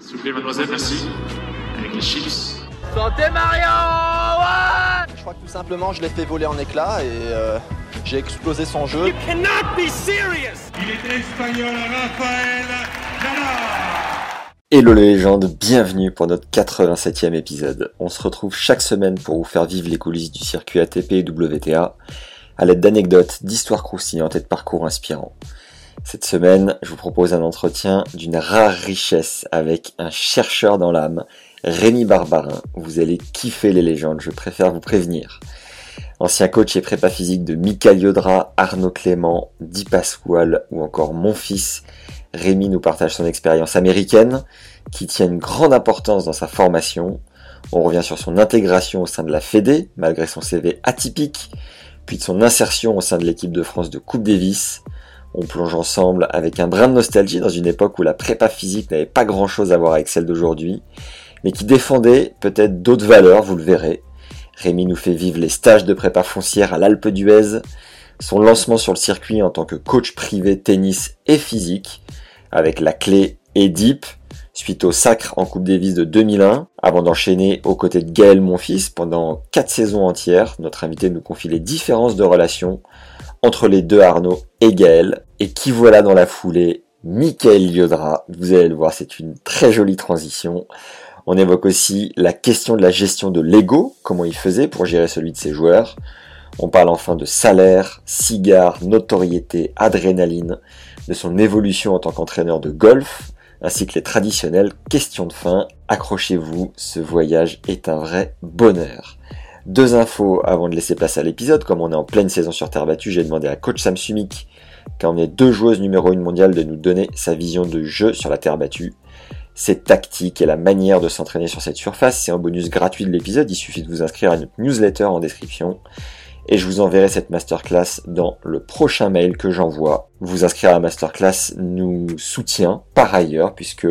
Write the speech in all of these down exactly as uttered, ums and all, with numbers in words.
S'il vous plaît, mademoiselle, merci. Avec les chips. Santé Marion, ouais. Je crois que tout simplement, je l'ai fait voler en éclats et euh, j'ai explosé son jeu. You cannot be serious. Il était espagnol, Rafael Nadal. Hello les légendes, bienvenue pour notre quatre-vingt-septième épisode. On se retrouve chaque semaine pour vous faire vivre les coulisses du circuit A T P et W T A à l'aide d'anecdotes, d'histoires croustillantes et de parcours inspirants. Cette semaine, je vous propose un entretien d'une rare richesse avec un chercheur dans l'âme, Rémi Barbarin. Vous allez kiffer les légendes, je préfère vous prévenir. Ancien coach et prépa physique de Michael Yodra, Arnaud Clément, Di Pasquale ou encore Monfils, Rémi nous partage son expérience américaine, qui tient une grande importance dans sa formation. On revient sur son intégration au sein de la Fédé, malgré son C V atypique, puis de son insertion au sein de l'équipe de France de Coupe Davis. On plonge ensemble avec un brin de nostalgie dans une époque où la prépa physique n'avait pas grand-chose à voir avec celle d'aujourd'hui, mais qui défendait peut-être d'autres valeurs, vous le verrez. Rémi nous fait vivre les stages de prépa foncière à l'Alpe d'Huez, son lancement sur le circuit en tant que coach privé tennis et physique, avec la clé Edip, suite au sacre en Coupe Davis de deux mille un, avant d'enchaîner aux côtés de Gaël Monfils pendant quatre saisons entières. Notre invité nous confie les différences de relations entre les deux Arnaud et Gaël, et qui voilà dans la foulée, Michael Yodra. Vous allez le voir, c'est une très jolie transition. On évoque aussi la question de la gestion de l'ego, comment il faisait pour gérer celui de ses joueurs. On parle enfin de salaire, cigares, notoriété, adrénaline, de son évolution en tant qu'entraîneur de golf, ainsi que les traditionnelles questions de fin. Accrochez-vous, ce voyage est un vrai bonheur. Deux infos avant de laisser place à l'épisode. Comme on est en pleine saison sur terre battue, j'ai demandé à coach Sam Sumik, qui a emmené deux joueuses numéro une mondiale, de nous donner sa vision de jeu sur la terre battue, ses tactiques et la manière de s'entraîner sur cette surface. C'est un bonus gratuit de l'épisode, il suffit de vous inscrire à notre newsletter en description. Et je vous enverrai cette masterclass dans le prochain mail que j'envoie. Vous inscrire à la masterclass nous soutient par ailleurs, puisque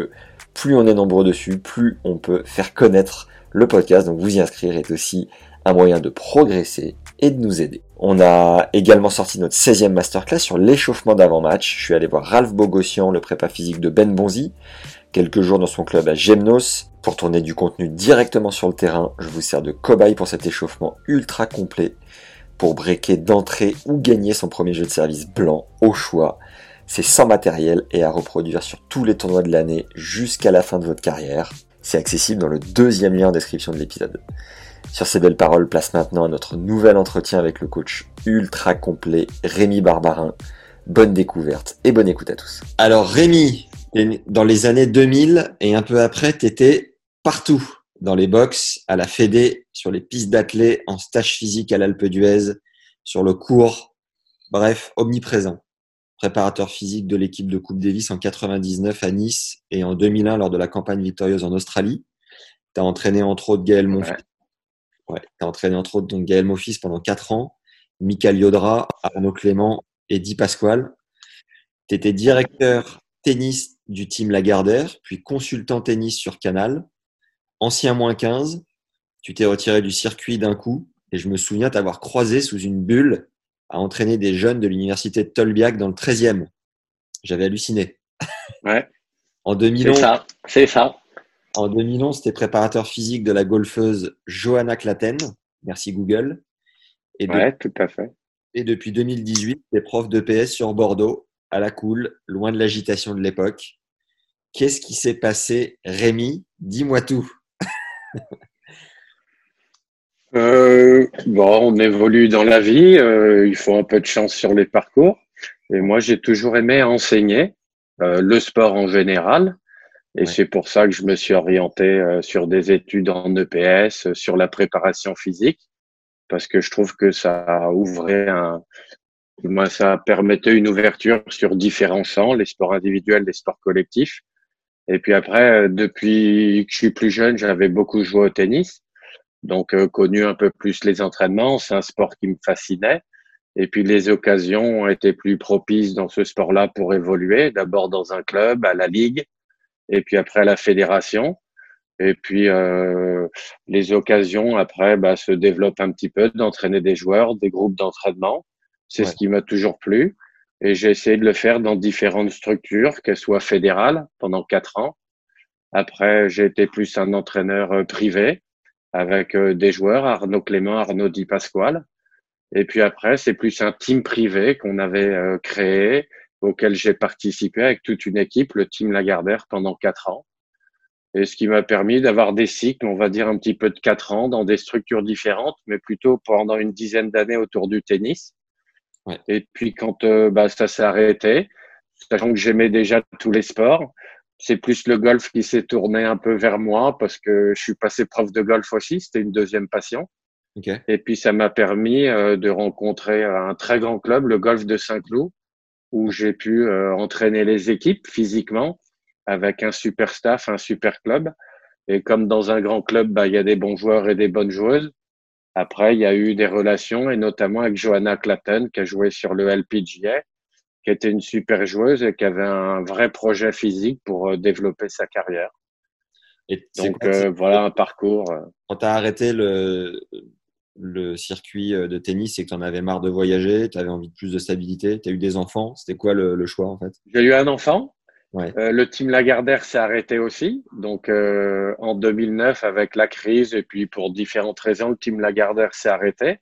plus on est nombreux dessus, plus on peut faire connaître le podcast. Donc vous y inscrire est aussi un moyen de progresser et de nous aider. On a également sorti notre seizième masterclass sur l'échauffement d'avant-match. Je suis allé voir Ralph Bogossian, le prépa physique de Ben Bonzi, quelques jours dans son club à Gemnos, pour tourner du contenu directement sur le terrain. Je vous sers de cobaye pour cet échauffement ultra complet, pour breaker d'entrée ou gagner son premier jeu de service blanc au choix. C'est sans matériel et à reproduire sur tous les tournois de l'année jusqu'à la fin de votre carrière. C'est accessible dans le deuxième lien en description de l'épisode. Sur ces belles paroles, place maintenant à notre nouvel entretien avec le coach ultra complet Rémi Barbarin. Bonne découverte et bonne écoute à tous. Alors Rémi, dans les années deux mille et un peu après, t'étais partout. Dans les box, à la Fédé, sur les pistes d'athlé, en stage physique à l'Alpe d'Huez, sur le cours, bref, omniprésent. Préparateur physique de l'équipe de Coupe Davis en quatre-vingt-dix-neuf à Nice et en deux mille un lors de la campagne victorieuse en Australie. Tu as entraîné entre autres Gaël Monfils. Ouais. Ouais, tu as entraîné entre autres donc Gaël Monfils pendant quatre ans, Michael Yodra, Arnaud Clément et Di Pasquale. Tu étais directeur tennis du team Lagardère, puis consultant tennis sur Canal. Ancien moins quinze, tu t'es retiré du circuit d'un coup et je me souviens t'avoir croisé sous une bulle à entraîner des jeunes de l'université de Tolbiac dans le treizième. J'avais halluciné. Ouais. En deux mille onze, c'est ça, c'est ça. En deux mille onze, tu es préparateur physique de la golfeuse Johanna Claten, merci Google. Et de... Ouais, tout à fait. Et depuis deux mille dix-huit, tu es prof d'E P S sur Bordeaux, à la cool, loin de l'agitation de l'époque. Qu'est-ce qui s'est passé, Rémi ? Dis-moi tout. Euh, bon, on évolue dans la vie, euh, il faut un peu de chance sur les parcours. Et moi, j'ai toujours aimé enseigner euh, le sport en général. Et ouais. C'est pour ça que je me suis orienté euh, sur des études en E P S, euh, sur la préparation physique, parce que je trouve que ça ouvrait un, Moi, ça permettait une ouverture sur différents champs, les sports individuels, les sports collectifs. Et puis après, depuis que je suis plus jeune, j'avais beaucoup joué au tennis, donc euh, connu un peu plus les entraînements. C'est un sport qui me fascinait. Et puis les occasions étaient plus propices dans ce sport-là pour évoluer, d'abord dans un club, à la ligue, et puis après à la fédération. Et puis euh, les occasions après bah, se développent un petit peu, d'entraîner des joueurs, des groupes d'entraînement. C'est ouais. ce qui m'a toujours plu. Et j'ai essayé de le faire dans différentes structures, qu'elles soient fédérales pendant quatre ans. Après, j'ai été plus un entraîneur privé avec des joueurs, Arnaud Clément, Arnaud Di Pasquale. Et puis après, c'est plus un team privé qu'on avait créé, auquel j'ai participé avec toute une équipe, le team Lagardère, pendant quatre ans. Et ce qui m'a permis d'avoir des cycles, on va dire un petit peu de quatre ans, dans des structures différentes, mais plutôt pendant une dizaine d'années autour du tennis. Ouais. Et puis quand euh, bah, ça s'est arrêté, sachant que j'aimais déjà tous les sports, c'est plus le golf qui s'est tourné un peu vers moi parce que je suis passé prof de golf aussi, c'était une deuxième passion. Okay. Et puis ça m'a permis euh, de rencontrer un très grand club, le Golf de Saint-Cloud, où j'ai pu euh, entraîner les équipes physiquement avec un super staff, un super club. Et comme dans un grand club, bah, il y a des bons joueurs et des bonnes joueuses. Après, il y a eu des relations, et notamment avec Johanna Claten, qui a joué sur le L P G A, qui était une super joueuse et qui avait un vrai projet physique pour développer sa carrière. Et donc, quoi, euh, voilà un parcours. Quand tu as arrêté le, le circuit de tennis et que tu en avais marre de voyager, tu avais envie de plus de stabilité, tu as eu des enfants, c'était quoi le, le choix en fait? J'ai eu un enfant. Ouais. Euh, le team Lagardère s'est arrêté aussi, donc euh, en deux mille neuf avec la crise et puis pour différentes raisons, le team Lagardère s'est arrêté.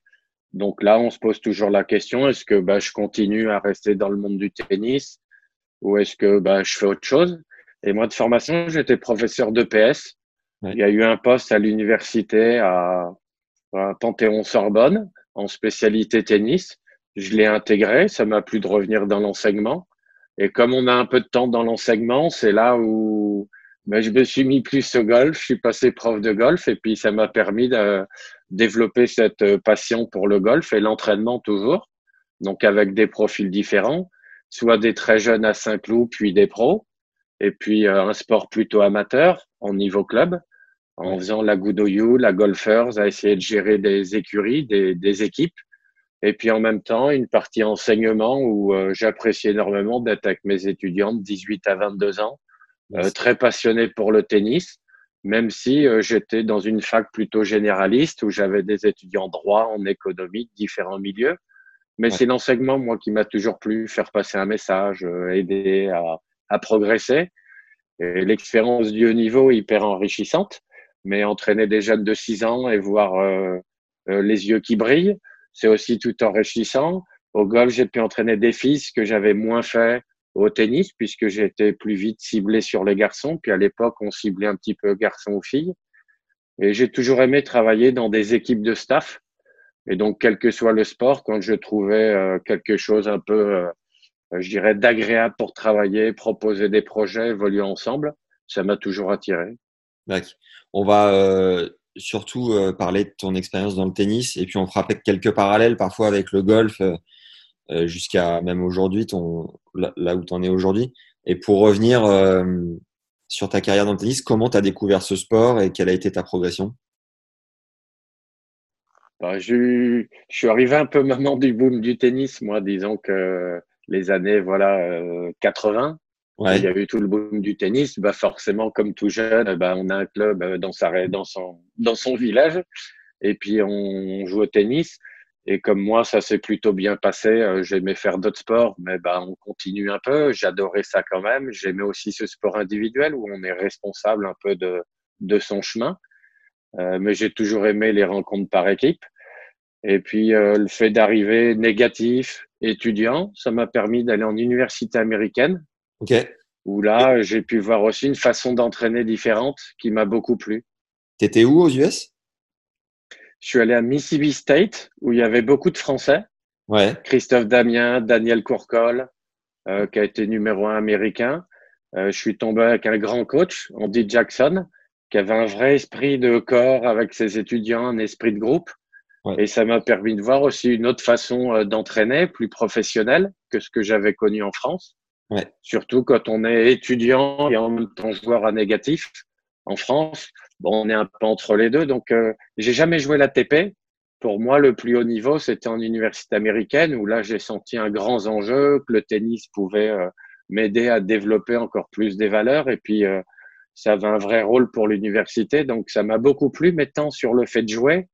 Donc là, on se pose toujours la question, est-ce que bah, je continue à rester dans le monde du tennis ou est-ce que bah, je fais autre chose? Et moi, de formation, j'étais professeur d'E P S. Ouais. Il y a eu un poste à l'université à, à Panthéon-Sorbonne en spécialité tennis. Je l'ai intégré, ça m'a plu de revenir dans l'enseignement. Et comme on a un peu de temps dans l'enseignement, c'est là où ben, je me suis mis plus au golf. Je suis passé prof de golf et puis ça m'a permis de développer cette passion pour le golf et l'entraînement toujours. Donc avec des profils différents, soit des très jeunes à Saint-Cloud, puis des pros, et puis euh, un sport plutôt amateur en niveau club, en faisant la Good O U, la Golfers, à essayer de gérer des écuries, des, des équipes. Et puis en même temps, une partie enseignement où euh, j'apprécie énormément d'être avec mes étudiants de dix-huit à vingt-deux ans, euh, très passionnés pour le tennis, même si euh, j'étais dans une fac plutôt généraliste où j'avais des étudiants en droit, en économie, différents milieux. Mais ouais. c'est l'enseignement, moi, qui m'a toujours plu, faire passer un message, euh, aider à, à progresser. Et l'expérience du haut niveau est hyper enrichissante, mais entraîner des jeunes de six ans et voir euh, euh, les yeux qui brillent, c'est aussi tout enrichissant. Au golf, j'ai pu entraîner des filles, ce que j'avais moins fait au tennis, puisque j'étais plus vite ciblé sur les garçons. Puis à l'époque, on ciblait un petit peu garçons ou filles. Et j'ai toujours aimé travailler dans des équipes de staff. Et donc, quel que soit le sport, quand je trouvais quelque chose un peu, je dirais, d'agréable pour travailler, proposer des projets, évoluer ensemble, ça m'a toujours attiré. D'accord. On va... Euh... surtout euh, parler de ton expérience dans le tennis et puis on fera quelques parallèles parfois avec le golf euh, jusqu'à même aujourd'hui, ton, là, là où tu en es aujourd'hui. Et pour revenir euh, sur ta carrière dans le tennis, comment tu as découvert ce sport et quelle a été ta progression? bah, je, je suis arrivé un peu maman du boom du tennis, moi, disons que les années voilà, euh, quatre-vingts. Ouais. Il y a eu tout le boom du tennis, bah forcément comme tout jeune, bah on a un club dans sa dans son dans son village et puis on joue au tennis et comme moi ça s'est plutôt bien passé, j'aimais faire d'autres sports mais bah on continue un peu, j'adorais ça quand même, j'aimais aussi ce sport individuel où on est responsable un peu de de son chemin. Euh, mais j'ai toujours aimé les rencontres par équipe et puis euh, le fait d'arriver négatif, étudiant, ça m'a permis d'aller en université américaine. Okay. Où là, j'ai pu voir aussi une façon d'entraîner différente qui m'a beaucoup plu. Tu étais où aux U S? Je suis allé à Mississippi State où il y avait beaucoup de Français. Ouais. Christophe Damien, Daniel Courcol, euh, qui a été numéro un américain. Euh, je suis tombé avec un grand coach, Andy Jackson, qui avait un vrai esprit de corps avec ses étudiants, un esprit de groupe. Ouais. Et ça m'a permis de voir aussi une autre façon d'entraîner, plus professionnelle que ce que j'avais connu en France. Ouais. Surtout quand on est étudiant et en même temps joueur à négatif en France, bon, on est un peu entre les deux. Donc, euh, j'ai jamais joué l'A T P. Pour moi, le plus haut niveau, c'était en université américaine où là, j'ai senti un grand enjeu, que le tennis pouvait euh, m'aider à développer encore plus des valeurs. Et puis, euh, ça avait un vrai rôle pour l'université. Donc, ça m'a beaucoup plu, mais tant sur le fait de jouer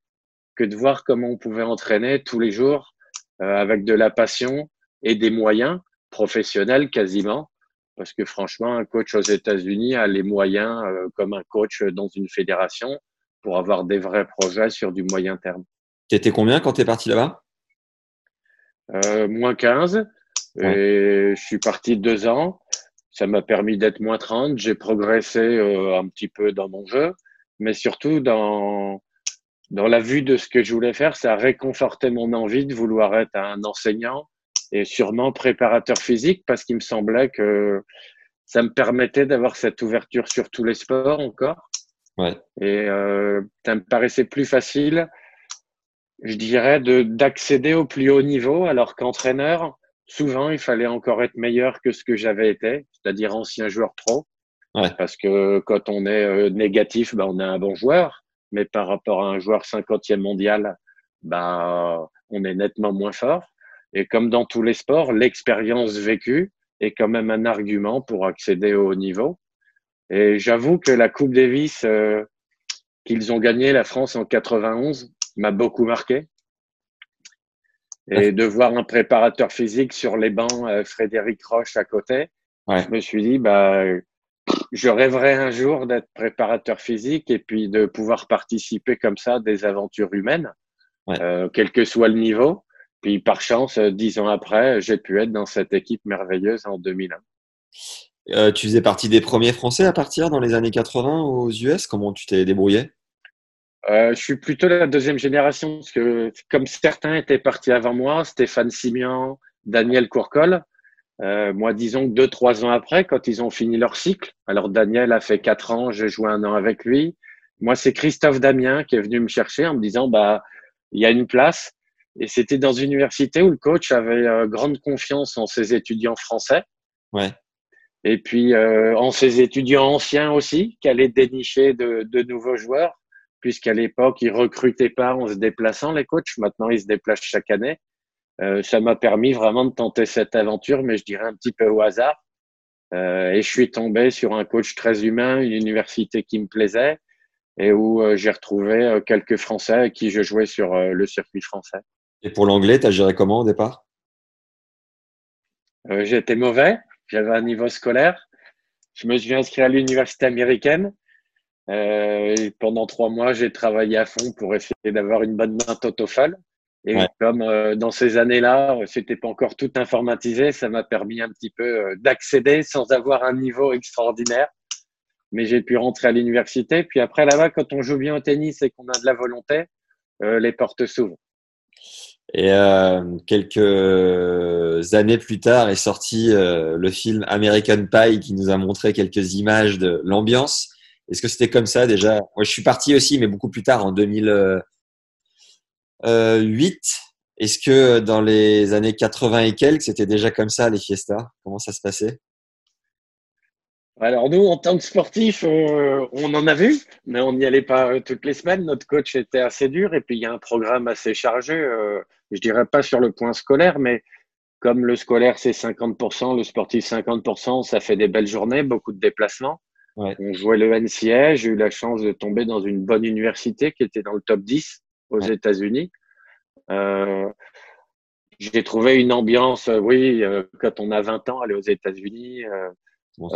que de voir comment on pouvait entraîner tous les jours euh, avec de la passion et des moyens professionnels quasiment. Parce que franchement, un coach aux États-Unis a les moyens euh, comme un coach dans une fédération pour avoir des vrais projets sur du moyen terme. Tu étais combien quand tu es parti là-bas ? euh, moins quinze. Ouais. Et je suis parti deux ans. Ça m'a permis d'être moins trente. J'ai progressé euh, un petit peu dans mon jeu, mais surtout dans, dans la vue de ce que je voulais faire. Ça a réconforté mon envie de vouloir être un enseignant et sûrement préparateur physique, parce qu'il me semblait que ça me permettait d'avoir cette ouverture sur tous les sports encore. Ouais. Et euh, ça me paraissait plus facile, je dirais, de, d'accéder au plus haut niveau, alors qu'entraîneur, souvent, il fallait encore être meilleur que ce que j'avais été, c'est-à-dire ancien joueur pro. Ouais. Parce que quand on est négatif, ben, on est un bon joueur, mais par rapport à un joueur cinquantième mondial, ben, on est nettement moins fort. Et comme dans tous les sports, l'expérience vécue est quand même un argument pour accéder au haut niveau. Et j'avoue que la Coupe Davis euh, qu'ils ont gagnée, la France, en quatre-vingt-onze, m'a beaucoup marqué. Et de voir un préparateur physique sur les bancs, euh, Frédéric Roche à côté, ouais. Je me suis dit, bah, je rêverais un jour d'être préparateur physique et puis de pouvoir participer comme ça à des aventures humaines, ouais. euh, quel que soit le niveau. Puis par chance, dix ans après, j'ai pu être dans cette équipe merveilleuse en deux mille un. Euh, tu faisais partie des premiers Français à partir dans les années quatre-vingts aux U S. Comment tu t'es débrouillé ? euh, Je suis plutôt la deuxième génération, parce que comme certains étaient partis avant moi, Stéphane Simian, Daniel Courcol, euh, moi disons que deux, trois ans après, quand ils ont fini leur cycle, alors Daniel a fait quatre ans, j'ai joué un an avec lui. Moi, c'est Christophe Damien qui est venu me chercher en me disant, bah, il y a une place. Et c'était dans une université où le coach avait euh, grande confiance en ses étudiants français. Ouais. Et puis, euh, en ses étudiants anciens aussi, qui allaient dénicher de, de nouveaux joueurs, puisqu'à l'époque, ils recrutaient pas en se déplaçant, les coachs. Maintenant, ils se déplacent chaque année. Euh, ça m'a permis vraiment de tenter cette aventure, mais je dirais un petit peu au hasard. Euh, et je suis tombé sur un coach très humain, une université qui me plaisait, et où euh, j'ai retrouvé euh, quelques Français avec qui je jouais sur euh, le circuit français. Et pour l'anglais, tu as géré comment au départ ? euh, J'étais mauvais, j'avais un niveau scolaire. Je me suis inscrit à l'université américaine. Euh, et pendant trois mois, j'ai travaillé à fond pour essayer d'avoir une bonne main au TOEFL. Et ouais. comme euh, dans ces années-là, c'était pas encore tout informatisé, ça m'a permis un petit peu euh, d'accéder sans avoir un niveau extraordinaire. Mais j'ai pu rentrer à l'université. Puis après, là-bas, quand on joue bien au tennis et qu'on a de la volonté, euh, les portes s'ouvrent. Et euh, quelques années plus tard est sorti euh, le film American Pie qui nous a montré quelques images de l'ambiance. Est-ce que c'était comme ça déjà ? Moi, je suis parti aussi, mais beaucoup plus tard, en deux mille huit. Est-ce que dans les années quatre-vingts et quelques, c'était déjà comme ça, les fiestas ? Comment ça se passait ? Alors nous, en tant que sportifs, euh, on en a vu, mais on n'y allait pas euh, toutes les semaines. Notre coach était assez dur et puis il y a un programme assez chargé, euh, je dirais pas sur le point scolaire, mais comme le scolaire c'est cinquante pour cent, le sportif cinquante pour cent, ça fait des belles journées, beaucoup de déplacements. Ouais. On jouait le N C A A, j'ai eu la chance de tomber dans une bonne université qui était dans le top dix aux ouais. États-Unis. Euh, j'ai trouvé une ambiance, euh, oui, euh, quand on a vingt ans, aller aux États-Unis… Euh,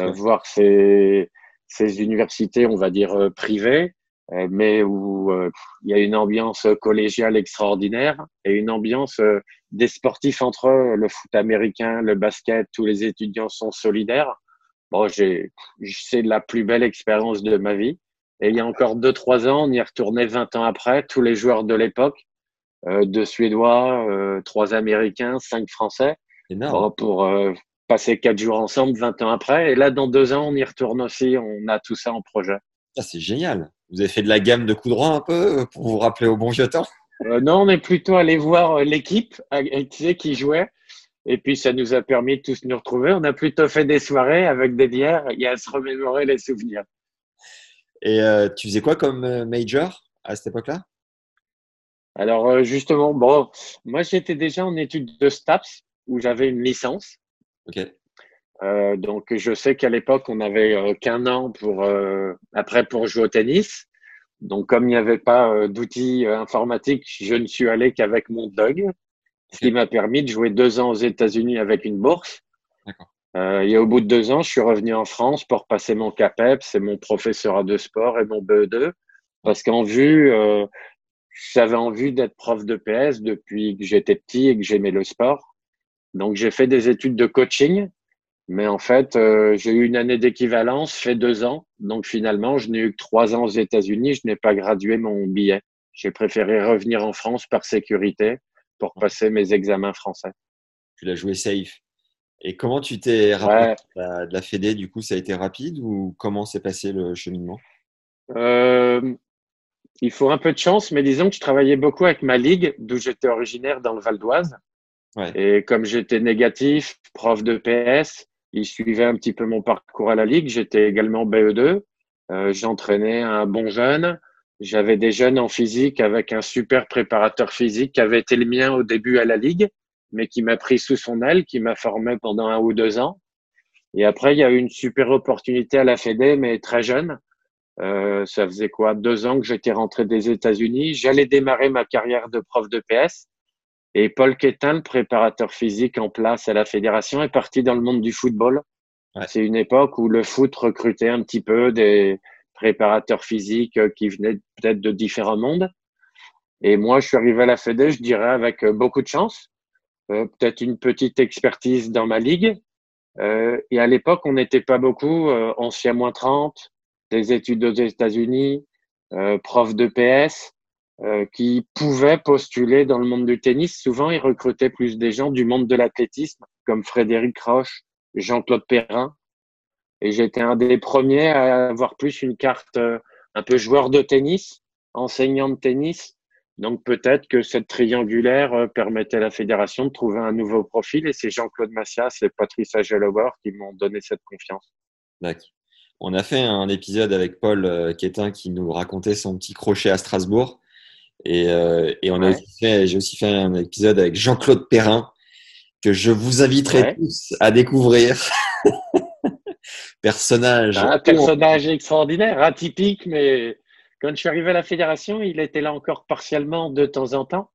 Euh, voir ces, ces universités, on va dire, euh, privées, euh, mais où euh, il y a une ambiance collégiale extraordinaire et une ambiance euh, des sportifs entre eux, le foot américain, le basket, tous les étudiants sont solidaires. Bon, j'ai, c'est la plus belle expérience de ma vie. Et il y a encore deux trois ans, on y est retourné vingt ans après, tous les joueurs de l'époque, euh, deux Suédois, euh, trois Américains, cinq Français, bon, pour… Euh, passer quatre jours ensemble, vingt ans après. Et là, dans deux ans, on y retourne aussi. On a tout ça en projet. Ah, c'est génial. Vous avez fait de la gamme de coups droits un peu pour vous rappeler au bon vieux temps. euh, Non, on est plutôt allé voir l'équipe qui jouait. Et puis, ça nous a permis de tous nous retrouver. On a plutôt fait des soirées avec des bières et à se remémorer les souvenirs. Et euh, tu faisais quoi comme major à cette époque-là ? Alors, euh, justement, bon, moi, j'étais déjà en études de STAPS où j'avais une licence. OK. Euh, donc, je sais qu'à l'époque, on n'avait euh, qu'un an pour, euh, après pour jouer au tennis. Donc, comme il n'y avait pas euh, d'outils euh, informatiques, je ne suis allé qu'avec mon dog. Ce qui m'a permis de jouer deux ans aux États-Unis avec une bourse. D'accord. Euh, et au bout de deux ans, je suis revenu en France pour passer mon CAPEPS et mon professorat de sport et mon B E deux. Parce qu'en vue, euh, j'avais envie d'être prof de P S depuis que j'étais petit et que j'aimais le sport. Donc, j'ai fait des études de coaching. Mais en fait, euh, j'ai eu une année d'équivalence, fait deux ans. Donc, finalement, je n'ai eu que trois ans aux États-Unis. Je n'ai pas gradué mon billet. J'ai préféré revenir en France par sécurité pour passer mes examens français. Tu l'as joué safe. Et comment tu t'es rappelé ouais. de, la, de la Fédé, du coup, ça a été rapide ou comment s'est passé le cheminement ? euh, Il faut un peu de chance, mais disons que je travaillais beaucoup avec ma ligue, d'où j'étais originaire dans le Val d'Oise. Ouais. Et comme j'étais négatif, prof de P S, ils suivaient un petit peu mon parcours à la ligue. J'étais également B E deux. Euh, j'entraînais un bon jeune. J'avais des jeunes en physique avec un super préparateur physique qui avait été le mien au début à la Ligue, mais qui m'a pris sous son aile, qui m'a formé pendant un ou deux ans. Et après, il y a eu une super opportunité à la Fédé, mais très jeune. Euh, ça faisait quoi, deux ans que j'étais rentré des États-Unis. J'allais démarrer ma carrière de prof de P S. Et Paul Quétin, le préparateur physique en place à la Fédération, est parti dans le monde du football. Ouais. C'est une époque où le foot recrutait un petit peu des préparateur physique qui venait peut-être de différents mondes. Et moi, je suis arrivé à la Fédé, je dirais, avec beaucoup de chance, euh, peut-être une petite expertise dans ma ligue. Euh, et à l'époque, on n'était pas beaucoup, euh, ancien moins trente, des études aux États-Unis, euh, prof de P S, euh, qui pouvaient postuler dans le monde du tennis. Souvent, ils recrutaient plus des gens du monde de l'athlétisme, comme Frédéric Roche, Jean-Claude Perrin. Et j'étais un des premiers à avoir plus une carte euh, un peu joueur de tennis, enseignant de tennis. Donc, peut-être que cette triangulaire euh, permettait à la fédération de trouver un nouveau profil. Et c'est Jean-Claude Massias et Patrice Agelower qui m'ont donné cette confiance. D'accord. On a fait un épisode avec Paul euh, Quétin qui nous racontait son petit crochet à Strasbourg. Et, euh, et on a ouais. aussi fait, j'ai aussi fait un épisode avec Jean-Claude Perrin que je vous inviterai ouais. tous à découvrir. Personnage. Un personnage extraordinaire, atypique, mais quand je suis arrivé à la fédération, il était là encore partiellement de temps en temps.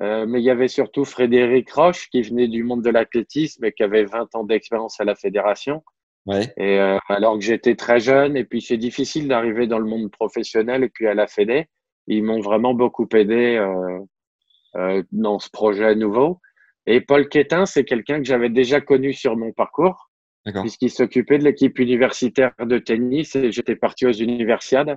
Euh, mais il y avait surtout Frédéric Roche qui venait du monde de l'athlétisme et qui avait vingt ans d'expérience à la fédération. Ouais. Et euh, alors que j'étais très jeune, et puis c'est difficile d'arriver dans le monde professionnel et puis à la Fédé, ils m'ont vraiment beaucoup aidé euh, euh, dans ce projet nouveau. Et Paul Quétin, c'est quelqu'un que j'avais déjà connu sur mon parcours. D'accord. Puisqu'il s'occupait de l'équipe universitaire de tennis et j'étais parti aux universiades.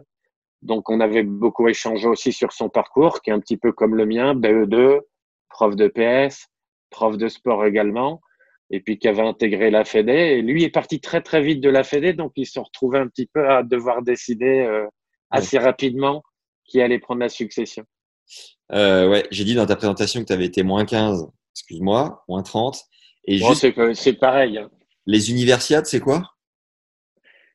Donc, on avait beaucoup échangé aussi sur son parcours, qui est un petit peu comme le mien, B E deux, prof de P S, prof de sport également, et puis qui avait intégré la Fédé. Et lui est parti très, très vite de la Fédé, donc il se retrouvait un petit peu à devoir décider euh, assez ouais. rapidement qui allait prendre la succession. Euh, ouais, j'ai dit dans ta présentation que tu avais été moins quinze, excuse-moi, moins trente. Et bon, juste... c'est, c'est pareil, hein. Les universiades, c'est quoi ?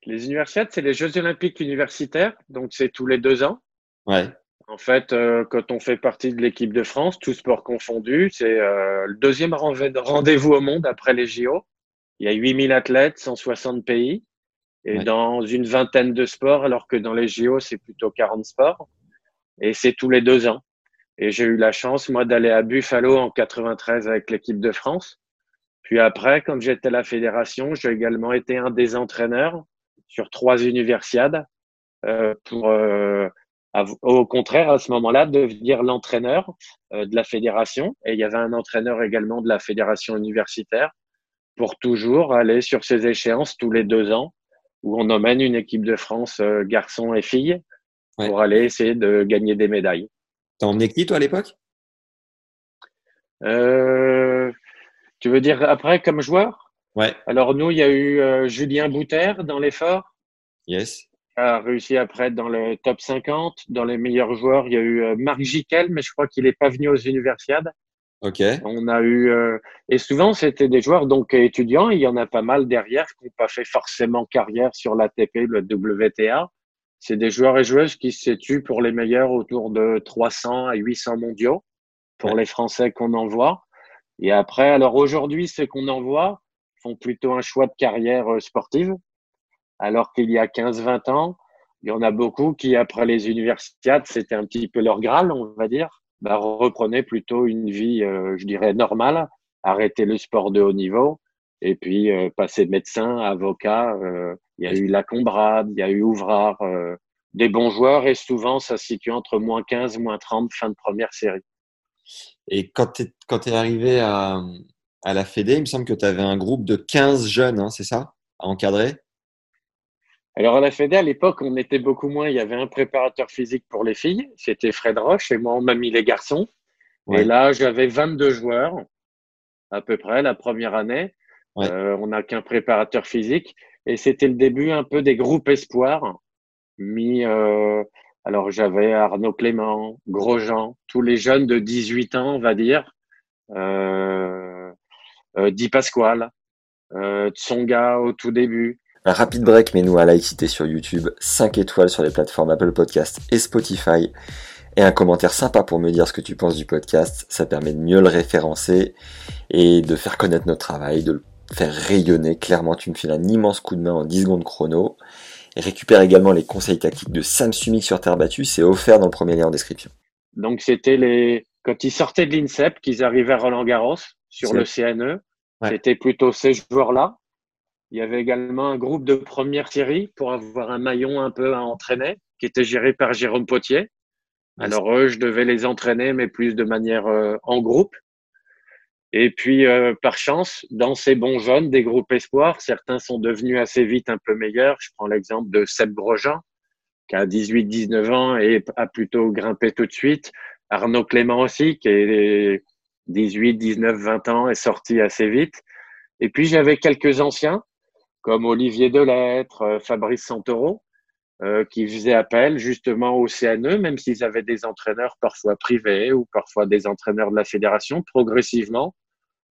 Les universiades, c'est les Jeux Olympiques universitaires. Donc, c'est tous les deux ans. Ouais. En fait, euh, quand on fait partie de l'équipe de France, tout sport confondu, c'est euh, le deuxième rendez-vous au monde après les J O. Il y a huit mille athlètes, cent soixante pays et ouais. dans une vingtaine de sports, alors que dans les J O, c'est plutôt quarante sports. Et c'est tous les deux ans. Et j'ai eu la chance, moi, d'aller à Buffalo en quatre-vingt-treize avec l'équipe de France. Puis après, quand j'étais à la fédération, j'ai également été un des entraîneurs sur trois universiades euh, pour, euh, au contraire, à ce moment-là, devenir l'entraîneur euh, de la fédération. Et il y avait un entraîneur également de la fédération universitaire pour toujours aller sur ces échéances tous les deux ans où on emmène une équipe de France euh, garçons et filles pour ouais. aller essayer de gagner des médailles. T'as emmené qui, toi, à l'époque ? Euh... Tu veux dire après comme joueur ? Ouais. Alors nous, il y a eu euh, Julien Bouter dans l'effort. Yes. a réussi après dans le top cinquante. Dans les meilleurs joueurs, il y a eu Marc Gicquel, mais je crois qu'il n'est pas venu aux Universiades. Ok. On a eu euh, et souvent c'était des joueurs donc étudiants. Il y en a pas mal derrière qui n'ont pas fait forcément carrière sur l'A T P, le W T A. C'est des joueurs et joueuses qui se situent pour les meilleurs autour de trois cents à huit cents mondiaux pour ouais. les Français qu'on envoie. Et après, alors aujourd'hui, ceux qu'on envoie font plutôt un choix de carrière sportive. Alors qu'il y a quinze vingt ans, il y en a beaucoup qui, après les universiades, c'était un petit peu leur graal, on va dire, bah, reprenaient plutôt une vie, euh, je dirais, normale, arrêter le sport de haut niveau et puis euh, passer médecin, avocat. Euh, il y a eu Lacombrade, il y a eu Ouvrard, euh, des bons joueurs et souvent, ça se situe entre moins quinze, moins trente, fin de première série. Et quand tu es quand tu es arrivé à, à la Fédé, il me semble que tu avais un groupe de quinze jeunes, hein, c'est ça, à encadrer ? Alors, à la Fédé, à l'époque, on était beaucoup moins. Il y avait un préparateur physique pour les filles. C'était Fred Roche. Et moi, on m'a mis les garçons. Ouais. Et là, j'avais vingt-deux joueurs, à peu près, la première année. Ouais. Euh, on n'a qu'un préparateur physique. Et c'était le début un peu des groupes espoirs. Mis, euh, alors, j'avais Arnaud Clément, Grosjean, tous les jeunes de dix-huit ans, on va dire. Euh, euh, Di Pasquale, euh, Tsonga au tout début. Un rapide break, mais nous à Laïcité sur YouTube, cinq étoiles sur les plateformes Apple Podcasts et Spotify, et un commentaire sympa pour me dire ce que tu penses du podcast. Ça permet de mieux le référencer et de faire connaître notre travail, de le faire rayonner. Clairement, tu me files un immense coup de main en dix secondes chrono. Et récupère également les conseils tactiques de Sam Summick sur terre battue, c'est offert dans le premier lien en description. Donc c'était les quand ils sortaient de l'INSEP, qu'ils arrivaient à Roland-Garros sur le C N E, ouais. C'était plutôt ces joueurs-là. Il y avait également un groupe de première série pour avoir un maillon un peu à entraîner, qui était géré par Jérôme Potier. Alors eux, je devais les entraîner, mais plus de manière euh, en groupe. Et puis, euh, par chance, dans ces bons jeunes, des groupes espoirs, certains sont devenus assez vite un peu meilleurs. Je prends l'exemple de Seb Grosjean, qui a dix-huit dix-neuf ans et a plutôt grimpé tout de suite. Arnaud Clément aussi, qui est dix-huit, dix-neuf, vingt ans, est sorti assez vite. Et puis, j'avais quelques anciens, comme Olivier Delettre, Fabrice Santoro, euh, qui faisaient appel justement au C N E, même s'ils avaient des entraîneurs parfois privés ou parfois des entraîneurs de la fédération. Progressivement,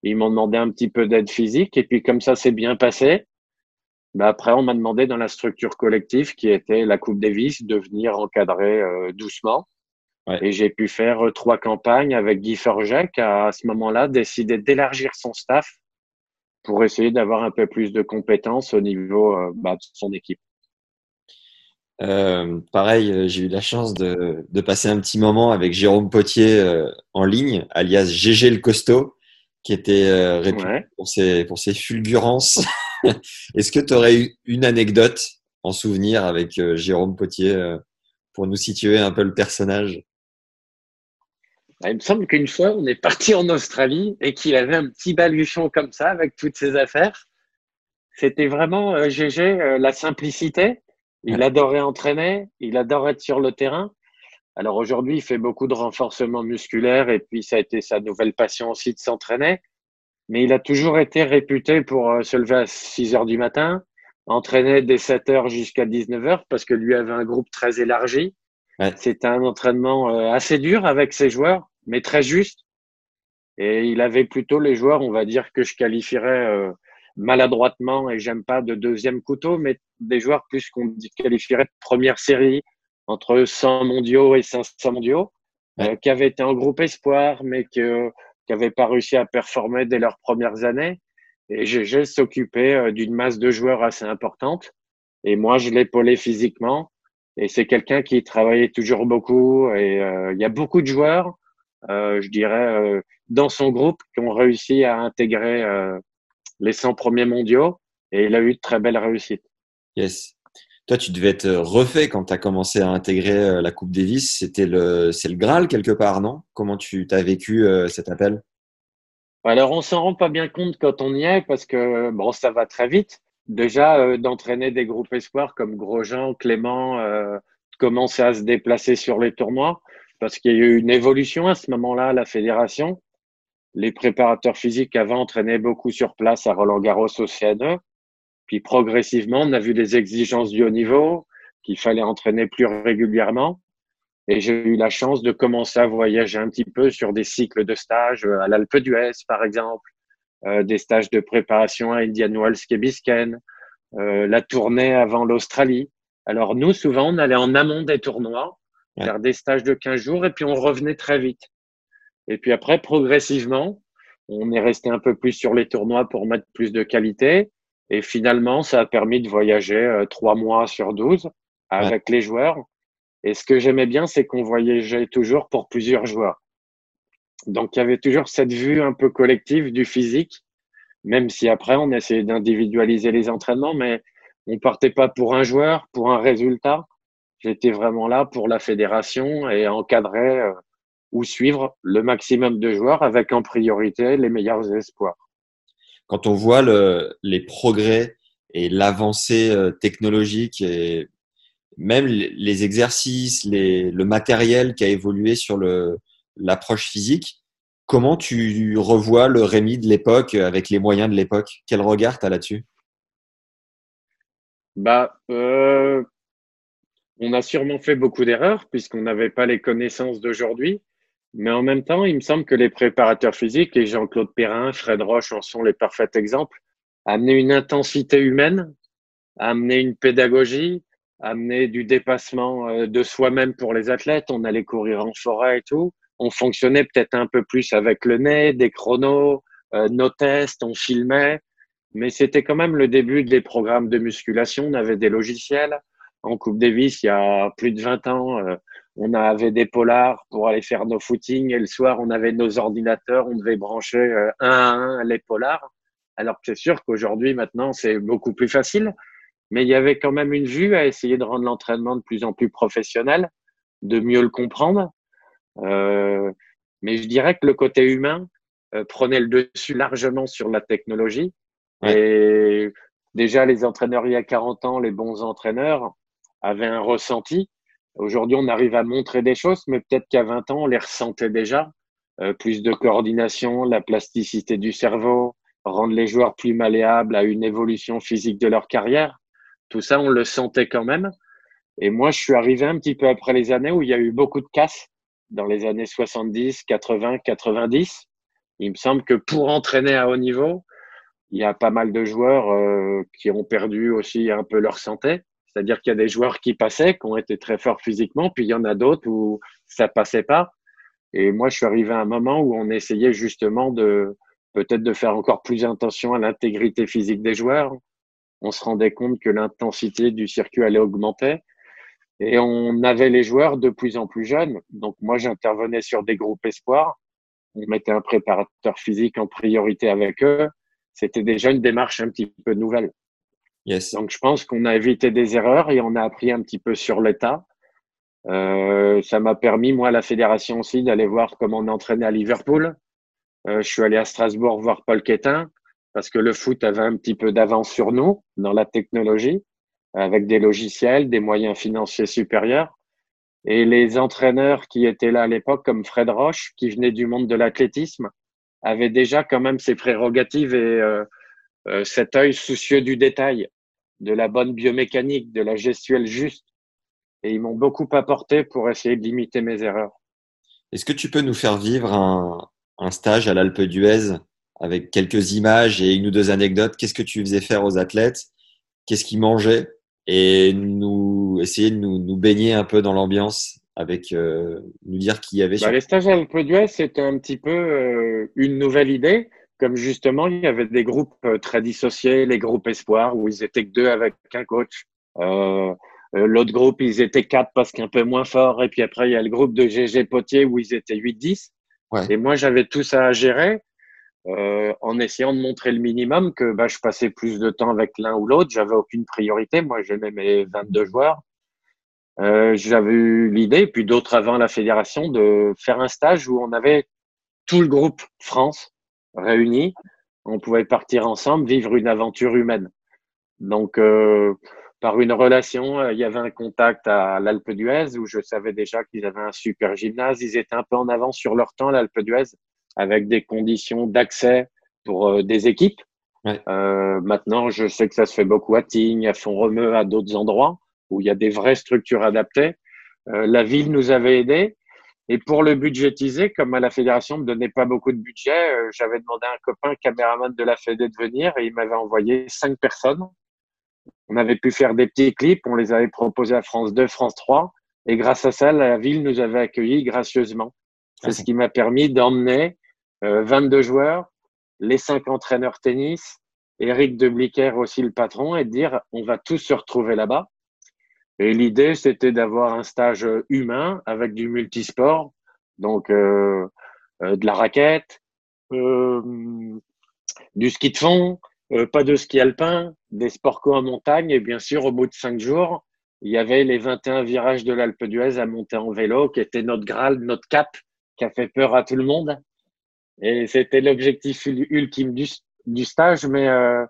ils m'ont demandé un petit peu d'aide physique. Et puis, comme ça s'est bien passé, bah après, on m'a demandé dans la structure collective, qui était la Coupe Davis, de venir encadrer euh, doucement. Ouais. Et j'ai pu faire euh, trois campagnes avec Guy Forget, qui a, à ce moment-là, décidé d'élargir son staff pour essayer d'avoir un peu plus de compétences au niveau euh, bah, de son équipe. Euh, pareil, j'ai eu la chance de, de passer un petit moment avec Jérôme Potier euh, en ligne, alias G G le costaud, qui était euh, réputé ouais. pour, ses, pour ses fulgurances. Est-ce que tu aurais eu une anecdote en souvenir avec euh, Jérôme Potier euh, pour nous situer un peu le personnage ? Il me semble qu'une fois, on est parti en Australie et qu'il avait un petit baluchon comme ça avec toutes ses affaires. C'était vraiment euh, G G, euh, la simplicité. Il adorait entraîner, il adorait être sur le terrain. Alors aujourd'hui, il fait beaucoup de renforcement musculaire et puis ça a été sa nouvelle passion aussi de s'entraîner. Mais il a toujours été réputé pour euh, se lever à six heures du matin, entraîner dès sept heures jusqu'à dix-neuf heures parce que lui avait un groupe très élargi. Ouais. C'était un entraînement assez dur avec ses joueurs, mais très juste. Et il avait plutôt les joueurs, on va dire, que je qualifierais maladroitement, et j'aime pas de deuxième couteau, mais des joueurs plus qu'on qualifierait de première série, entre cent mondiaux et cinq cents mondiaux, ouais. euh, qui avaient été en groupe espoir, mais que, qui n'avaient pas réussi à performer dès leurs premières années. Et G G s'occupait d'une masse de joueurs assez importante. Et moi, je l'épaulais physiquement. Et c'est quelqu'un qui travaillait toujours beaucoup et euh, il y a beaucoup de joueurs, euh, je dirais, euh, dans son groupe qui ont réussi à intégrer euh, les cent premiers mondiaux et il a eu de très belles réussites. Yes. Toi, tu devais être refait quand tu as commencé à intégrer la Coupe Davis. C'était le, c'est le Graal quelque part, non ? Comment tu t'as vécu euh, cet appel ? Alors, on s'en rend pas bien compte quand on y est parce que bon, ça va très vite. Déjà, euh, d'entraîner des groupes espoirs comme Grosjean, Clément, euh, commencer à se déplacer sur les tournois parce qu'il y a eu une évolution à ce moment-là à la fédération. Les préparateurs physiques avant entraînaient beaucoup sur place à Roland-Garros au C N E. Puis progressivement, on a vu des exigences du haut niveau qu'il fallait entraîner plus régulièrement. Et j'ai eu la chance de commencer à voyager un petit peu sur des cycles de stages à l'Alpe d'Huez, par exemple, euh, des stages de préparation à Indian Wells, Key Biscayne, euh, la tournée avant l'Australie. Alors nous, souvent, on allait en amont des tournois, ouais. faire des stages de quinze jours et puis on revenait très vite. Et puis après, progressivement, on est resté un peu plus sur les tournois pour mettre plus de qualité. Et finalement, ça a permis de voyager trois euh, mois sur douze avec ouais. les joueurs. Et ce que j'aimais bien, c'est qu'on voyageait toujours pour plusieurs joueurs. Donc, il y avait toujours cette vue un peu collective du physique, même si après, on essayait d'individualiser les entraînements, mais on partait pas pour un joueur, pour un résultat. J'étais vraiment là pour la fédération et encadrer euh, ou suivre le maximum de joueurs avec en priorité les meilleurs espoirs. Quand on voit le, les progrès et l'avancée technologique et même les exercices, les, le matériel qui a évolué sur le, l'approche physique, comment tu revois le Rémi de l'époque avec les moyens de l'époque? Quel regard tu as là-dessus? Bah, euh, on a sûrement fait beaucoup d'erreurs puisqu'on n'avait pas les connaissances d'aujourd'hui. Mais en même temps, il me semble que les préparateurs physiques, et Jean-Claude Perrin, Fred Roche en sont les parfaits exemples, amenaient une intensité humaine, amenaient une pédagogie, amener du dépassement de soi-même pour les athlètes. On allait courir en forêt et tout. On fonctionnait peut-être un peu plus avec le nez, des chronos, euh, nos tests, on filmait. Mais c'était quand même le début des programmes de musculation. On avait des logiciels. En Coupe Davis, il y a plus de vingt ans, euh, on avait des polars pour aller faire nos footings. Et le soir, on avait nos ordinateurs. On devait brancher euh, un à un les polars. Alors que c'est sûr qu'aujourd'hui, maintenant, c'est beaucoup plus facile. Mais il y avait quand même une vue à essayer de rendre l'entraînement de plus en plus professionnel, de mieux le comprendre. Euh, mais je dirais que le côté humain euh, prenait le dessus largement sur la technologie. Ouais. Et déjà, les entraîneurs il y a quarante ans, les bons entraîneurs, avaient un ressenti. Aujourd'hui, on arrive à montrer des choses, mais peut-être qu'à vingt ans, on les ressentait déjà. Euh, plus de coordination, la plasticité du cerveau, rendre les joueurs plus malléables à une évolution physique de leur carrière. Tout ça, on le sentait quand même. Et moi, je suis arrivé un petit peu après les années où il y a eu beaucoup de casses dans les années soixante-dix, quatre-vingts, quatre-vingt-dix. Il me semble que pour entraîner à haut niveau, il y a pas mal de joueurs euh, qui ont perdu aussi un peu leur santé. C'est-à-dire qu'il y a des joueurs qui passaient, qui ont été très forts physiquement, puis il y en a d'autres où ça passait pas. Et moi, je suis arrivé à un moment où on essayait justement de peut-être de faire encore plus attention à l'intégrité physique des joueurs. On se rendait compte que l'intensité du circuit allait augmenter et on avait les joueurs de plus en plus jeunes. Donc moi, j'intervenais sur des groupes espoirs. On mettait un préparateur physique en priorité avec eux. C'était déjà une démarche un petit peu nouvelle. Yes. Donc je pense qu'on a évité des erreurs et on a appris un petit peu sur le tas. Euh, ça m'a permis, moi, à la fédération aussi, d'aller voir comment on entraînait à Liverpool. Euh, je suis allé à Strasbourg voir Paul Quétin, parce que le foot avait un petit peu d'avance sur nous dans la technologie, avec des logiciels, des moyens financiers supérieurs. Et les entraîneurs qui étaient là à l'époque, comme Fred Roche, qui venait du monde de l'athlétisme, avaient déjà quand même ses prérogatives et euh, euh, cet œil soucieux du détail, de la bonne biomécanique, de la gestuelle juste. Et ils m'ont beaucoup apporté pour essayer de limiter mes erreurs. Est-ce que tu peux nous faire vivre un, un stage à l'Alpe d'Huez ? Avec quelques images et une ou deux anecdotes, qu'est-ce que tu faisais faire aux athlètes? Qu'est-ce qu'ils mangeaient? Et nous essayer de nous, nous baigner un peu dans l'ambiance avec euh, nous dire qu'il y avait… Bah, sur... Les stages à l'Alpe d'Huez, c'était un petit peu euh, une nouvelle idée. Comme justement, il y avait des groupes très dissociés, les groupes espoirs, où ils étaient que deux avec un coach. Euh, l'autre groupe, ils étaient quatre parce qu'un peu moins fort. Et puis après, il y a le groupe de G G Potier où ils étaient huit dix. Ouais. Et moi, j'avais tout ça à gérer. Euh, en essayant de montrer le minimum que bah, je passais plus de temps avec l'un ou l'autre, j'avais aucune priorité. Moi, j'aimais mes vingt-deux joueurs. Euh, j'avais eu l'idée, puis d'autres avant la fédération, de faire un stage où on avait tout le groupe France réuni. On pouvait partir ensemble, vivre une aventure humaine. Donc, euh, par une relation, euh, il y avait un contact à l'Alpe d'Huez où je savais déjà qu'ils avaient un super gymnase. Ils étaient un peu en avance sur leur temps, l'Alpe d'Huez, avec des conditions d'accès pour euh, des équipes. Ouais. Euh, maintenant, je sais que ça se fait beaucoup à Tignes, à Font-Romeu, à d'autres endroits. où il y a des vraies structures adaptées. Euh, la ville nous avait aidés. Et pour le budgétiser, comme à la fédération ne me donnait pas beaucoup de budget, euh, j'avais demandé à un copain caméraman de la fédé de venir et il m'avait envoyé cinq personnes. On avait pu faire des petits clips, on les avait proposés à France deux, France trois. Et grâce à ça, la ville nous avait accueillis gracieusement. C'est okay. Ce qui m'a permis d'emmener euh, vingt-deux joueurs, les cinq entraîneurs tennis, Éric Debliquer aussi le patron, et de dire on va tous se retrouver là-bas. Et l'idée, c'était d'avoir un stage humain avec du multisport, donc euh, euh, de la raquette, euh, du ski de fond, euh, pas de ski alpin, des sports co en montagne. Et bien sûr, au bout de cinq jours, il y avait les vingt et un virages de l'Alpe d'Huez à monter en vélo, qui était notre graal, notre cap, qui a fait peur à tout le monde. Et c'était l'objectif ultime du, du stage, mais… Euh,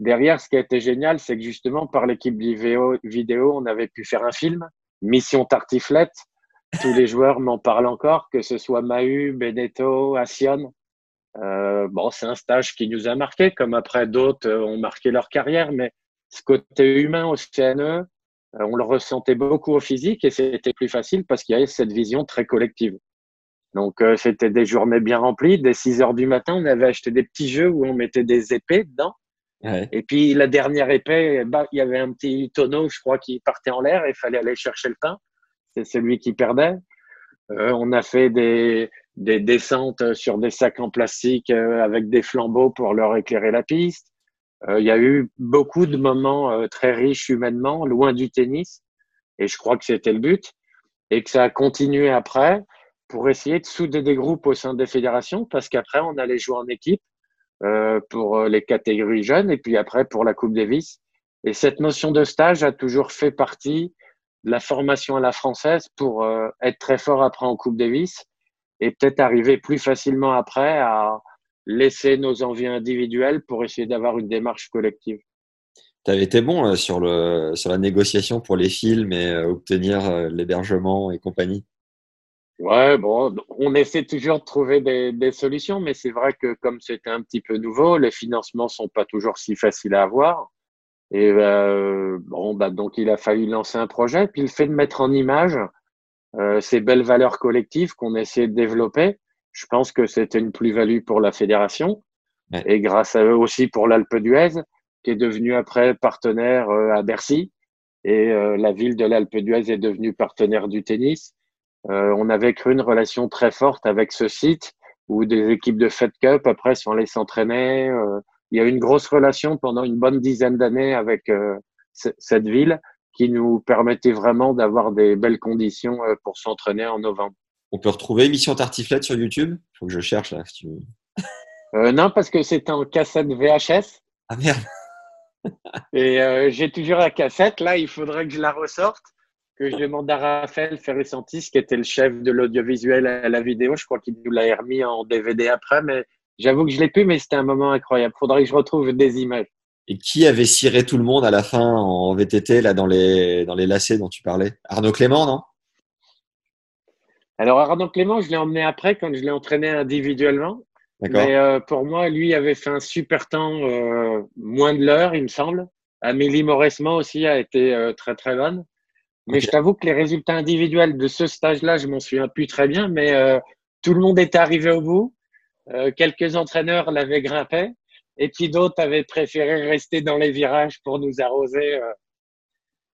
derrière, ce qui a été génial, c'est que justement, par l'équipe vidéo, on avait pu faire un film, Mission Tartiflette. Tous les joueurs m'en parlent encore, que ce soit Mahu, Benetto, Assion. Euh, bon, c'est un stage qui nous a marqué, comme après d'autres ont marqué leur carrière, mais ce côté humain au C N E, on le ressentait beaucoup au physique et c'était plus facile parce qu'il y avait cette vision très collective. Donc, euh, c'était des journées bien remplies. Dès six heures du matin, on avait acheté des petits jeux où on mettait des épées dedans. Ouais. Et puis, la dernière épée, bah, il y avait un petit tonneau, je crois, qui partait en l'air et il fallait aller chercher le pain. C'est celui qui perdait. Euh, on a fait des, des descentes sur des sacs en plastique euh, avec des flambeaux pour leur éclairer la piste. Euh, il y a eu beaucoup de moments euh, très riches humainement, loin du tennis. Et je crois que c'était le but. Et que ça a continué après pour essayer de souder des groupes au sein des fédérations parce qu'après, on allait jouer en équipe. Euh, pour les catégories jeunes et puis après pour la Coupe Davis. Et cette notion de stage a toujours fait partie de la formation à la française pour euh, être très fort après en Coupe Davis et peut-être arriver plus facilement après à laisser nos envies individuelles pour essayer d'avoir une démarche collective. Tu avais été bon euh, sur, le, sur la négociation pour les films et euh, obtenir euh, l'hébergement et compagnie. Ouais, bon, on essaie toujours de trouver des, des solutions, mais c'est vrai que comme c'était un petit peu nouveau, les financements sont pas toujours si faciles à avoir. Et euh, bon, bah donc il a fallu lancer un projet. Puis le fait de mettre en image euh, ces belles valeurs collectives qu'on essayait de développer, je pense que c'était une plus-value pour la fédération ouais. Et grâce à eux aussi pour l'Alpe d'Huez, qui est devenu après partenaire euh, à Bercy. Et euh, la ville de l'Alpe d'Huez est devenue partenaire du tennis. Euh, on avait créé une relation très forte avec ce site où des équipes de Fed Cup, après, si on les s'entraînait, euh, il y a eu une grosse relation pendant une bonne dizaine d'années avec euh, cette ville qui nous permettait vraiment d'avoir des belles conditions euh, pour s'entraîner en novembre. On peut retrouver Mission Tartiflette sur YouTube ? Il faut que je cherche là. Si tu veux. euh, non, parce que c'était en cassette V H S. Ah merde. Et euh, j'ai toujours la cassette. Là, il faudrait que je la ressorte. Que je demande à Raphaël Ferrisantis, qui était le chef de l'audiovisuel à la vidéo. Je crois qu'il nous l'a remis en D V D après, mais j'avoue que je l'ai plus, mais c'était un moment incroyable. Faudrait que je retrouve des images. Et qui avait ciré tout le monde à la fin en V T T, là, dans les, dans les lacets dont tu parlais? Arnaud Clément, non? Alors, Arnaud Clément, je l'ai emmené après quand je l'ai entraîné individuellement. D'accord. Mais euh, pour moi, lui avait fait un super temps, euh, moins de l'heure, il me semble. Amélie Mauresmo aussi a été euh, très, très bonne. Mais okay. Je t'avoue que les résultats individuels de ce stage-là, je m'en souviens plus très bien, mais euh, tout le monde était arrivé au bout. Euh, quelques entraîneurs l'avaient grimpé et puis d'autres avaient préféré rester dans les virages pour nous arroser. Euh.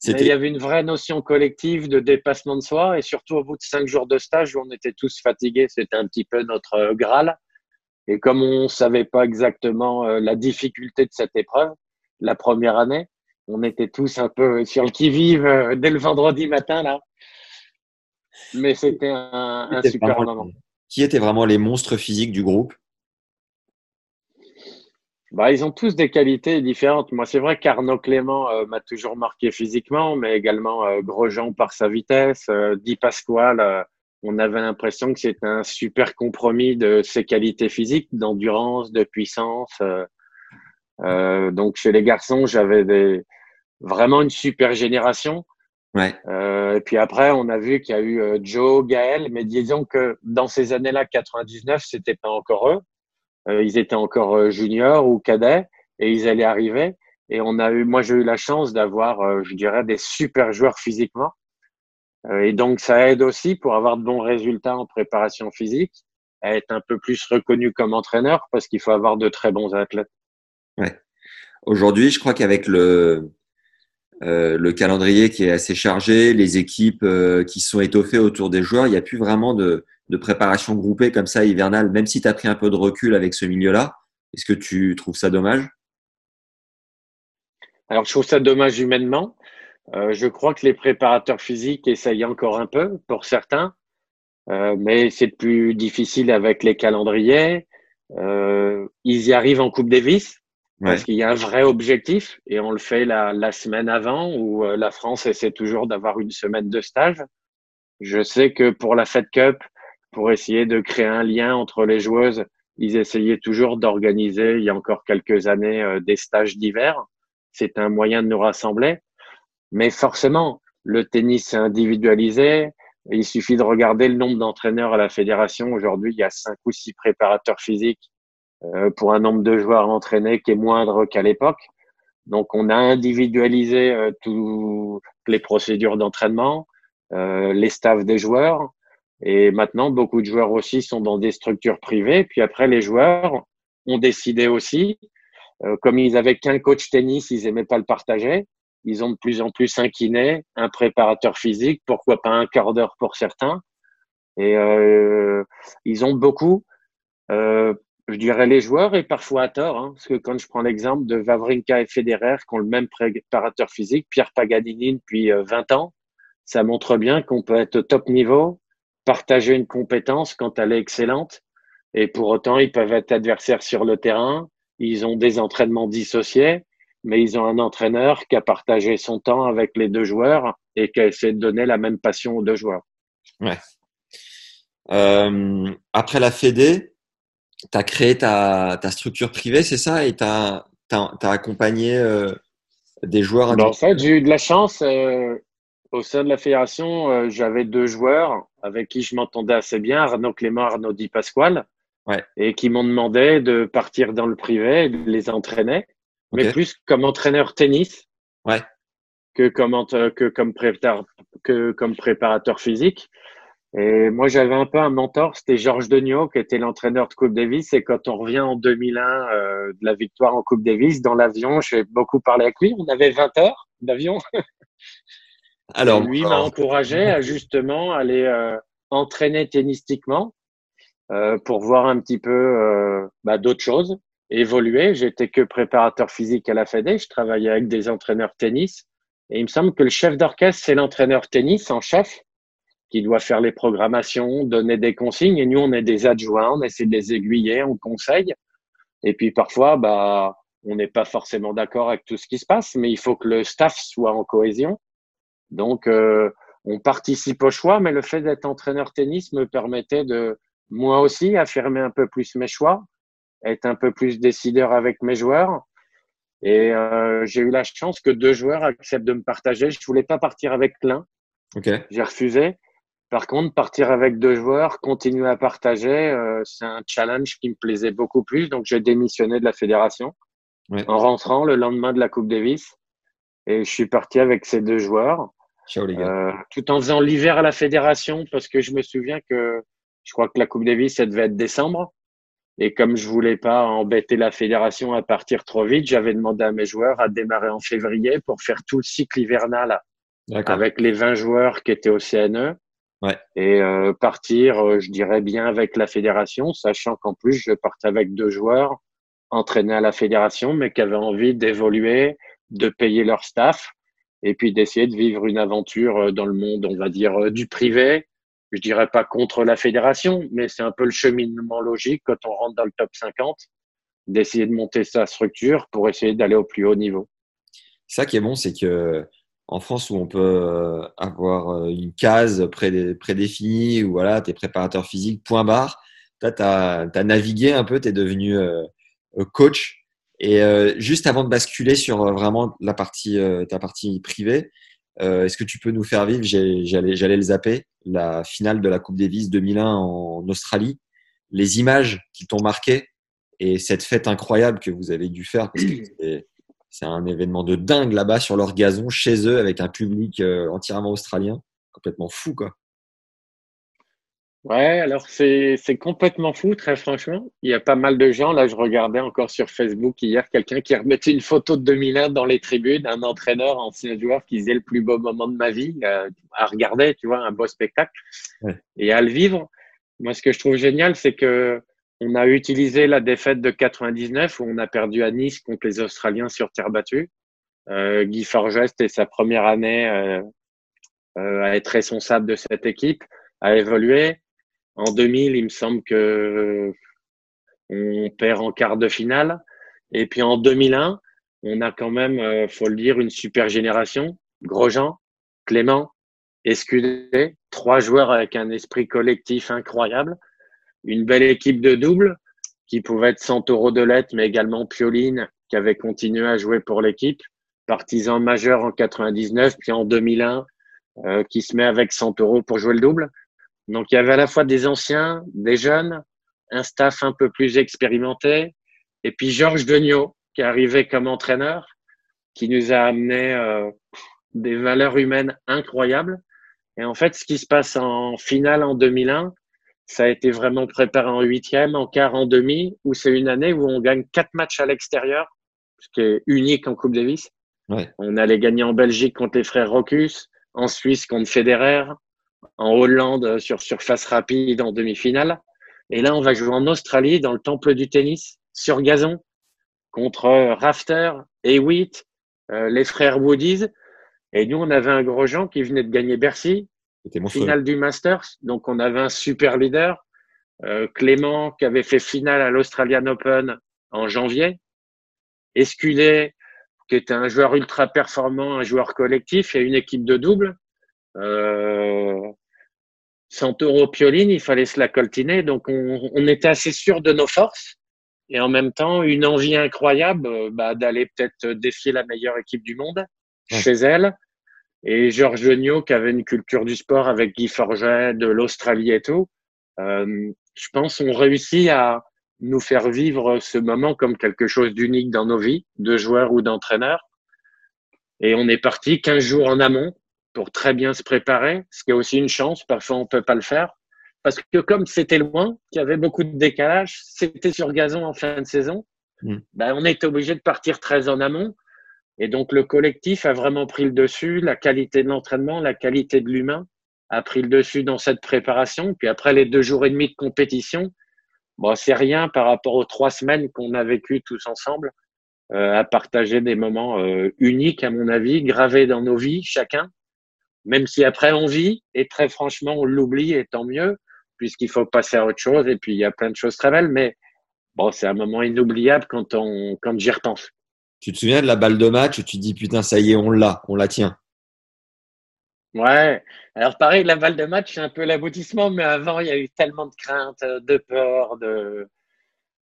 C'était... Mais il y avait une vraie notion collective de dépassement de soi et surtout au bout de cinq jours de stage où on était tous fatigués, c'était un petit peu notre euh, Graal. Et comme on savait pas exactement euh, la difficulté de cette épreuve, la première année, on était tous un peu sur le qui-vive dès le vendredi matin, là. Mais c'était un, un super moment. Qui étaient vraiment les monstres physiques du groupe ? Bah, ils ont tous des qualités différentes. Moi, c'est vrai qu'Arnaud Clément euh, m'a toujours marqué physiquement, mais également euh, Grosjean par sa vitesse. Euh, Di Pasquale, euh, on avait l'impression que c'était un super compromis de ses qualités physiques, d'endurance, de puissance. Euh, euh, donc, chez les garçons, j'avais des… Vraiment une super génération. Ouais. Euh, et puis après, on a vu qu'il y a eu euh, Joe, Gaël, mais disons que dans ces années-là, quatre-vingt-dix-neuf, c'était pas encore eux. Euh, ils étaient encore euh, juniors ou cadets et ils allaient arriver. Et on a eu, moi, j'ai eu la chance d'avoir, euh, je dirais, des super joueurs physiquement. Euh, et donc, ça aide aussi pour avoir de bons résultats en préparation physique, à être un peu plus reconnu comme entraîneur parce qu'il faut avoir de très bons athlètes. Ouais. Aujourd'hui, je crois qu'avec le, euh, le calendrier qui est assez chargé, les équipes euh, qui sont étoffées autour des joueurs, il n'y a plus vraiment de, de préparation groupée comme ça hivernale, même si tu as pris un peu de recul avec ce milieu-là. Est-ce que tu trouves ça dommage ? Alors, je trouve ça dommage humainement. Euh, je crois que les préparateurs physiques essayent encore un peu pour certains, euh, mais c'est plus difficile avec les calendriers. Euh, ils y arrivent en Coupe Davis ouais. parce qu'il y a un vrai objectif et on le fait la, la semaine avant où la France essaie toujours d'avoir une semaine de stage. Je sais que pour la Fed Cup, pour essayer de créer un lien entre les joueuses, ils essayaient toujours d'organiser, il y a encore quelques années, euh, des stages d'hiver. C'est un moyen de nous rassembler. Mais forcément, le tennis est individualisé. Il suffit de regarder le nombre d'entraîneurs à la fédération. Aujourd'hui, il y a cinq ou six préparateurs physiques euh, pour un nombre de joueurs entraînés qui est moindre qu'à l'époque. Donc, on a individualisé euh, toutes les procédures d'entraînement, euh, les staffs des joueurs. Et maintenant, beaucoup de joueurs aussi sont dans des structures privées. Puis après, les joueurs ont décidé aussi, euh, comme ils avaient qu'un coach tennis, ils aimaient pas le partager. Ils ont de plus en plus un kiné, un préparateur physique, pourquoi pas un quart d'heure pour certains. Et euh, ils ont beaucoup, euh, je dirais les joueurs, et parfois à tort, hein, parce que quand je prends l'exemple de Wawrinka et Federer, qui ont le même préparateur physique, Pierre Paganini depuis vingt ans, ça montre bien qu'on peut être au top niveau, partager une compétence quand elle est excellente, et pour autant, ils peuvent être adversaires sur le terrain, ils ont des entraînements dissociés, mais ils ont un entraîneur qui a partagé son temps avec les deux joueurs et qui a essayé de donner la même passion aux deux joueurs. Ouais. Euh, après la Fédé, tu as créé ta, ta structure privée, c'est ça ? Et tu as accompagné euh, des joueurs individuels ? En fait, j'ai eu de la chance. Euh, au sein de la fédération, euh, j'avais deux joueurs avec qui je m'entendais assez bien, Arnaud Clément, Arnaud Di Pasquale, ouais. et qui m'ont demandé de partir dans le privé et de les entraîner. Mais okay. plus comme entraîneur tennis ouais. que, comme, que, comme prépa, que comme préparateur physique. Et moi, j'avais un peu un mentor, c'était Georges Degnaud, qui était l'entraîneur de Coupe Davis. Et quand on revient en deux mille un euh, de la victoire en Coupe Davis, dans l'avion, j'ai beaucoup parlé avec lui. On avait vingt heures d'avion. Alors, lui m'a encouragé à justement aller euh, entraîner tennistiquement euh, pour voir un petit peu euh, bah, d'autres choses. Évolué, j'étais que préparateur physique à la Fédé, je travaillais avec des entraîneurs tennis et il me semble que le chef d'orchestre, c'est l'entraîneur tennis en chef qui doit faire les programmations, donner des consignes et nous, on est des adjoints, on essaie de les aiguiller, on conseille et puis parfois, bah, on n'est pas forcément d'accord avec tout ce qui se passe, mais il faut que le staff soit en cohésion. Donc, euh, on participe au choix, mais le fait d'être entraîneur tennis me permettait de, moi aussi, affirmer un peu plus mes choix, être un peu plus décideur avec mes joueurs. Et euh, j'ai eu la chance que deux joueurs acceptent de me partager. Je voulais pas partir avec l'un. Okay. J'ai refusé. Par contre, partir avec deux joueurs, continuer à partager, euh, c'est un challenge qui me plaisait beaucoup plus. Donc, j'ai démissionné de la fédération ouais. en rentrant le lendemain de la Coupe Davis. Et je suis parti avec ces deux joueurs. Ciao, les gars. Euh, tout en faisant l'hiver à la fédération parce que je me souviens que je crois que la Coupe Davis, elle devait être décembre. Et comme je voulais pas embêter la fédération à partir trop vite, j'avais demandé à mes joueurs à démarrer en février pour faire tout le cycle hivernal avec les vingt joueurs qui étaient au C N E ouais. et euh, partir, euh, je dirais bien avec la fédération, sachant qu'en plus je partais avec deux joueurs entraînés à la fédération, mais qui avaient envie d'évoluer, de payer leur staff et puis d'essayer de vivre une aventure dans le monde, on va dire, du privé. Je dirais pas contre la fédération, mais c'est un peu le cheminement logique quand on rentre dans le top cinquante, d'essayer de monter sa structure pour essayer d'aller au plus haut niveau. Ça qui est bon, c'est que en France où on peut avoir une case prédé- prédéfinie, où voilà, t'es préparateur physique, point barre, t'as, t'as, t'as navigué un peu, t'es devenu euh, coach. Et euh, juste avant de basculer sur euh, vraiment la partie, euh, ta partie privée, Euh, est-ce que tu peux nous faire vivre, j'ai, j'allais, j'allais le zapper, la finale de la Coupe Davis deux mille un en Australie, les images qui t'ont marqué et cette fête incroyable que vous avez dû faire parce que c'était C'est un événement de dingue là-bas sur leur gazon, chez eux, avec un public euh, entièrement australien. Complètement fou, quoi. Ouais, alors c'est, c'est complètement fou, très franchement. Il y a pas mal de gens. Là, je regardais encore sur Facebook hier quelqu'un qui remettait une photo de deux mille un dans les tribunes, un entraîneur, ancien joueur qui disait le plus beau moment de ma vie euh, à regarder, tu vois, un beau spectacle ouais. Et à le vivre. Moi, ce que je trouve génial, c'est que on a utilisé la défaite de quatre-vingt-dix-neuf où on a perdu à Nice contre les Australiens sur terre battue. Euh, Guy Forget, c'était sa première année euh, euh, à être responsable de cette équipe, à évoluer. En deux mille, il me semble que on perd en quart de finale. Et puis en deux mille un, on a quand même, faut le dire, une super génération. Grosjean, Clément, Escudé, trois joueurs avec un esprit collectif incroyable. Une belle équipe de double qui pouvait être Santoro de Lette, mais également Pioline qui avait continué à jouer pour l'équipe. Partisan majeur en quatre-vingt-dix-neuf, puis en deux mille un, euh, qui se met avec Santoro pour jouer le double. Donc, il y avait à la fois des anciens, des jeunes, un staff un peu plus expérimenté, et puis Georges Degnaud, qui est arrivé comme entraîneur, qui nous a amené euh, des valeurs humaines incroyables. Et en fait, ce qui se passe en finale en deux mille un, ça a été vraiment préparé en huitième, en quart, en demi, où c'est une année où on gagne quatre matchs à l'extérieur, ce qui est unique en Coupe Davis. Ouais. On allait gagner en Belgique contre les frères Rokus, en Suisse contre Federer, en Hollande sur surface rapide en demi-finale. Et là, on va jouer en Australie, dans le temple du tennis, sur gazon, contre Rafter, Hewitt, euh, les frères Woodies. Et nous, on avait un Grosjean qui venait de gagner Bercy, finale du Masters. Donc, on avait un super leader. Euh, Clément, qui avait fait finale à l'Australian Open en janvier. Escudé, qui était un joueur ultra performant, un joueur collectif et une équipe de double. Euh, Santoro, Pioline, il fallait se la coltiner, donc on, on était assez sûr de nos forces et en même temps une envie incroyable bah, d'aller peut-être défier la meilleure équipe du monde ouais. chez elle. Et Georges Degnaud qui avait une culture du sport avec Guy Forget de l'Australie et tout, euh, je pense on réussit à nous faire vivre ce moment comme quelque chose d'unique dans nos vies de joueurs ou d'entraîneurs. Et on est parti quinze jours en amont pour très bien se préparer, ce qui est aussi une chance. Parfois, on peut pas le faire parce que comme c'était loin, qu'il y avait beaucoup de décalage, c'était sur gazon en fin de saison, mmh. ben, on était obligé de partir très en amont. Et donc, le collectif a vraiment pris le dessus. La qualité de l'entraînement, la qualité de l'humain a pris le dessus dans cette préparation. Puis après les deux jours et demi de compétition, bon, c'est rien par rapport aux trois semaines qu'on a vécues tous ensemble euh, à partager des moments euh, uniques, à mon avis, gravés dans nos vies, chacun. Même si après on vit, et très franchement on l'oublie, et tant mieux, puisqu'il faut passer à autre chose, et puis il y a plein de choses très belles, mais bon, c'est un moment inoubliable quand, on, quand j'y repense. Tu te souviens de la balle de match où tu te dis putain, ça y est, on l'a, on la tient. Ouais, alors pareil, la balle de match, c'est un peu l'aboutissement, mais avant il y a eu tellement de craintes, de peur, de.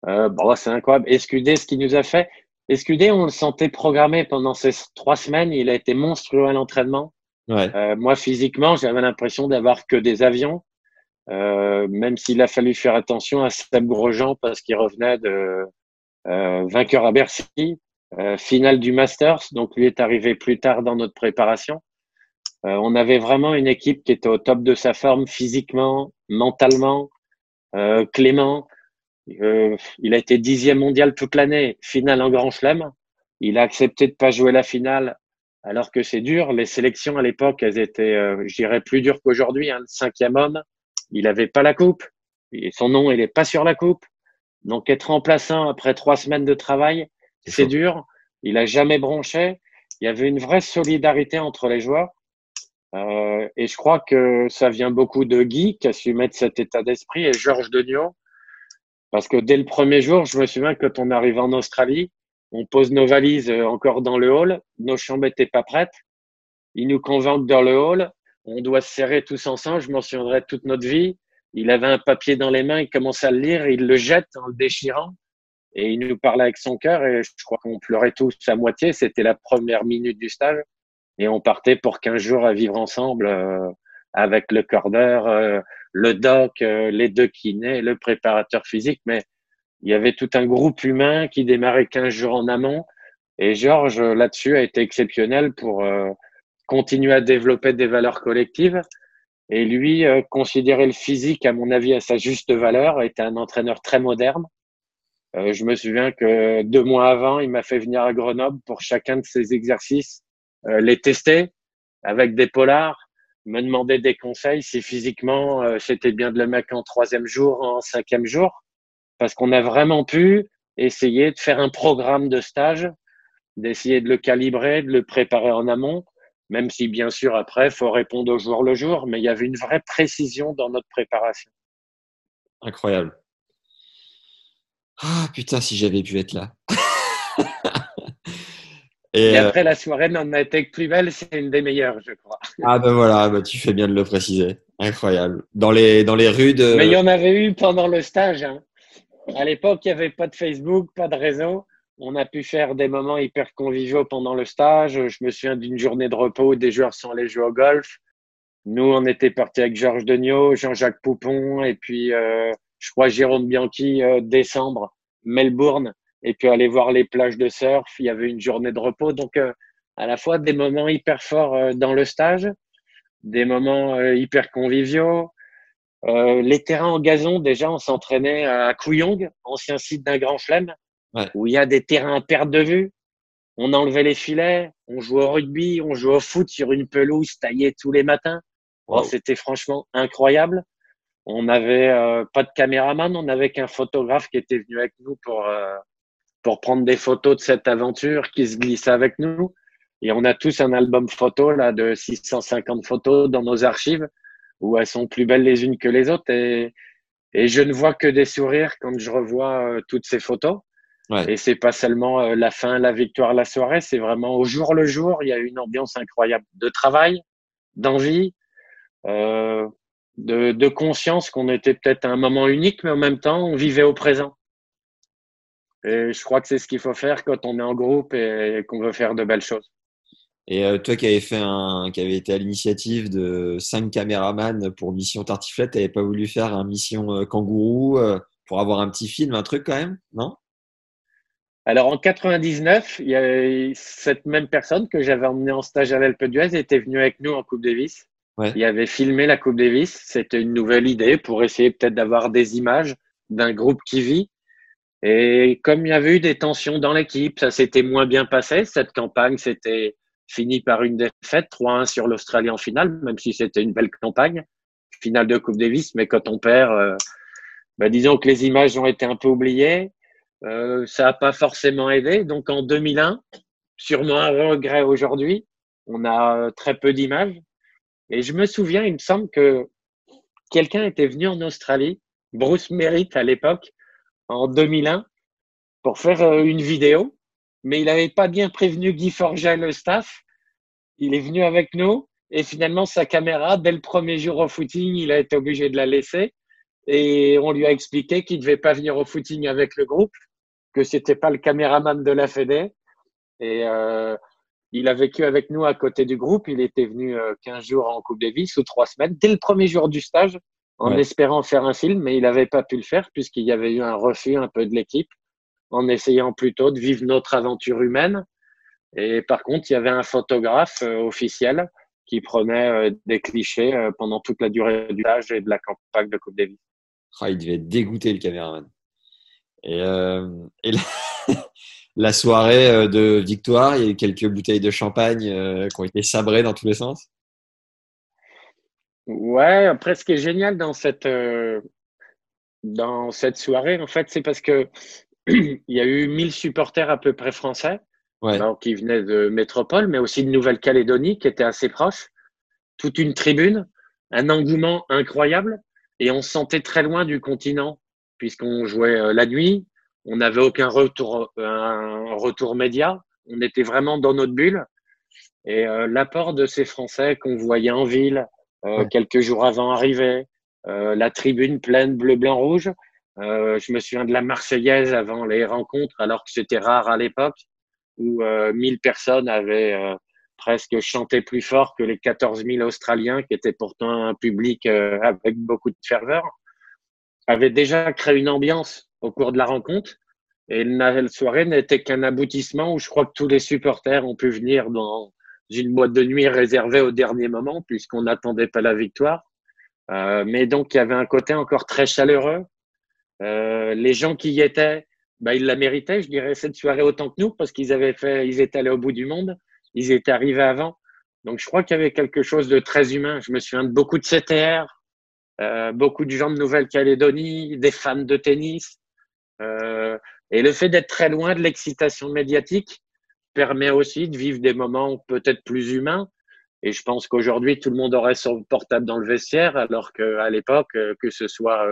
Euh, bon, c'est incroyable. Escudé, ce qu'il nous a fait. Escudé, on le sentait programmé pendant ces trois semaines, il a été monstrueux à l'entraînement. Ouais. Euh, moi, physiquement, j'avais l'impression d'avoir que des avions, euh, même s'il a fallu faire attention à Seb Grosjean parce qu'il revenait de euh, vainqueur à Bercy, euh, finale du Masters, donc lui est arrivé plus tard dans notre préparation. Euh, on avait vraiment une équipe qui était au top de sa forme physiquement, mentalement. Euh, Clément, euh, il a été dixième mondial toute l'année, finale en Grand Chelem. Il a accepté de pas jouer la finale. Alors que c'est dur, les sélections à l'époque, elles étaient, euh, je dirais, plus dures qu'aujourd'hui. Hein. Le cinquième homme, il n'avait pas la coupe. Et son nom, il n'est pas sur la coupe. Donc, être remplaçant après trois semaines de travail, c'est, c'est dur. Il n'a jamais bronché. Il y avait une vraie solidarité entre les joueurs. Euh, et je crois que ça vient beaucoup de Guy qui a su mettre cet état d'esprit et Georges Degnaud. Parce que dès le premier jour, je me souviens que quand on arrive en Australie, on pose nos valises encore dans le hall. Nos chambres étaient pas prêtes. Ils nous convoquent dans le hall. On doit se serrer tous ensemble. Je m'en souviendrai toute notre vie. Il avait un papier dans les mains. Il commence à le lire. Il le jette en le déchirant. Et il nous parlait avec son cœur. Et je crois qu'on pleurait tous à moitié. C'était la première minute du stage. Et on partait pour quinze jours à vivre ensemble euh, avec le cordeur, euh, le doc, euh, les deux kinés, le préparateur physique. Mais il y avait tout un groupe humain qui démarrait quinze jours en amont Et Georges, là-dessus, a été exceptionnel pour euh, continuer à développer des valeurs collectives. Et lui, euh, considérait le physique, à mon avis, à sa juste valeur, était un entraîneur très moderne. Euh, je me souviens que deux mois avant, il m'a fait venir à Grenoble pour chacun de ses exercices, euh, les tester avec des polars, me demander des conseils si physiquement, euh, c'était bien de le mettre en troisième jour, en cinquième jour, parce qu'on a vraiment pu essayer de faire un programme de stage, d'essayer de le calibrer, de le préparer en amont, même si, bien sûr, après, faut répondre au jour le jour, mais il y avait une vraie précision dans notre préparation. Incroyable. Ah, putain, si j'avais pu être là. Et, Et après, euh... la soirée n'en a été que plus belle, c'est une des meilleures, je crois. Ah ben voilà, ben, tu fais bien de le préciser. Incroyable. Dans les, dans les rues de… Mais il y en avait eu pendant le stage. Hein. À l'époque, il n'y avait pas de Facebook, pas de réseau. On a pu faire des moments hyper conviviaux pendant le stage. Je me souviens d'une journée de repos où des joueurs sont allés jouer au golf. Nous, on était partis avec Georges Degnaud, Jean-Jacques Poupon et puis… Euh... je crois Jérôme Bianchi, euh, décembre, Melbourne, et puis aller voir les plages de surf. Il y avait une journée de repos. Donc, euh, à la fois des moments hyper forts euh, dans le stage, des moments euh, hyper conviviaux. Euh, les terrains en gazon, déjà, on s'entraînait à Couillong, ancien site d'un grand chelem, ouais. Où il y a des terrains à perte de vue. On enlevait les filets, on jouait au rugby, on jouait au foot sur une pelouse taillée tous les matins. Wow. Alors, c'était franchement incroyable. On n'avait euh, pas de caméraman, on n'avait qu'un photographe qui était venu avec nous pour euh, pour prendre des photos de cette aventure, qui se glissait avec nous. Et on a tous un album photo là de six cent cinquante photos dans nos archives où elles sont plus belles les unes que les autres. Et et je ne vois que des sourires quand je revois euh, toutes ces photos. Ouais. Et c'est pas seulement euh, la fin, la victoire, la soirée, c'est vraiment au jour le jour. Il y a une ambiance incroyable de travail, d'envie. Euh, De, de conscience qu'on était peut-être à un moment unique, mais en même temps, on vivait au présent. Et je crois que c'est ce qu'il faut faire quand on est en groupe et qu'on veut faire de belles choses. Et euh, toi qui avais fait un, qui avait été à l'initiative de cinq caméramans pour Mission Tartiflette, tu n'avais pas voulu faire un Mission euh, Kangourou euh, pour avoir un petit film, un truc quand même, non ? Alors en quatre-vingt-dix-neuf, il y avait cette même personne que j'avais emmenée en stage à l'Alpe d'Huez était venue avec nous en Coupe Davis. Ouais. Il avait filmé la Coupe Davis, c'était une nouvelle idée pour essayer peut-être d'avoir des images d'un groupe qui vit. Et comme il y avait eu des tensions dans l'équipe, ça s'était moins bien passé. Cette campagne s'était finie par une défaite, trois un sur l'Australie en finale, même si c'était une belle campagne, finale de Coupe Davis. Mais quand on perd, euh, bah disons que les images ont été un peu oubliées, euh, ça n'a pas forcément aidé. Donc en deux mille un, sûrement un regret aujourd'hui, on a très peu d'images. Et je me souviens, il me semble que quelqu'un était venu en Australie, Bruce Merritt à l'époque, en deux mille un, pour faire une vidéo. Mais il n'avait pas bien prévenu Guy Forget, le staff. Il est venu avec nous et finalement, sa caméra, dès le premier jour au footing, il a été obligé de la laisser. Et on lui a expliqué qu'il ne devait pas venir au footing avec le groupe, que c'était pas le caméraman de la Fédé. Et... Euh, il a vécu avec nous à côté du groupe. Il était venu quinze jours en Coupe Davis ou trois semaines, dès le premier jour du stage, en ouais. espérant faire un film, mais il n'avait pas pu le faire puisqu'il y avait eu un refus un peu de l'équipe en essayant plutôt de vivre notre aventure humaine. Et par contre, il y avait un photographe officiel qui prenait des clichés pendant toute la durée du stage et de la campagne de Coupe Davis. Oh, il devait dégoûter le caméraman. Et, euh... et là... La soirée de victoire, il y a eu quelques bouteilles de champagne euh, qui ont été sabrées dans tous les sens. Ouais, après, ce qui est génial dans cette, euh, dans cette soirée, en fait, c'est parce que il y a eu mille supporters à peu près français, ouais. Alors, qui venaient de métropole, mais aussi de Nouvelle-Calédonie, qui étaient assez proches. Toute une tribune, un engouement incroyable, et on se sentait très loin du continent, puisqu'on jouait euh, la nuit. On n'avait aucun retour, un retour média. On était vraiment dans notre bulle. Et euh, l'apport de ces Français qu'on voyait en ville euh, ouais. quelques jours avant arriver, euh, la tribune pleine bleu, blanc, rouge. Euh, je me souviens de la Marseillaise avant les rencontres, alors que c'était rare à l'époque, où euh, mille personnes avaient euh, presque chanté plus fort que les quatorze mille Australiens, qui étaient pourtant un public euh, avec beaucoup de ferveur, avaient déjà créé une ambiance au cours de la rencontre, Et la soirée n'était qu'un aboutissement où je crois que tous les supporters ont pu venir dans une boîte de nuit réservée au dernier moment puisqu'on n'attendait pas la victoire. Euh, mais donc, il y avait un côté encore très chaleureux. Euh, les gens qui y étaient, bah, ils la méritaient, je dirais, cette soirée autant que nous parce qu'ils avaient fait, ils étaient allés au bout du monde, ils étaient arrivés avant. Donc, je crois qu'il y avait quelque chose de très humain. Je me souviens de beaucoup de C T R, euh, beaucoup de gens de Nouvelle-Calédonie, des fans de tennis. Euh, et le fait d'être très loin de l'excitation médiatique permet aussi de vivre des moments peut-être plus humains. Et je pense qu'aujourd'hui, tout le monde aurait son portable dans le vestiaire, alors qu'à l'époque, que ce soit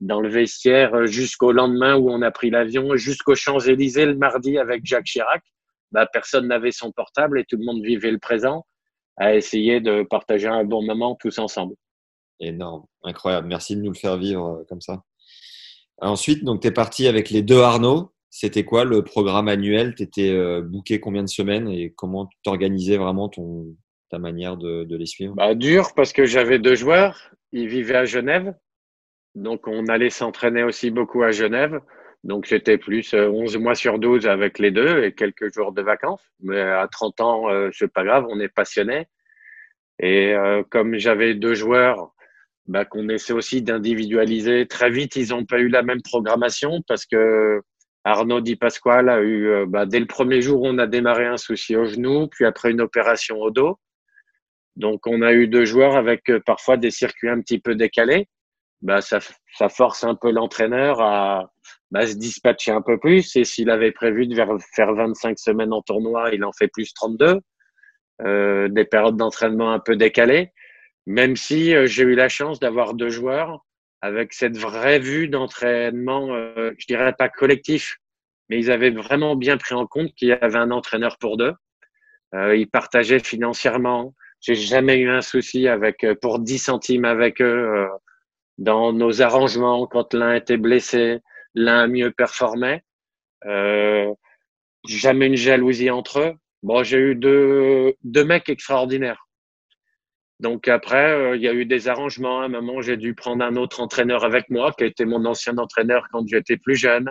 dans le vestiaire jusqu'au lendemain où on a pris l'avion, jusqu'aux Champs-Élysées le mardi avec Jacques Chirac, bah, personne n'avait son portable et tout le monde vivait le présent à essayer de partager un bon moment tous ensemble. Énorme, incroyable. Merci de nous le faire vivre comme ça. Ensuite, donc, tu es parti avec les deux Arnaud. C'était quoi le programme annuel? Tu étais euh, booké combien de semaines et comment tu t'organisais vraiment ton, ta manière de, de les suivre? Bah, dur parce que j'avais deux joueurs. Ils vivaient à Genève. Donc, on allait s'entraîner aussi beaucoup à Genève. Donc, j'étais plus euh, onze mois sur douze avec les deux et quelques jours de vacances. Mais à trente ans, euh, c'est pas grave, on est passionné. Et euh, comme j'avais deux joueurs, bah, qu'on essaie aussi d'individualiser. Très vite, ils n'ont pas eu la même programmation parce que Arnaud Di Pasquale a eu, bah, dès le premier jour, on a démarré un souci au genou, puis après une opération au dos. Donc, on a eu deux joueurs avec parfois des circuits un petit peu décalés. Bah, ça, ça force un peu l'entraîneur à bah, se dispatcher un peu plus. Et s'il avait prévu de faire vingt-cinq semaines en tournoi, il en fait plus trente-deux. Euh, des périodes d'entraînement un peu décalées. Même si euh, j'ai eu la chance d'avoir deux joueurs avec cette vraie vue d'entraînement, euh, je dirais pas collectif, mais ils avaient vraiment bien pris en compte qu'il y avait un entraîneur pour deux. Euh, ils partageaient financièrement. J'ai jamais eu un souci avec euh, pour dix centimes avec eux euh, dans nos arrangements quand l'un était blessé, l'un mieux performait. Euh, jamais une jalousie entre eux. Bon, j'ai eu deux deux mecs extraordinaires. Donc après, euh, il y a eu des arrangements. À un moment, j'ai dû prendre un autre entraîneur avec moi, qui était mon ancien entraîneur quand j'étais plus jeune.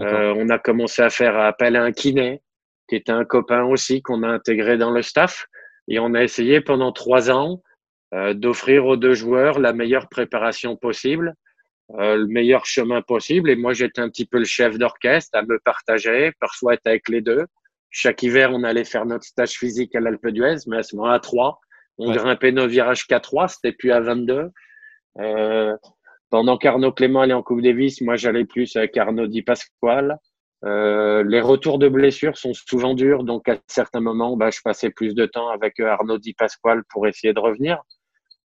Euh, on a commencé à faire appel à un kiné, qui était un copain aussi, qu'on a intégré dans le staff. Et on a essayé pendant trois ans euh, d'offrir aux deux joueurs la meilleure préparation possible, euh, le meilleur chemin possible. Et moi, j'étais un petit peu le chef d'orchestre à me partager, parfois être avec les deux. Chaque hiver, on allait faire notre stage physique à l'Alpe d'Huez, mais à ce moment-là, à trois. On ouais. grimpait nos virages qu'à trois, c'était plus à vingt-deux. Euh, pendant qu'Arnaud Clément allait en Coupe Davis, moi j'allais plus avec Arnaud Di Pasquale. Euh, les retours de blessures sont souvent durs, donc à certains moments, bah, je passais plus de temps avec Arnaud Di Pasquale pour essayer de revenir.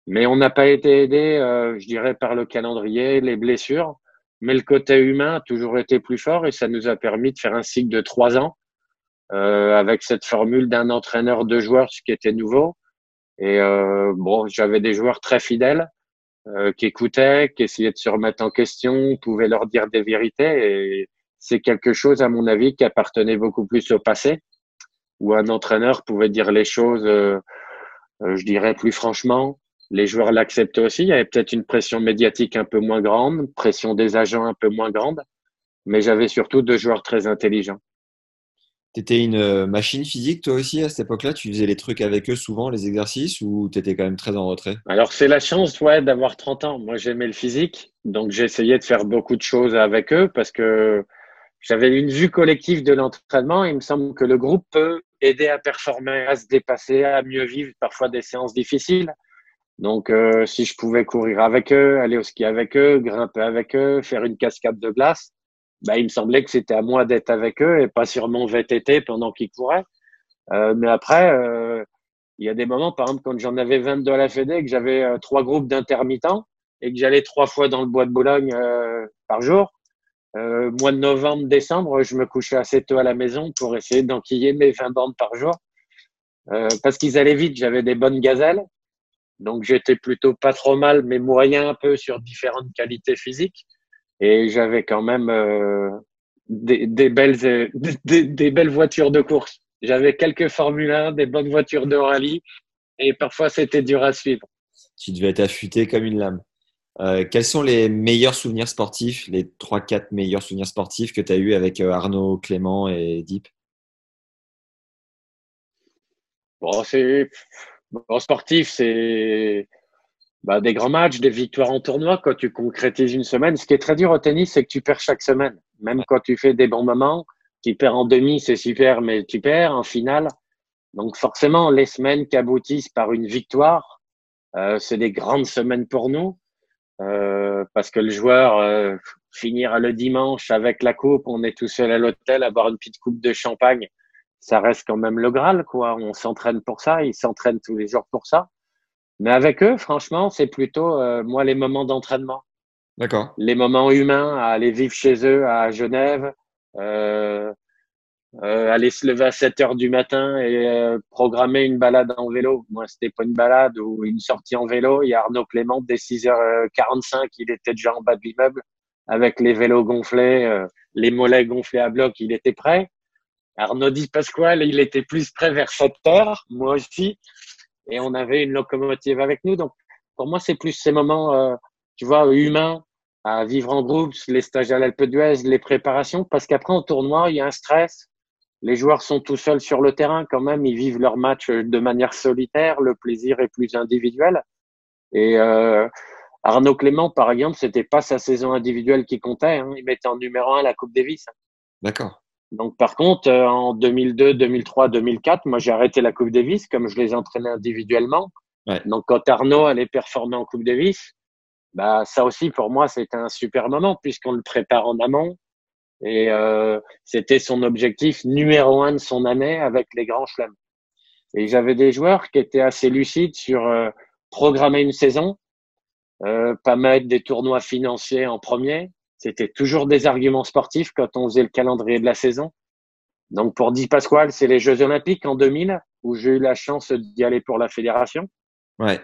Mais on n'a pas été aidé, euh, je dirais, par le calendrier, les blessures. Mais le côté humain a toujours été plus fort et ça nous a permis de faire un cycle de trois ans euh, avec cette formule d'un entraîneur, deux joueurs, ce qui était nouveau. Et euh, bon, j'avais des joueurs très fidèles euh, qui écoutaient, qui essayaient de se remettre en question, pouvaient leur dire des vérités. Et c'est quelque chose, à mon avis, qui appartenait beaucoup plus au passé, où un entraîneur pouvait dire les choses, euh, euh, je dirais, plus franchement. Les joueurs l'acceptaient aussi. Il y avait peut-être une pression médiatique un peu moins grande, pression des agents un peu moins grande, mais j'avais surtout deux joueurs très intelligents. Tu étais une machine physique, toi aussi, à cette époque-là? Tu faisais les trucs avec eux souvent, les exercices, ou tu étais quand même très en retrait? Alors, c'est la chance ouais, d'avoir trente ans. Moi, j'aimais le physique, donc j'essayais de faire beaucoup de choses avec eux parce que j'avais une vue collective de l'entraînement. Il me semble que le groupe peut aider à performer, à se dépasser, à mieux vivre parfois des séances difficiles. Donc, euh, si je pouvais courir avec eux, aller au ski avec eux, grimper avec eux, faire une cascade de glace, bah, il me semblait que c'était à moi d'être avec eux et pas sur mon V T T pendant qu'ils couraient. Euh, mais après, euh, il y a des moments, par exemple, quand j'en avais vingt-deux à la Fédé, que j'avais euh, trois groupes d'intermittents et que j'allais trois fois dans le bois de Boulogne euh, par jour. Euh, mois de novembre, décembre, je me couchais assez tôt à la maison pour essayer d'enquiller mes vingt bandes par jour. Euh, parce qu'ils allaient vite, j'avais des bonnes gazelles. Donc, j'étais plutôt pas trop mal, mais moyen un peu sur différentes qualités physiques. Et j'avais quand même euh, des, des, belles, euh, des, des belles voitures de course. J'avais quelques Formule un, des bonnes voitures de rallye. Et parfois, c'était dur à suivre. Tu devais être affûté comme une lame. Euh, quels sont les meilleurs souvenirs sportifs, les trois quatre meilleurs souvenirs sportifs que tu as eu avec euh, Arnaud, Clément et Deep? Bon, c'est bon, sportif, c'est bah, des grands matchs, des victoires en tournoi quand tu concrétises une semaine. Ce qui est très dur au tennis, c'est que tu perds chaque semaine. Même ouais. Quand tu fais des bons moments, tu perds en demi, c'est super, mais tu perds en finale. Donc forcément, les semaines qui aboutissent par une victoire, euh, c'est des grandes semaines pour nous. Euh, parce que le joueur euh, finira le dimanche avec la coupe, on est tout seul à l'hôtel à boire une petite coupe de champagne, ça reste quand même le Graal, quoi. On s'entraîne pour ça, ils s'entraînent tous les jours pour ça. Mais avec eux, franchement, c'est plutôt euh, moi les moments d'entraînement. D'accord. Les moments humains, à aller vivre chez eux à Genève, euh, euh, aller se lever à sept heures du matin et euh, programmer une balade en vélo. Moi, c'était pas une balade ou une sortie en vélo. Il y a Arnaud Clément, dès six heures quarante-cinq, il était déjà en bas de l'immeuble avec les vélos gonflés, euh, les mollets gonflés à bloc, il était prêt. Arnaud Di Pasquale, il était plus prêt vers sept heures, moi aussi. Et on avait une locomotive avec nous. Donc, pour moi, c'est plus ces moments, euh, tu vois, humains, à vivre en groupe, les stages à l'Alpe d'Huez, les préparations, parce qu'après, en tournoi, il y a un stress. Les joueurs sont tout seuls sur le terrain quand même, ils vivent leur match de manière solitaire, le plaisir est plus individuel. Et euh, Arnaud Clément, par exemple, c'était pas sa saison individuelle qui comptait, hein. Il mettait en numéro un la Coupe Davis. D'accord. Donc par contre, euh, en deux mille deux, deux mille trois, deux mille quatre, moi j'ai arrêté la Coupe Davis comme je les entraînais individuellement. Ouais. Donc quand Arnaud allait performer en Coupe Davis, bah ça aussi pour moi c'était un super moment puisqu'on le prépare en amont. Et euh, c'était son objectif numéro un de son année avec les grands chelems. Et j'avais des joueurs qui étaient assez lucides sur euh, programmer une saison, euh, pas mettre des tournois financiers en premier. C'était toujours des arguments sportifs quand on faisait le calendrier de la saison. Donc pour Di Pasquale, c'est les Jeux Olympiques en deux mille où j'ai eu la chance d'y aller pour la fédération. Ouais.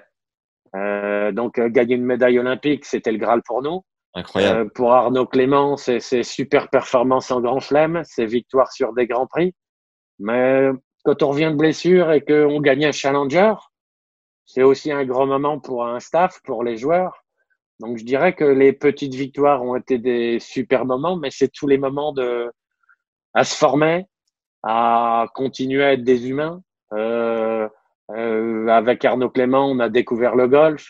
Euh, donc euh, gagner une médaille olympique, c'était le Graal pour nous. Incroyable. Euh, pour Arnaud Clément, c'est, c'est super performance en grand chelem, c'est victoire sur des grands prix. Mais quand on revient de blessure et qu'on gagne un challenger, c'est aussi un grand moment pour un staff, pour les joueurs. Donc je dirais que les petites victoires ont été des super moments, mais c'est tous les moments de à se former, à continuer à être des humains. Euh, euh, avec Arnaud Clément, on a découvert le golf.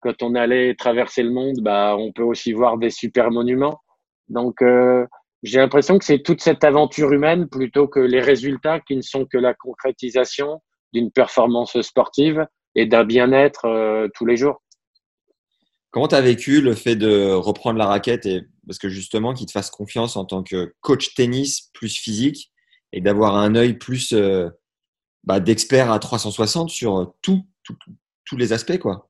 Quand on allait traverser le monde, bah, on peut aussi voir des super monuments. Donc, euh, j'ai l'impression que c'est toute cette aventure humaine plutôt que les résultats qui ne sont que la concrétisation d'une performance sportive et d'un bien-être euh, tous les jours. Comment tu as vécu le fait de reprendre la raquette et parce que justement, qu'ils te fassent confiance en tant que coach tennis plus physique et d'avoir un œil plus euh, bah, d'expert à trois cent soixante sur tout, tout, tous les aspects, quoi.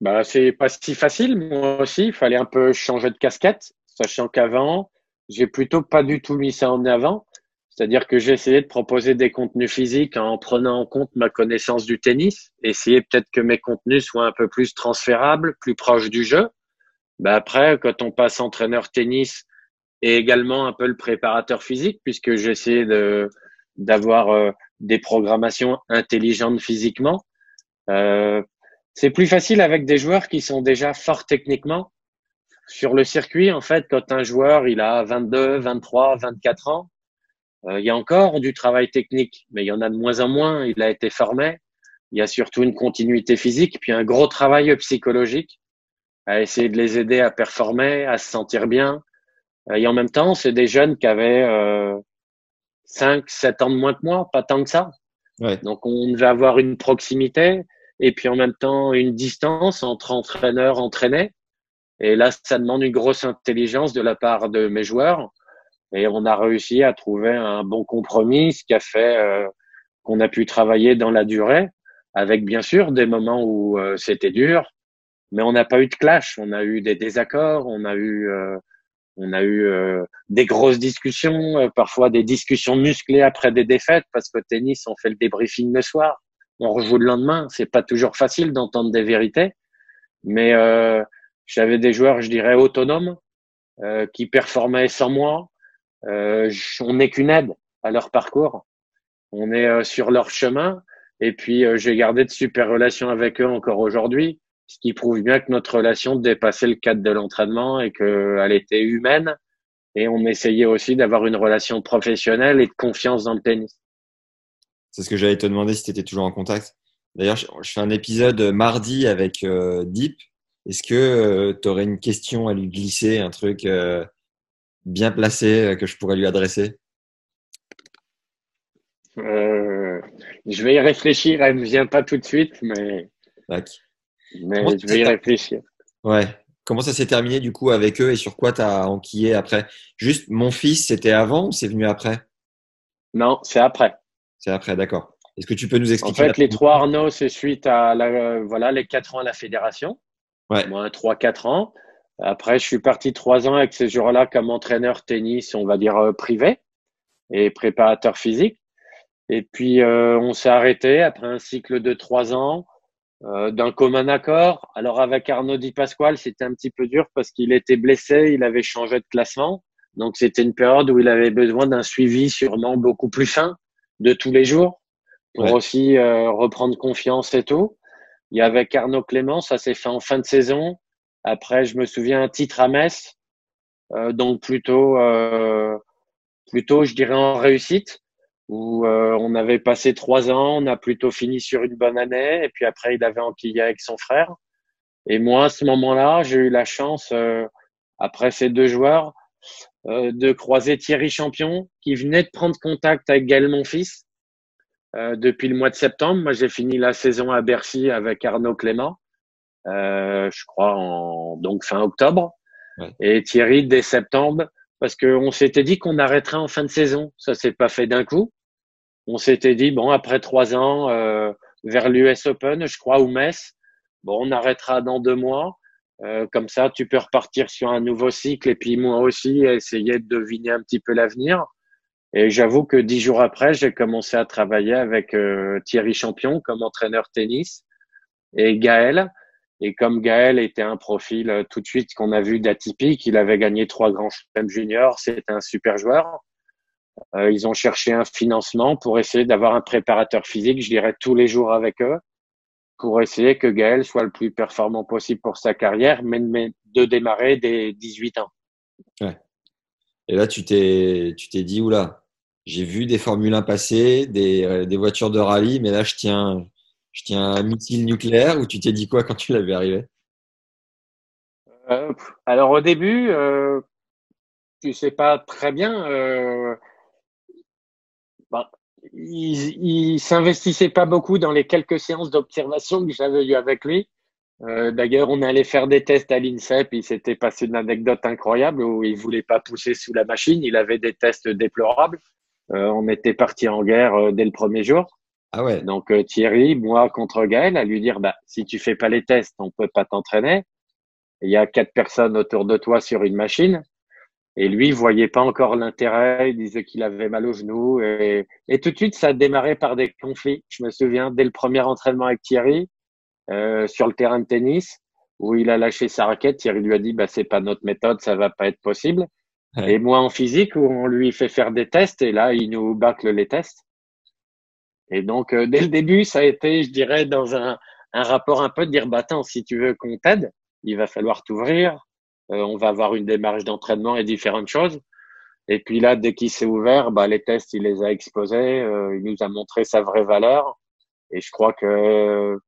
Bah, c'est pas si facile, moi aussi. Il fallait un peu changer de casquette, sachant qu'avant, j'ai plutôt pas du tout mis ça en avant. C'est-à-dire que j'ai essayé de proposer des contenus physiques en prenant en compte ma connaissance du tennis, essayer peut-être que mes contenus soient un peu plus transférables, plus proches du jeu. Bah, après, quand on passe entraîneur tennis et également un peu le préparateur physique, puisque j'ai essayé de, d'avoir euh, des programmations intelligentes physiquement, euh, c'est plus facile avec des joueurs qui sont déjà forts techniquement. Sur le circuit, en fait, quand un joueur il a vingt-deux, vingt-trois, vingt-quatre ans, euh, il y a encore du travail technique, mais il y en a de moins en moins. Il a été formé. Il y a surtout une continuité physique, puis un gros travail psychologique à essayer de les aider à performer, à se sentir bien. Et en même temps, c'est des jeunes qui avaient euh, cinq, sept ans de moins que moi, pas tant que ça. Ouais. Donc, on devait avoir une proximité. Et puis en même temps une distance entre entraîneur entraîné. Et là, ça demande une grosse intelligence de la part de mes joueurs. Et on a réussi à trouver un bon compromis, ce qui a fait euh, qu'on a pu travailler dans la durée, avec bien sûr des moments où euh, c'était dur, mais on n'a pas eu de clash, on a eu des désaccords, on a eu, euh, on a eu euh, des grosses discussions, euh, parfois des discussions musclées après des défaites, parce qu'au tennis, on fait le débriefing le soir. On rejoue le lendemain, c'est pas toujours facile d'entendre des vérités, mais euh, j'avais des joueurs, je dirais, autonomes, euh, qui performaient sans moi. Euh, on n'est qu'une aide à leur parcours, on est euh, sur leur chemin, et puis euh, j'ai gardé de super relations avec eux encore aujourd'hui. ce qui prouve bien que notre relation dépassait le cadre de l'entraînement et qu'elle était humaine. Et on essayait aussi d'avoir une relation professionnelle et de confiance dans le tennis. C'est ce que j'allais te demander, si tu étais toujours en contact. D'ailleurs, je fais un épisode mardi avec euh, Deep. Est-ce que euh, tu aurais une question à lui glisser, un truc euh, bien placé euh, que je pourrais lui adresser ? euh, Je vais y réfléchir. Elle ne vient pas tout de suite, mais, mais je vais y réfléchir. Ouais. Comment ça s'est terminé du coup avec eux et sur quoi tu as enquillé après ? Juste, mon fils, c'était avant ou c'est venu après ? Non, c'est après. C'est après, d'accord. Est-ce que tu peux nous expliquer ? En fait, les trois Arnaud, c'est suite à la, euh, voilà, les quatre ans à la fédération. Ouais. Moi, trois quatre ans. Après, je suis parti trois ans avec ces joueurs-là comme entraîneur tennis, on va dire euh, privé et préparateur physique. Et puis, euh, on s'est arrêté après un cycle de trois ans. Euh, d'un commun accord. Alors avec Arnaud Di Pasquale, c'était un petit peu dur parce qu'il était blessé, il avait changé de classement. Donc c'était une période où il avait besoin d'un suivi sûrement beaucoup plus fin de tous les jours pour ouais. aussi euh, reprendre confiance et tout. Et avec Arnaud Clément, ça s'est fait en fin de saison. Après, je me souviens un titre à Metz, euh, donc plutôt, euh, plutôt je dirais en réussite. Où euh, on avait passé trois ans, on a plutôt fini sur une bonne année, et puis après il avait enquillé avec son frère. Et moi, à ce moment-là, j'ai eu la chance, euh, après ces deux joueurs, euh, de croiser Thierry Champion, qui venait de prendre contact avec Gaël Monfils euh, depuis le mois de septembre. Moi, j'ai fini la saison à Bercy avec Arnaud Clément, euh, je crois en donc fin octobre, ouais. Et Thierry dès septembre. Parce qu'on s'était dit qu'on arrêterait en fin de saison. Ça ne s'est pas fait d'un coup. On s'était dit, bon, après trois ans, euh, vers l'U S Open, je crois, ou Metz, bon, on arrêtera dans deux mois. Euh, comme ça, tu peux repartir sur un nouveau cycle. Et puis moi aussi, essayer de deviner un petit peu l'avenir. Et j'avoue que dix jours après, j'ai commencé à travailler avec euh, Thierry Champion comme entraîneur tennis et Gaël. Et comme Gaël était un profil euh, tout de suite qu'on a vu d'atypique, il avait gagné trois grands chelems juniors, c'était un super joueur. Euh, ils ont cherché un financement pour essayer d'avoir un préparateur physique, je dirais tous les jours avec eux, pour essayer que Gaël soit le plus performant possible pour sa carrière, mais, mais de démarrer dès dix-huit ans. Ouais. Et là, tu t'es, tu t'es dit, oula, j'ai vu des Formule un passer, des, des voitures de rallye, mais là, je tiens... Je tiens un missile nucléaire, ou tu t'es dit quoi quand tu l'avais arrivé ? euh, Alors au début, euh, tu sais pas très bien. Euh, ben, il, il s'investissait pas beaucoup dans les quelques séances d'observation que j'avais eues avec lui. Euh, d'ailleurs, on allait faire des tests à l'INSEP. Il s'était passé une anecdote incroyable où il voulait pas pousser sous la machine. Il avait des tests déplorables. Euh, on était partis en guerre euh, dès le premier jour. Ah ouais. Donc Thierry, moi contre Gaël, à lui dire bah si tu fais pas les tests, on peut pas t'entraîner. Il y a quatre personnes autour de toi sur une machine, et lui il voyait pas encore l'intérêt. Il disait qu'il avait mal au genou, et, et tout de suite ça a démarré par des conflits. Je me souviens dès le premier entraînement avec Thierry euh, sur le terrain de tennis où il a lâché sa raquette. Thierry lui a dit bah c'est pas notre méthode, ça va pas être possible. Ouais. Et moi en physique où on lui fait faire des tests et là il nous bâcle les tests. Et donc, euh, dès le début, ça a été, je dirais, dans un, un rapport un peu de dire, bah, attends, si tu veux qu'on t'aide, il va falloir t'ouvrir, euh, on va avoir une démarche d'entraînement et différentes choses. Et puis là, dès qu'il s'est ouvert, bah, les tests, il les a exposés, euh, il nous a montré sa vraie valeur. Et je crois que, euh,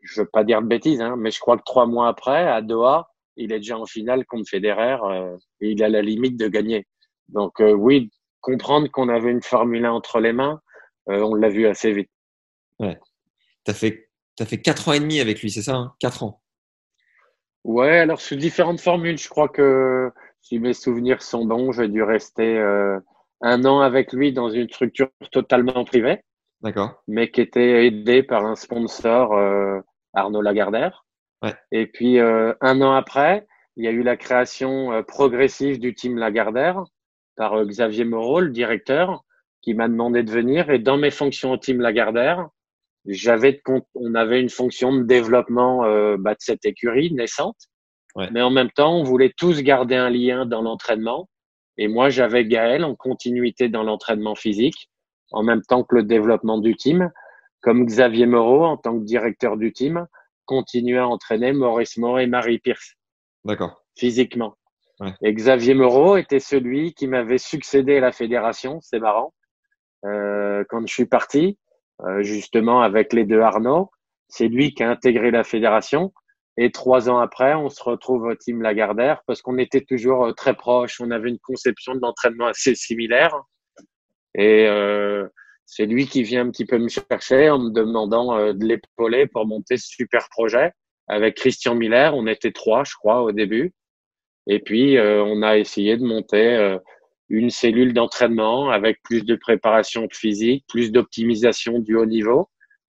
je veux pas dire de bêtises, hein, mais je crois que trois mois après, à Doha, il est déjà en finale contre Federer, euh, et il a la limite de gagner. Donc, euh, oui, comprendre qu'on avait une Formule un entre les mains, Euh, on l'a vu assez vite. Ouais. Tu as fait, t'as fait quatre ans et demi avec lui, c'est ça hein ? quatre ans. Ouais, alors sous différentes formules. Je crois que si mes souvenirs sont bons, j'ai dû rester euh, un an avec lui dans une structure totalement privée. D'accord. Mais qui était aidée par un sponsor, euh, Arnaud Lagardère. Ouais. Et puis, euh, un an après, il y a eu la création euh, progressive du team Lagardère par euh, Xavier Moreau, le directeur, qui m'a demandé de venir. Et dans mes fonctions au team Lagardère, j'avais de compte, on avait une fonction de développement euh, bah, de cette écurie naissante. Ouais. Mais en même temps, on voulait tous garder un lien dans l'entraînement. Et moi, j'avais Gaël en continuité dans l'entraînement physique, en même temps que le développement du team, comme Xavier Moreau en tant que directeur du team, continuer à entraîner Maurice Mort et Marie Pierce. D'accord. Physiquement. Ouais. Et Xavier Moreau était celui qui m'avait succédé à la fédération, c'est marrant. Euh, quand je suis parti, euh, justement avec les deux Arnaud, c'est lui qui a intégré la fédération. Et trois ans après, on se retrouve au team Lagardère parce qu'on était toujours très proches. On avait une conception de l'entraînement assez similaire. Et euh, c'est lui qui vient un petit peu me chercher en me demandant euh, de l'épauler pour monter ce super projet. Avec Christian Miller, on était trois, je crois, au début. Et puis, euh, on a essayé de monter euh, une cellule d'entraînement avec plus de préparation physique, plus d'optimisation du haut niveau,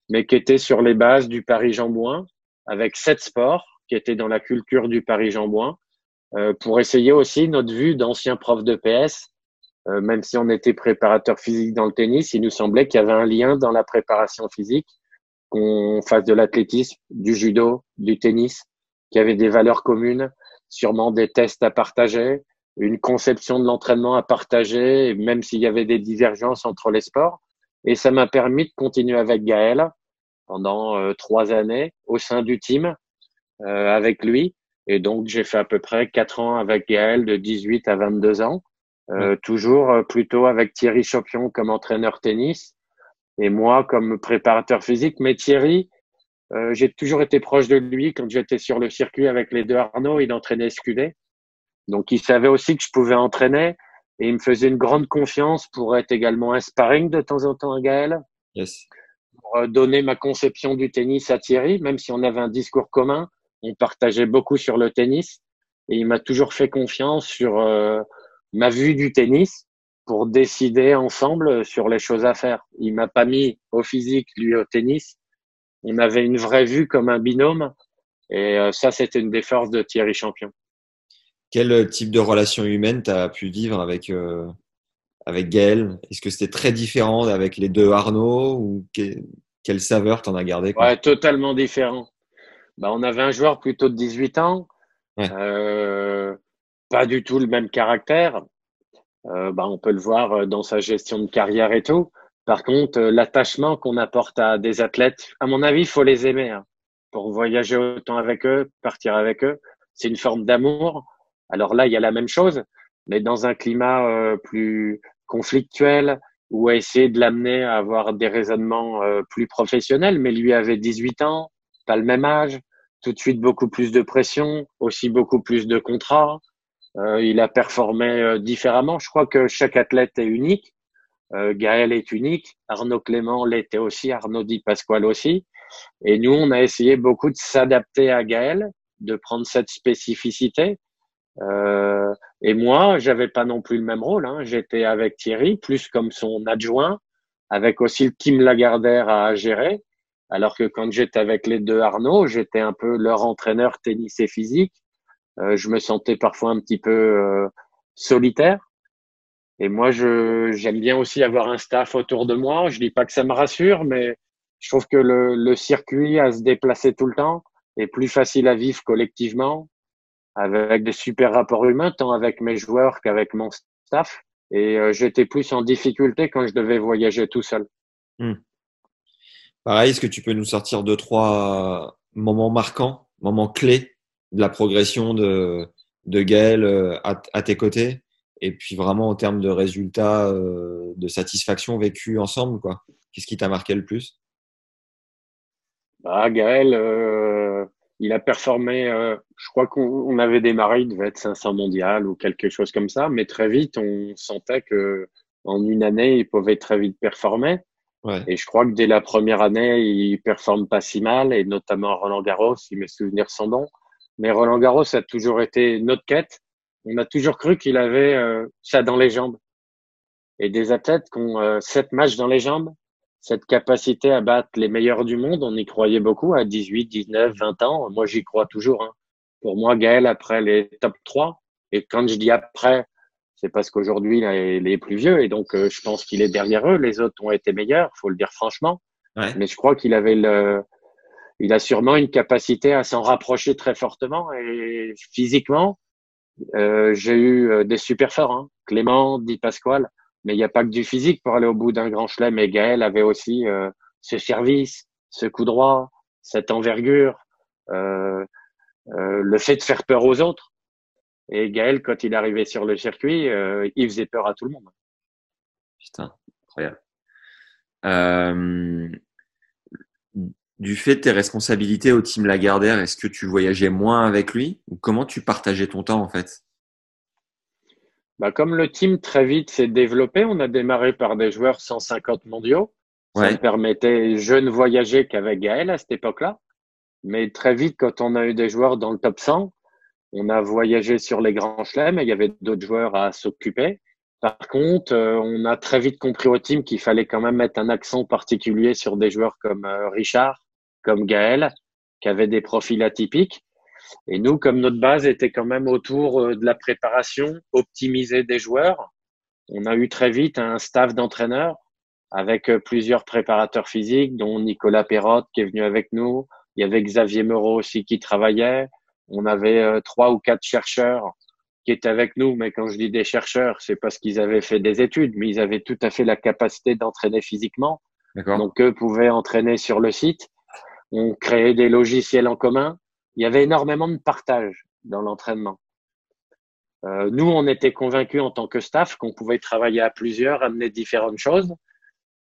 mais qui était sur les bases du Paris-Jean-Bouin, avec sept sports qui étaient dans la culture du Paris-Jean-Bouin, euh, pour essayer aussi notre vue d'ancien prof de P S. Euh, même si on était préparateur physique dans le tennis, il nous semblait qu'il y avait un lien dans la préparation physique, qu'on fasse de l'athlétisme, du judo, du tennis, qu'il y avait des valeurs communes, sûrement des tests à partager, une conception de l'entraînement à partager, même s'il y avait des divergences entre les sports. Et ça m'a permis de continuer avec Gaël pendant euh, trois années au sein du team euh, avec lui. Et donc, j'ai fait à peu près quatre ans avec Gaël de dix-huit à vingt-deux ans. Euh, toujours euh, plutôt avec Thierry Chopion comme entraîneur tennis et moi comme préparateur physique. Mais Thierry, euh, j'ai toujours été proche de lui quand j'étais sur le circuit avec les deux Arnaud. Il entraînait S Q D. Donc, il savait aussi que je pouvais entraîner et il me faisait une grande confiance pour être également un sparring de temps en temps à Gaël. Yes. Pour euh, donner ma conception du tennis à Thierry, même si on avait un discours commun, on partageait beaucoup sur le tennis et il m'a toujours fait confiance sur... Euh, ma vue du tennis pour décider ensemble sur les choses à faire. Il m'a pas mis au physique, lui au tennis. On avait une vraie vue comme un binôme. Et ça, c'était une des forces de Thierry Champion. Quel type de relation humaine tu as pu vivre avec, euh, avec Gaël? Est-ce que c'était très différent avec les deux Arnaud ou que, quelle saveur t'en as gardé? Ouais, totalement différent. Bah, on avait un joueur plutôt de dix-huit ans. Ouais. Euh, pas du tout le même caractère, euh, bah, on peut le voir dans sa gestion de carrière et tout. Par contre, l'attachement qu'on apporte à des athlètes, à mon avis, il faut les aimer. Hein, pour voyager autant avec eux, partir avec eux, c'est une forme d'amour. Alors là, il y a la même chose, mais dans un climat euh, plus conflictuel ou à essayer de l'amener à avoir des raisonnements euh, plus professionnels. Mais lui avait dix-huit ans, pas le même âge, tout de suite beaucoup plus de pression, aussi beaucoup plus de contrats. Euh, il a performé euh, différemment. Je crois que chaque athlète est unique. Euh, Gaël est unique. Arnaud Clément l'était aussi. Arnaud Di Pasquale aussi. Et nous, on a essayé beaucoup de s'adapter à Gaël, de prendre cette spécificité. Euh, et moi, j'avais pas non plus le même rôle. Hein. J'étais avec Thierry, plus comme son adjoint, avec aussi le team Lagardère à gérer. Alors que quand j'étais avec les deux Arnaud, j'étais un peu leur entraîneur tennis et physique. Euh, je me sentais parfois un petit peu euh, solitaire. Et moi, je j'aime bien aussi avoir un staff autour de moi. Je dis pas que ça me rassure, mais je trouve que le, le circuit à se déplacer tout le temps est plus facile à vivre collectivement, avec des super rapports humains, tant avec mes joueurs qu'avec mon staff. Et euh, j'étais plus en difficulté quand je devais voyager tout seul. Mmh. Pareil, est-ce que tu peux nous sortir deux, trois moments marquants, moments clés de la progression de, de Gaël à, à tes côtés et puis vraiment en termes de résultats, euh, de satisfaction vécue ensemble, quoi. Qu'est-ce qui t'a marqué le plus? Bah, Gaël, euh, il a performé, euh, je crois qu'on avait démarré, il devait être cinq cents mondial ou quelque chose comme ça, mais très vite, on sentait que en une année, il pouvait très vite performer. Ouais. Et je crois que dès la première année, il performe pas si mal et notamment Roland Garros, si mes souvenirs sont bons. Mais Roland Garros, ça a toujours été notre quête. On a toujours cru qu'il avait euh, ça dans les jambes. Et des athlètes qui ont euh, sept matchs dans les jambes, cette capacité à battre les meilleurs du monde, on y croyait beaucoup à dix-huit, dix-neuf, vingt ans. Moi, j'y crois toujours. Hein. Pour moi, Gaël, après les top trois, et quand je dis après, c'est parce qu'aujourd'hui, là, il est plus vieux. Et donc, euh, je pense qu'il est derrière eux. Les autres ont été meilleurs, faut le dire franchement. Ouais. Mais je crois qu'il avait le... Il a sûrement une capacité à s'en rapprocher très fortement et physiquement, euh, j'ai eu des super forts, hein. Clément, Di Pasquale, mais il n'y a pas que du physique pour aller au bout d'un grand chelem. Et Gaël avait aussi euh, ce service, ce coup droit, cette envergure, euh, euh, le fait de faire peur aux autres. Et Gaël, quand il arrivait sur le circuit, euh, il faisait peur à tout le monde. Putain, incroyable. Euh, du fait de tes responsabilités au team Lagardère, est-ce que tu voyageais moins avec lui ou comment tu partageais ton temps en fait? Bah, comme le team très vite s'est développé, on a démarré par des joueurs cent cinquante mondiaux. Ouais. Ça me permettait, je ne voyageais qu'avec Gaël à cette époque-là. Mais très vite, quand on a eu des joueurs dans le top cent, on a voyagé sur les grands chelems et il y avait d'autres joueurs à s'occuper. Par contre, on a très vite compris au team qu'il fallait quand même mettre un accent particulier sur des joueurs comme Richard, comme Gaël, qui avaient des profils atypiques. Et nous, comme notre base était quand même autour de la préparation, optimiser des joueurs, on a eu très vite un staff d'entraîneurs avec plusieurs préparateurs physiques, dont Nicolas Perrotte qui est venu avec nous. Il y avait Xavier Moreau aussi qui travaillait. On avait trois ou quatre chercheurs qui étaient avec nous. Mais quand je dis des chercheurs, c'est parce qu'ils avaient fait des études, mais ils avaient tout à fait la capacité d'entraîner physiquement. D'accord. Donc, eux pouvaient entraîner sur le site. On créait des logiciels en commun. Il y avait énormément de partage dans l'entraînement. Euh, nous, on était convaincus en tant que staff qu'on pouvait travailler à plusieurs, amener différentes choses.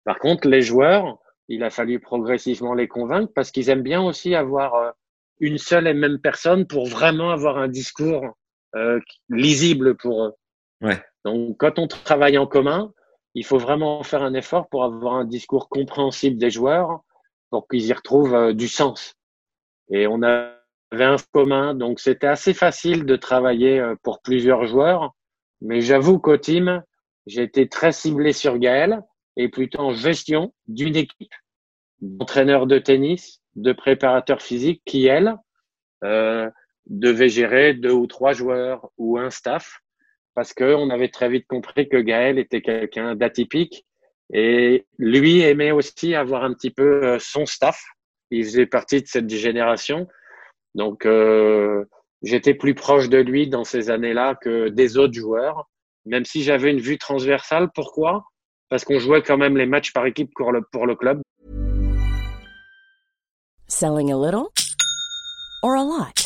Par contre, les joueurs, il a fallu progressivement les convaincre parce qu'ils aiment bien aussi avoir une seule et même personne pour vraiment avoir un discours euh, lisible pour eux. Ouais. Donc, quand on travaille en commun, il faut vraiment faire un effort pour avoir un discours compréhensible des joueurs pour qu'ils y retrouvent euh, du sens. Et on a avait un commun, donc c'était assez facile de travailler pour plusieurs joueurs. Mais j'avoue qu'au team, j'étais très ciblé sur Gaël et plutôt en gestion d'une équipe d'entraîneurs de tennis, de préparateurs physiques qui, elle, euh, devait gérer deux ou trois joueurs ou un staff parce qu'on avait très vite compris que Gaël était quelqu'un d'atypique et lui aimait aussi avoir un petit peu son staff. Il faisait partie de cette génération. Donc, euh, j'étais plus proche de lui dans ces années-là que des autres joueurs, même si j'avais une vue transversale. Pourquoi? Parce qu'on jouait quand même les matchs par équipe pour le, pour le club. Selling a little or a lot?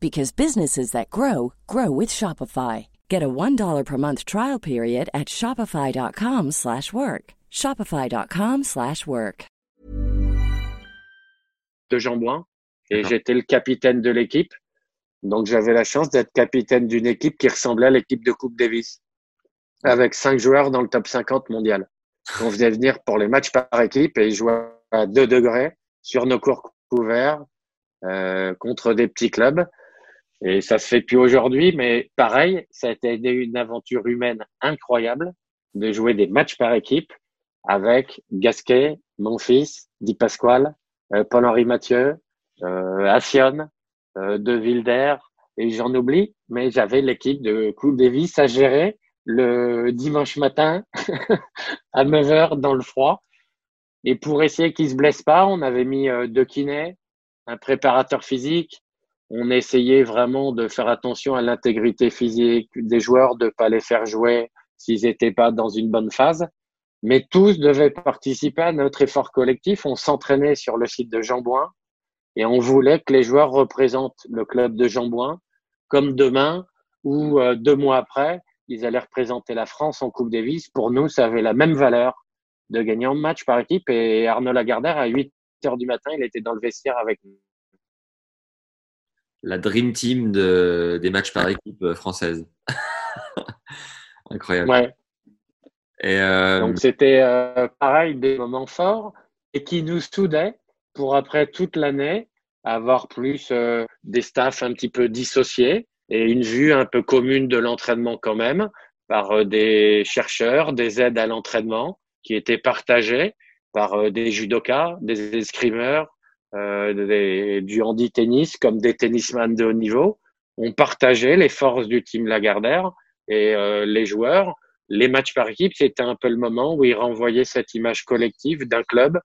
Because businesses that grow, grow with Shopify. Get a one dollar per month trial period at shopify.com slash work. Shopify.com slash work. De Jean Bouin, et ah. J'étais le capitaine de l'équipe. Donc, j'avais la chance d'être capitaine d'une équipe qui ressemblait à l'équipe de Coupe Davis, avec cinq joueurs dans le top cinquante mondial. On faisait venir pour les matchs par équipe et ils jouaient à deux degrés sur nos cours couverts euh, contre des petits clubs. Et ça se fait plus aujourd'hui, mais pareil, ça a été une aventure humaine incroyable de jouer des matchs par équipe avec Gasquet, mon fils, Di Pasquale, euh, Paul-Henri Mathieu, euh, Assion, euh, De Wilder, et j'en oublie, mais j'avais l'équipe de Coupe Davis à gérer le dimanche matin à neuf heures dans le froid. Et pour essayer qu'ils se blessent pas, on avait mis euh, deux kinés, un préparateur physique. On essayait vraiment de faire attention à l'intégrité physique des joueurs, de pas les faire jouer s'ils n'étaient pas dans une bonne phase. Mais tous devaient participer à notre effort collectif. On s'entraînait sur le site de Jean-Bouin et on voulait que les joueurs représentent le club de Jean-Bouin comme demain ou deux mois après, ils allaient représenter la France en Coupe Davis. Pour nous, ça avait la même valeur de gagner en match par équipe. Et Arnaud Lagardère, à huit heures du matin, il était dans le vestiaire avec nous. La dream team de, des matchs par équipe française. Incroyable. Ouais. Et euh... Donc, c'était euh, pareil, des moments forts et qui nous soudaient pour après toute l'année avoir plus euh, des staffs un petit peu dissociés et une vue un peu commune de l'entraînement quand même par euh, des chercheurs, des aides à l'entraînement qui étaient partagées par euh, des judokas, des escrimeurs, euh, des, du handi-tennis comme des tennisman de haut niveau. On partageait les forces du team Lagardère et euh, les joueurs. Les matchs par équipe, c'était un peu le moment où ils renvoyaient cette image collective d'un club.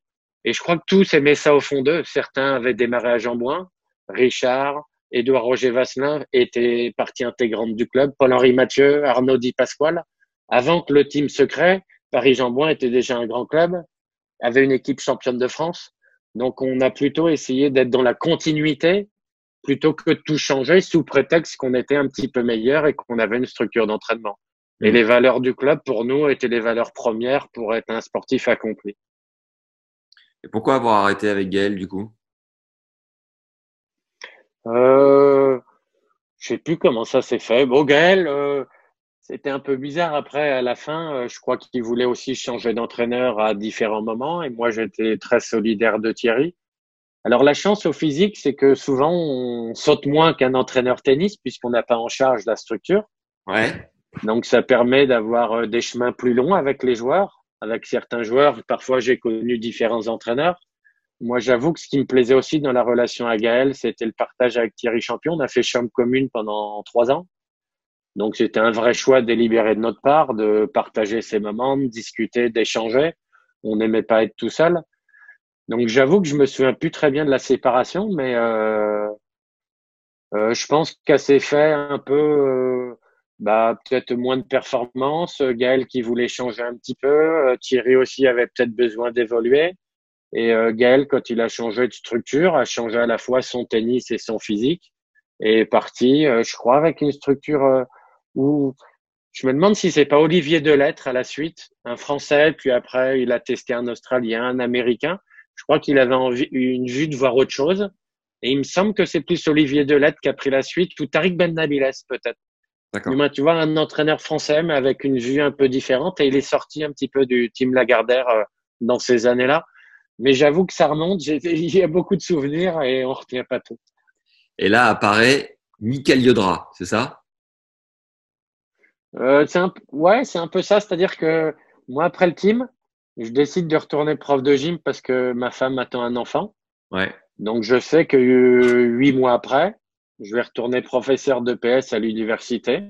Et je crois que tous aimaient ça au fond d'eux. Certains avaient démarré à Jeanbouin. Richard, Édouard Roger Vasselin étaient partie intégrante du club. Paul-Henri Mathieu, Arnaud Di Pasquale. Avant que le team se crée, Paris-Jeanbouin était déjà un grand club, avait une équipe championne de France. Donc, on a plutôt essayé d'être dans la continuité plutôt que de tout changer sous prétexte qu'on était un petit peu meilleur et qu'on avait une structure d'entraînement. Et les valeurs du club, pour nous, étaient les valeurs premières pour être un sportif accompli. Et pourquoi avoir arrêté avec Gaël, du coup ? euh, Je ne sais plus comment ça s'est fait. Bon, Gaël, euh, c'était un peu bizarre. Après, à la fin, euh, je crois qu'il voulait aussi changer d'entraîneur à différents moments. Et moi, j'étais très solidaire de Thierry. Alors, la chance au physique, c'est que souvent, on saute moins qu'un entraîneur tennis puisqu'on n'a pas en charge la structure. Ouais. Donc, ça permet d'avoir des chemins plus longs avec les joueurs, avec certains joueurs. Parfois, j'ai connu différents entraîneurs. Moi, j'avoue que ce qui me plaisait aussi dans la relation à Gaël, c'était le partage avec Thierry Champion. On a fait chambre commune pendant trois ans. Donc, c'était un vrai choix délibéré de notre part de partager ces moments, de discuter, d'échanger. On n'aimait pas être tout seul. Donc, j'avoue que je me souviens plus très bien de la séparation, mais euh, euh, je pense qu'elle s'est fait un peu… Euh, Bah, peut-être moins de performance, Gaël qui voulait changer un petit peu, Thierry aussi avait peut-être besoin d'évoluer. Et Gaël, quand il a changé de structure, a changé à la fois son tennis et son physique et est parti, je crois, avec une structure où je me demande si c'est pas Olivier Delettre à la suite, un Français, puis après il a testé un Australien, un Américain. Je crois qu'il avait envie, une vue de voir autre chose. Et il me semble que c'est plus Olivier Delettre qui a pris la suite ou Tariq Ben Nabiles peut-être. D'accord. Mais tu vois, un entraîneur français, mais avec une vue un peu différente. Et il est sorti un petit peu du team Lagardère dans ces années-là. Mais j'avoue que ça remonte. Il y a beaucoup de souvenirs et on ne retient pas tout. Et là apparaît Mickaël Liodra, c'est ça ? euh, c'est un, Ouais, c'est un peu ça. C'est-à-dire que moi, après le team, je décide de retourner prof de gym parce que ma femme attend un enfant. Ouais. Donc, je sais que huit mois après… je vais retourner professeur de P S à l'université.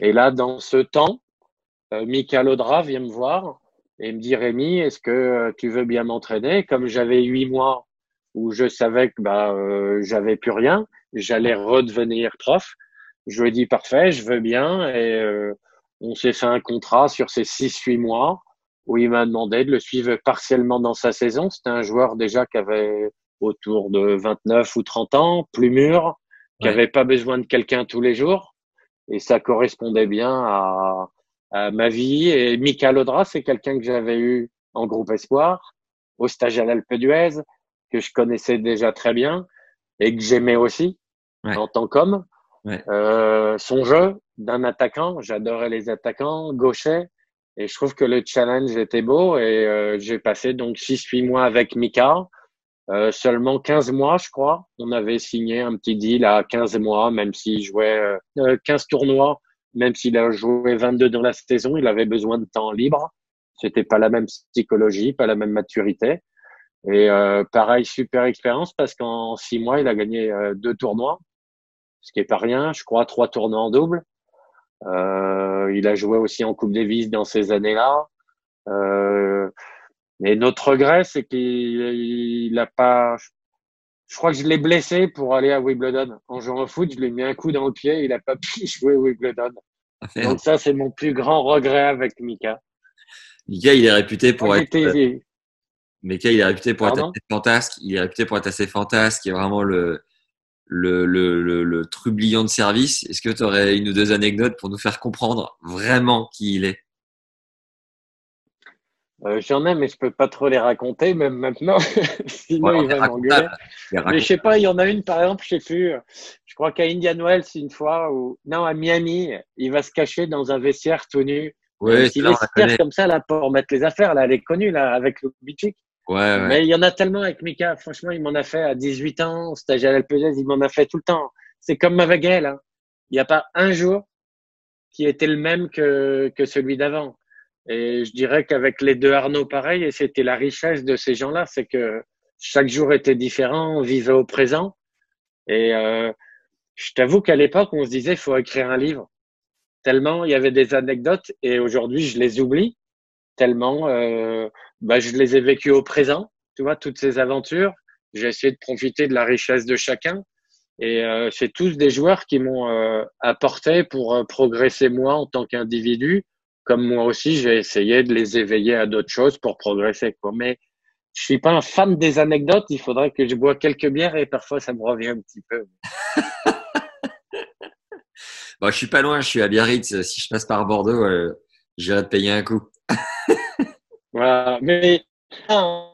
Et là, dans ce temps, euh, Mickaël Liodra vient me voir et me dit « Rémi, est-ce que euh, tu veux bien m'entraîner ?» Comme j'avais huit mois où je savais que bah, euh, j'avais plus rien, j'allais redevenir prof. Je lui ai dit « Parfait, je veux bien ». Et euh, on s'est fait un contrat sur ces six huit mois où il m'a demandé de le suivre partiellement dans sa saison. C'était un joueur déjà qui avait… autour de vingt-neuf ou trente ans, plus mûr, qui n'avait ouais. pas besoin de quelqu'un tous les jours. Et ça correspondait bien à, à ma vie. Et Mickaël Liodra, c'est quelqu'un que j'avais eu en groupe espoir, au stage à l'Alpe d'Huez, que je connaissais déjà très bien et que j'aimais aussi ouais. en tant qu'homme. Ouais. Euh, son jeu d'un attaquant, j'adorais les attaquants, gaucher. Et je trouve que le challenge était beau. Et euh, j'ai passé donc six huit mois avec Mika. Euh, seulement quinze mois, je crois. On avait signé un petit deal à quinze mois, même s'il jouait euh, quinze tournois, même s'il a joué vingt-deux dans la saison, il avait besoin de temps libre. C'était pas la même psychologie, pas la même maturité. Et euh, pareil, super expérience parce qu'en six mois, il a gagné euh, deux tournois, ce qui est pas rien. Je crois trois tournois en double. Euh, il a joué aussi en Coupe Davis dans ces années-là. Euh, Et notre regret, c'est qu'il n'a pas… Je crois que je l'ai blessé pour aller à Wimbledon. En jouant au foot, je lui ai mis un coup dans le pied. Il n'a pas pu jouer à Wimbledon. Affaire. Donc ça, c'est mon plus grand regret avec Mika. Mika, il est réputé pour ouais, être… J'étais... Mika, il est réputé pour Pardon être assez fantasque. Il est réputé pour être assez fantasque. Il est vraiment le, le, le, le, le trublion de service. Est-ce que tu aurais une ou deux anecdotes pour nous faire comprendre vraiment qui il est ? Euh, j'en ai, mais je peux pas trop les raconter, même maintenant. Sinon, ouais, il va m'engueuler. Mais je sais pas, il y en a une, par exemple, je sais plus. Je crois qu'à Indian Wells, une fois, ou, non, à Miami, il va se cacher dans un vestiaire tout nu. Oui, c'est ça. Il se comme ça, là, pour mettre les affaires. Là, elle est connue, là, avec le Bichik. Ouais, ouais. Mais il y en a tellement avec Mika. Franchement, il m'en a fait à dix-huit ans, stage à l'Alpe d'Huez, il m'en a fait tout le temps. C'est comme avec elle, hein. Il n'y a pas un jour qui était le même que, que celui d'avant. Et je dirais qu'avec les deux Arnaud, pareil, et c'était la richesse de ces gens-là, c'est que chaque jour était différent, on vivait au présent. Et euh, je t'avoue qu'à l'époque, on se disait, il faut écrire un livre. Tellement il y avait des anecdotes, et aujourd'hui, je les oublie. Tellement euh, bah, je les ai vécues au présent, tu vois, toutes ces aventures. J'ai essayé de profiter de la richesse de chacun. Et euh, c'est tous des joueurs qui m'ont euh, apporté pour euh, progresser moi en tant qu'individu. Comme moi aussi, j'ai essayé de les éveiller à d'autres choses pour progresser, quoi. Mais je suis pas un fan des anecdotes. Il faudrait que je bois quelques bières et parfois ça me revient un petit peu. Bon, je suis pas loin. Je suis à Biarritz. Si je passe par Bordeaux, euh, j'irai te payer un coup. Voilà. Mais, hein,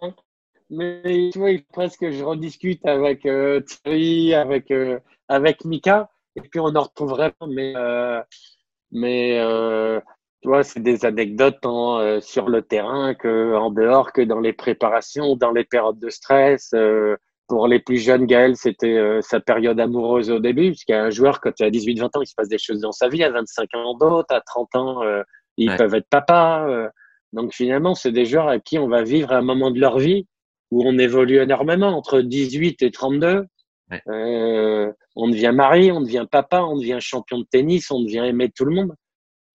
mais tu vois, il faut presque que je rediscute avec euh, Thierry, avec euh, avec Mika, et puis on en retrouve vraiment. Mais euh, mais euh, tu vois, c'est des anecdotes en, euh, sur le terrain, que en dehors, que dans les préparations, dans les périodes de stress. Euh, pour les plus jeunes, Gaël, c'était euh, sa période amoureuse au début, parce qu'un joueur, quand il a dix-huit vingt ans, il se passe des choses dans sa vie, à vingt-cinq ans d'autres, à trente ans, euh, ils ouais. peuvent être papa. Euh, donc finalement, c'est des joueurs à qui on va vivre à un moment de leur vie où on évolue énormément, entre dix-huit et trente-deux. Ouais. Euh, on devient mari, on devient papa, on devient champion de tennis, on devient aimé de tout le monde.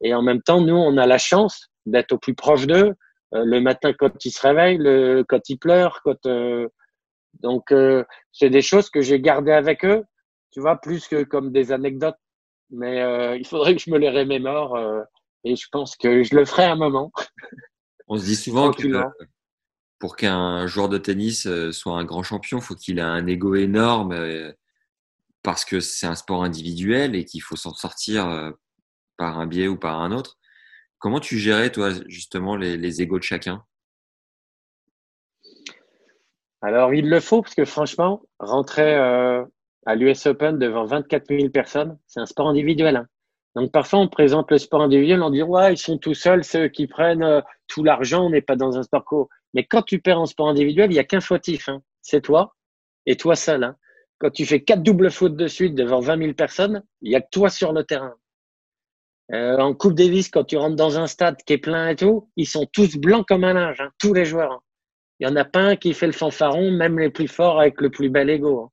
Et en même temps, nous, on a la chance d'être au plus proche d'eux, euh, le matin quand ils se réveillent, le, quand ils pleurent, quand... Euh, donc, euh, c'est des choses que j'ai gardées avec eux, tu vois, plus que comme des anecdotes. Mais euh, il faudrait que je me les remémore euh, et je pense que je le ferai à un moment. On se dit souvent que euh, pour qu'un joueur de tennis euh, soit un grand champion, il faut qu'il ait un ego énorme euh, parce que c'est un sport individuel et qu'il faut s'en sortir euh, par un biais ou par un autre. Comment tu gérais, toi, justement, les, les égos de chacun ? Alors, il le faut, parce que franchement, rentrer euh, à l'U S Open devant vingt-quatre mille personnes, c'est un sport individuel. Hein. Donc, parfois, on présente le sport individuel, on dit « Ouais, ils sont tout seuls, ceux qui prennent euh, tout l'argent, on n'est pas dans un sport co. » Mais quand tu perds en sport individuel, il n'y a qu'un fautif. Hein. C'est toi et toi seul. Hein. Quand tu fais quatre doubles fautes de suite devant vingt mille personnes, il n'y a que toi sur le terrain. Euh, en Coupe Davis, quand tu rentres dans un stade qui est plein et tout, ils sont tous blancs comme un linge, hein, tous les joueurs. Hein. Il n'y en a pas un qui fait le fanfaron, même les plus forts avec le plus bel ego.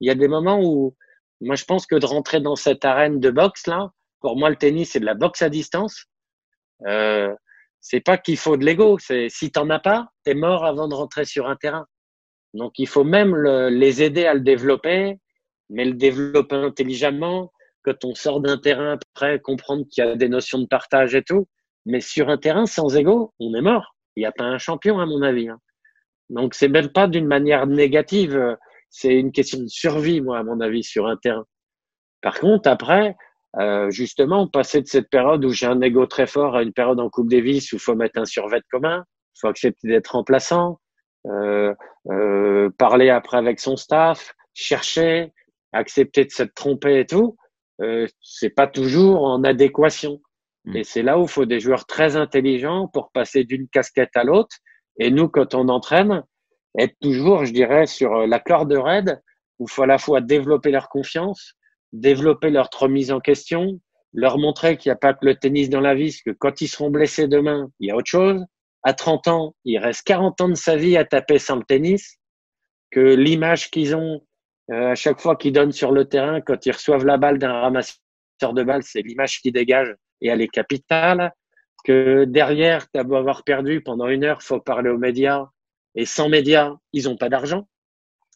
Il y a des moments où, moi, je pense que de rentrer dans cette arène de boxe, là, pour moi, le tennis, c'est de la boxe à distance. Euh, c'est pas qu'il faut de l'ego. C'est, si t'en as pas, t'es mort avant de rentrer sur un terrain. Donc, il faut même le, les aider à le développer, mais le développer intelligemment. Quand on sort d'un terrain, après, comprendre qu'il y a des notions de partage et tout. Mais sur un terrain, sans ego, on est mort. Il n'y a pas un champion, à mon avis. Hein. Donc, c'est même pas d'une manière négative. C'est une question de survie, moi, à mon avis, sur un terrain. Par contre, après, euh, justement, passer de cette période où j'ai un ego très fort à une période en Coupe Davis où il faut mettre un survêt commun, il faut accepter d'être remplaçant, euh, euh, parler après avec son staff, chercher, accepter de s'être trompé et tout, euh, c'est pas toujours en adéquation. Mmh. Et c'est là où il faut des joueurs très intelligents pour passer d'une casquette à l'autre. Et nous, quand on entraîne, être toujours, je dirais, sur la corde raide, où il faut à la fois développer leur confiance, développer leur remise en question, leur montrer qu'il n'y a pas que le tennis dans la vie, parce que quand ils seront blessés demain, il y a autre chose. À trente ans, il reste quarante ans de sa vie à taper sans le tennis, que l'image qu'ils ont euh, à chaque fois qu'ils donnent sur le terrain, quand ils reçoivent la balle d'un ramasseur de balles, c'est l'image qu'ils dégagent et elle est capitale. Que derrière, t'as beau avoir perdu pendant une heure, faut parler aux médias. Et sans médias, ils ont pas d'argent.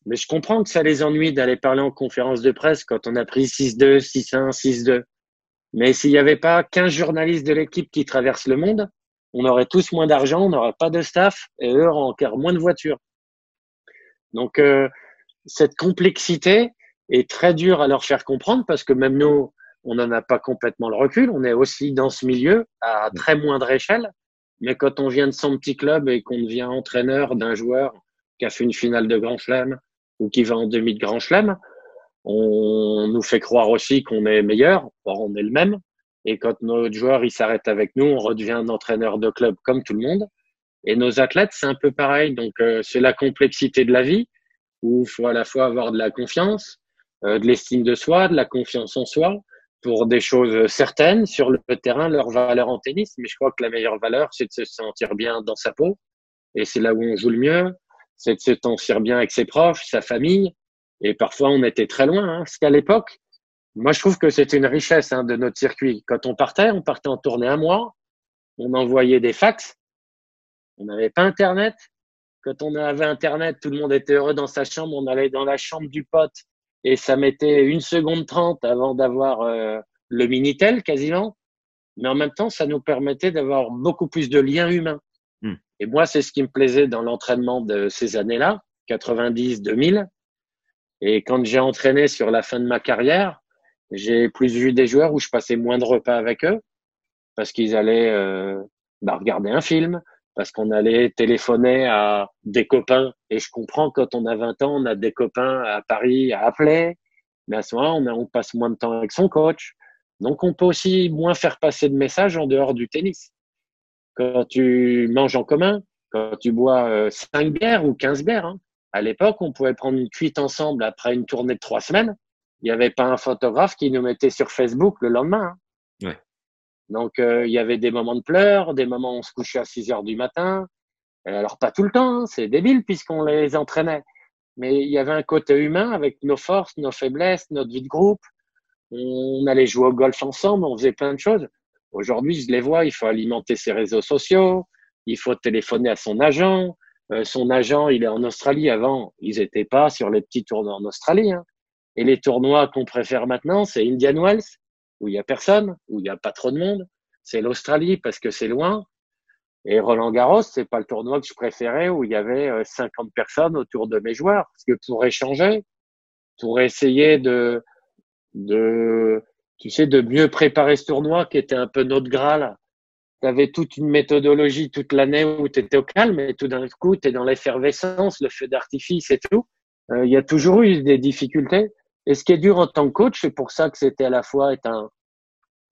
Mais je comprends que ça les ennuie d'aller parler en conférence de presse quand on a pris six deux, six un, six deux. Mais s'il n'y avait pas quinze journalistes de l'équipe qui traversent le monde, on aurait tous moins d'argent, on n'aurait pas de staff et eux auraient encore moins de voitures. Donc, euh, cette complexité est très dure à leur faire comprendre parce que même nous, on n'en a pas complètement le recul. On est aussi dans ce milieu à très moindre échelle. Mais quand on vient de son petit club et qu'on devient entraîneur d'un joueur qui a fait une finale de Grand Chelem ou qui va en demi de Grand Chelem, on nous fait croire aussi qu'on est meilleur. Or, on est le même. Et quand notre joueur, il s'arrête avec nous, on redevient un entraîneur de club comme tout le monde. Et nos athlètes, c'est un peu pareil. Donc, euh, c'est la complexité de la vie où il faut à la fois avoir de la confiance, euh, de l'estime de soi, de la confiance en soi, pour des choses certaines sur le terrain, leur valeur en tennis. Mais je crois que la meilleure valeur, c'est de se sentir bien dans sa peau. Et c'est là où on joue le mieux. c'est de se sentir bien avec ses proches, sa famille, et parfois on était très loin, hein, parce qu'à l'époque, moi je trouve que c'était une richesse hein, de notre circuit. Quand on partait, on partait en tournée un mois, on envoyait des fax, on n'avait pas Internet. Quand on avait Internet, tout le monde était heureux dans sa chambre, on allait dans la chambre du pote, et ça mettait une seconde trente avant d'avoir euh, le Minitel quasiment, mais en même temps, ça nous permettait d'avoir beaucoup plus de liens humains. Mmh. Et moi, c'est ce qui me plaisait dans l'entraînement de ces années-là, quatre-vingt-dix, deux mille. Et quand j'ai entraîné sur la fin de ma carrière, j'ai plus vu des joueurs où je passais moins de repas avec eux parce qu'ils allaient euh, bah, regarder un film, parce qu'on allait téléphoner à des copains. Et je comprends, quand on a vingt ans, on a des copains à Paris à appeler, mais à ce moment-là, on, a, on passe moins de temps avec son coach. Donc, on peut aussi moins faire passer de messages en dehors du tennis. Quand tu manges en commun, quand tu bois cinq bières ou quinze bières, hein. À l'époque, on pouvait prendre une cuite ensemble après une tournée de trois semaines. Il n'y avait pas un photographe qui nous mettait sur Facebook le lendemain. Hein. Ouais. Donc, euh, il y avait des moments de pleurs, des moments où on se couchait à six heures du matin. Alors, pas tout le temps, hein. C'est débile puisqu'on les entraînait. Mais il y avait un côté humain avec nos forces, nos faiblesses, notre vie de groupe. On allait jouer au golf ensemble, on faisait plein de choses. Aujourd'hui, je les vois, il faut alimenter ses réseaux sociaux, il faut téléphoner à son agent. Euh, son agent, il est en Australie. Avant, ils n'étaient pas sur les petits tournois en Australie. Hein. Et les tournois qu'on préfère maintenant, c'est Indian Wells, où il n'y a personne, où il n'y a pas trop de monde. C'est l'Australie parce que c'est loin. Et Roland Garros, c'est pas le tournoi que je préférais, où il y avait cinquante personnes autour de mes joueurs. Parce que pour échanger, pour essayer de... de tu sais, de mieux préparer ce tournoi qui était un peu notre Graal. Tu avais toute une méthodologie toute l'année où tu étais au calme et tout d'un coup, tu es dans l'effervescence, le feu d'artifice et tout. Il euh, y a toujours eu des difficultés. Et ce qui est dur en tant que coach, c'est pour ça que c'était à la fois être un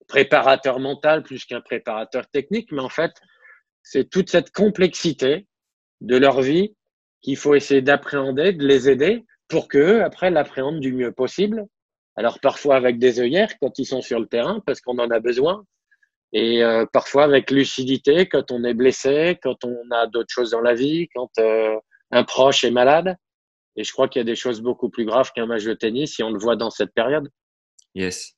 préparateur mental plus qu'un préparateur technique. Mais en fait, c'est toute cette complexité de leur vie qu'il faut essayer d'appréhender, de les aider pour qu'eux, après, l'appréhendent du mieux possible. Alors, parfois avec des œillères quand ils sont sur le terrain, parce qu'on en a besoin. Et euh, parfois avec lucidité quand on est blessé, quand on a d'autres choses dans la vie, quand euh, un proche est malade. Et je crois qu'il y a des choses beaucoup plus graves qu'un match de tennis, si on le voit dans cette période. Yes.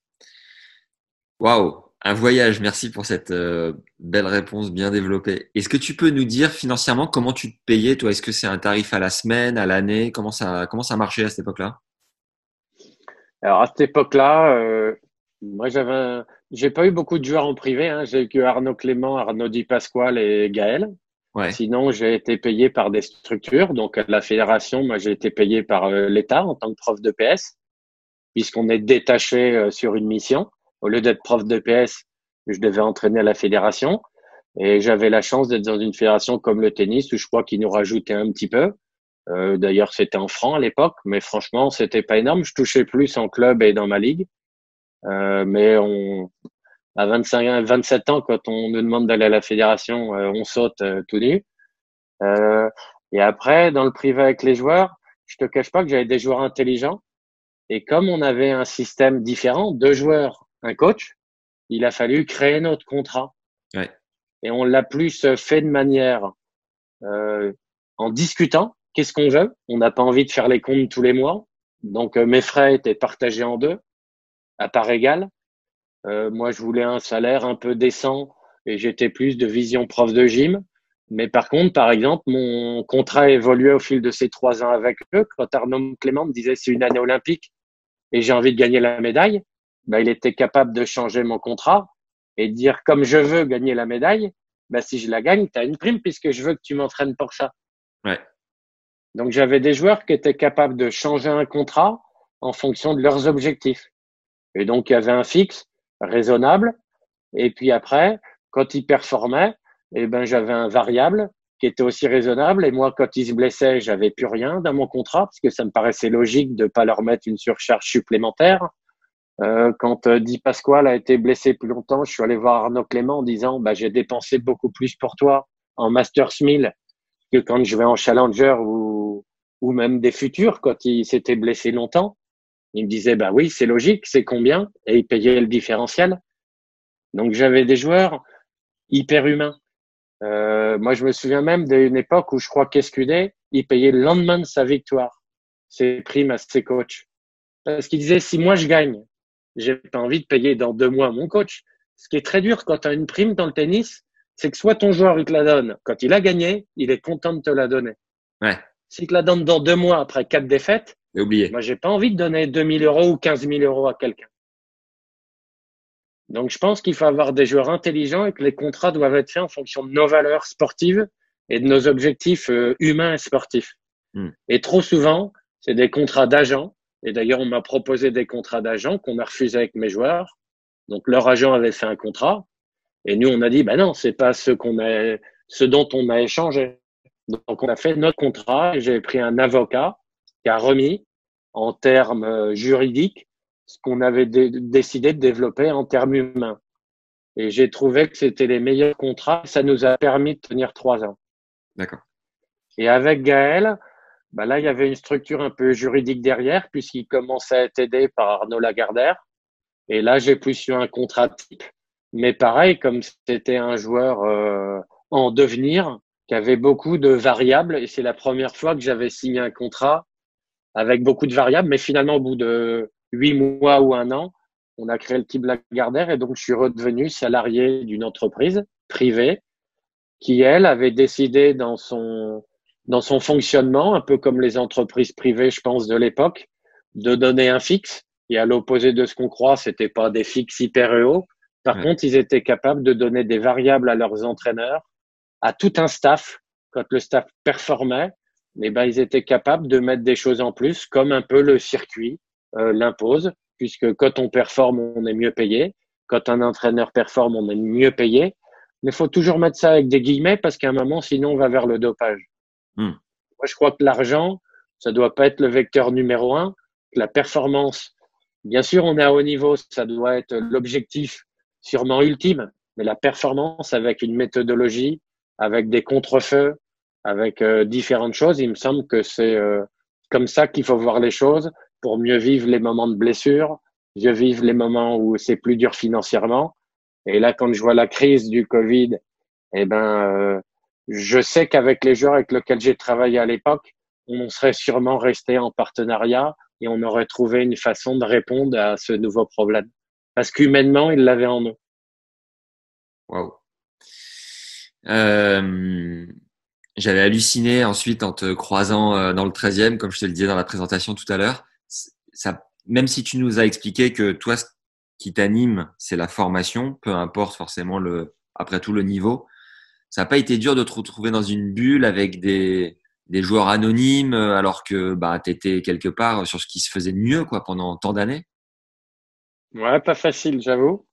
Waouh, un voyage. Merci pour cette euh, belle réponse bien développée. Est-ce que tu peux nous dire financièrement comment tu te payais, toi ? Est-ce que c'est un tarif à la semaine, à l'année ? Comment ça, comment ça marchait à cette époque-là ? Alors, à cette époque-là, euh, moi, j'avais, un... j'ai pas eu beaucoup de joueurs en privé, hein. J'ai eu que Arnaud Clément, Arnaud Di Pasquale et Gaël. Ouais. Sinon, j'ai été payé par des structures. Donc, à la fédération, moi, j'ai été payé par euh, l'État en tant que prof de P S, puisqu'on est détaché euh, sur une mission. Au lieu d'être prof de P S, je devais entraîner à la fédération. Et j'avais la chance d'être dans une fédération comme le tennis, où je crois qu'ils nous rajoutaient un petit peu. Euh, d'ailleurs, c'était en francs à l'époque, mais franchement, c'était pas énorme. Je touchais plus en club et dans ma ligue. Euh, mais on, à vingt-cinq, vingt-sept ans, quand on nous demande d'aller à la fédération, euh, on saute euh, tout nu. Euh, et après, dans le privé avec les joueurs, je te cache pas que j'avais des joueurs intelligents. Et comme on avait un système différent, deux joueurs, un coach, il a fallu créer notre contrat. Ouais. Et on l'a plus fait de manière, euh, en discutant. Qu'est-ce qu'on veut ? On n'a pas envie de faire les comptes tous les mois. Donc, euh, mes frais étaient partagés en deux, à part égale. Euh, moi, je voulais un salaire un peu décent et j'étais plus de vision prof de gym. Mais par contre, par exemple, mon contrat évoluait au fil de ces trois ans avec eux. Quand Arnaud Clément me disait « c'est une année olympique et j'ai envie de gagner la médaille », bah, il était capable de changer mon contrat et de dire « comme je veux gagner la médaille, bah, si je la gagne, tu as une prime puisque je veux que tu m'entraînes pour ça. » Ouais. Donc, j'avais des joueurs qui étaient capables de changer un contrat en fonction de leurs objectifs. Et donc, il y avait un fixe raisonnable. Et puis après, quand ils performaient, eh ben, j'avais un variable qui était aussi raisonnable. Et moi, quand ils se blessaient, j'avais plus rien dans mon contrat parce que ça me paraissait logique de pas leur mettre une surcharge supplémentaire. Euh, quand euh, Di Pasquale a été blessé plus longtemps, je suis allé voir Arnaud Clément en disant, bah, j'ai dépensé beaucoup plus pour toi en Masters mille que quand je vais en Challenger ou, ou même des futurs, quand il s'était blessé longtemps, il me disait, bah oui, c'est logique, c'est combien? Et il payait le différentiel. Donc, j'avais des joueurs hyper humains. Euh, moi, je me souviens même d'une époque où je crois qu'Escudé, il payait le lendemain de sa victoire ses primes à ses coachs. Parce qu'il disait, si moi je gagne, j'ai pas envie de payer dans deux mois mon coach. Ce qui est très dur quand tu as une prime dans le tennis, c'est que soit ton joueur, il te la donne quand il a gagné, il est content de te la donner. Ouais. S'il te la donne dans deux mois après quatre défaites, et oublié. Moi, j'ai pas envie de donner deux mille euros ou quinze mille euros à quelqu'un. Donc, je pense qu'il faut avoir des joueurs intelligents et que les contrats doivent être faits en fonction de nos valeurs sportives et de nos objectifs euh, humains et sportifs. Mmh. Et trop souvent, c'est des contrats d'agents. Et d'ailleurs, on m'a proposé des contrats d'agents qu'on a refusés avec mes joueurs. Donc, leur agent avait fait un contrat. Et nous, on a dit, ben non, c'est pas ce qu'on a, ce dont on a échangé. Donc, on a fait notre contrat et j'ai pris un avocat qui a remis en termes juridiques ce qu'on avait dé- décidé de développer en termes humains. Et j'ai trouvé que c'était les meilleurs contrats. Ça nous a permis de tenir trois ans. D'accord. Et avec Gaël, bah là, il y avait une structure un peu juridique derrière puisqu'il commençait à être aidé par Arnaud Lagardère. Et là, j'ai plus eu un contrat type. Mais pareil, comme c'était un joueur euh, en devenir, qui avait beaucoup de variables, et c'est la première fois que j'avais signé un contrat avec beaucoup de variables, mais finalement, au bout de huit mois ou un an, on a créé le type Lagardère, et donc je suis redevenu salarié d'une entreprise privée qui, elle, avait décidé dans son dans son fonctionnement, un peu comme les entreprises privées, je pense, de l'époque, de donner un fixe. Et à l'opposé de ce qu'on croit, c'était pas des fixes hyper hauts. Par ouais. contre, ils étaient capables de donner des variables à leurs entraîneurs, à tout un staff. Quand le staff performait, eh ben, ils étaient capables de mettre des choses en plus, comme un peu le circuit euh, l'impose, puisque quand on performe, on est mieux payé. Quand un entraîneur performe, on est mieux payé. Mais il faut toujours mettre ça avec des guillemets, parce qu'à un moment, sinon, on va vers le dopage. Mmh. Moi, je crois que l'argent, ça doit pas être le vecteur numéro un. La performance, bien sûr, on est à haut niveau, ça doit être l'objectif sûrement ultime, mais la performance avec une méthodologie, avec des contrefeux, avec euh, différentes choses, il me semble que c'est euh, comme ça qu'il faut voir les choses pour mieux vivre les moments de blessure, mieux vivre les moments où c'est plus dur financièrement. Et là, quand je vois la crise du Covid, eh ben, euh, je sais qu'avec les joueurs avec lesquels j'ai travaillé à l'époque, on serait sûrement resté en partenariat et on aurait trouvé une façon de répondre à ce nouveau problème. Parce qu'humainement, ils l'avaient en eux. Waouh. J'avais halluciné ensuite en te croisant euh, dans le treizième, comme je te le disais dans la présentation tout à l'heure. Ça, même si tu nous as expliqué que toi, ce qui t'anime, c'est la formation, peu importe forcément le, après tout le niveau, ça n'a pas été dur de te retrouver dans une bulle avec des, des joueurs anonymes, alors que bah, tu étais quelque part sur ce qui se faisait de mieux quoi, pendant tant d'années. Ouais, pas facile, j'avoue.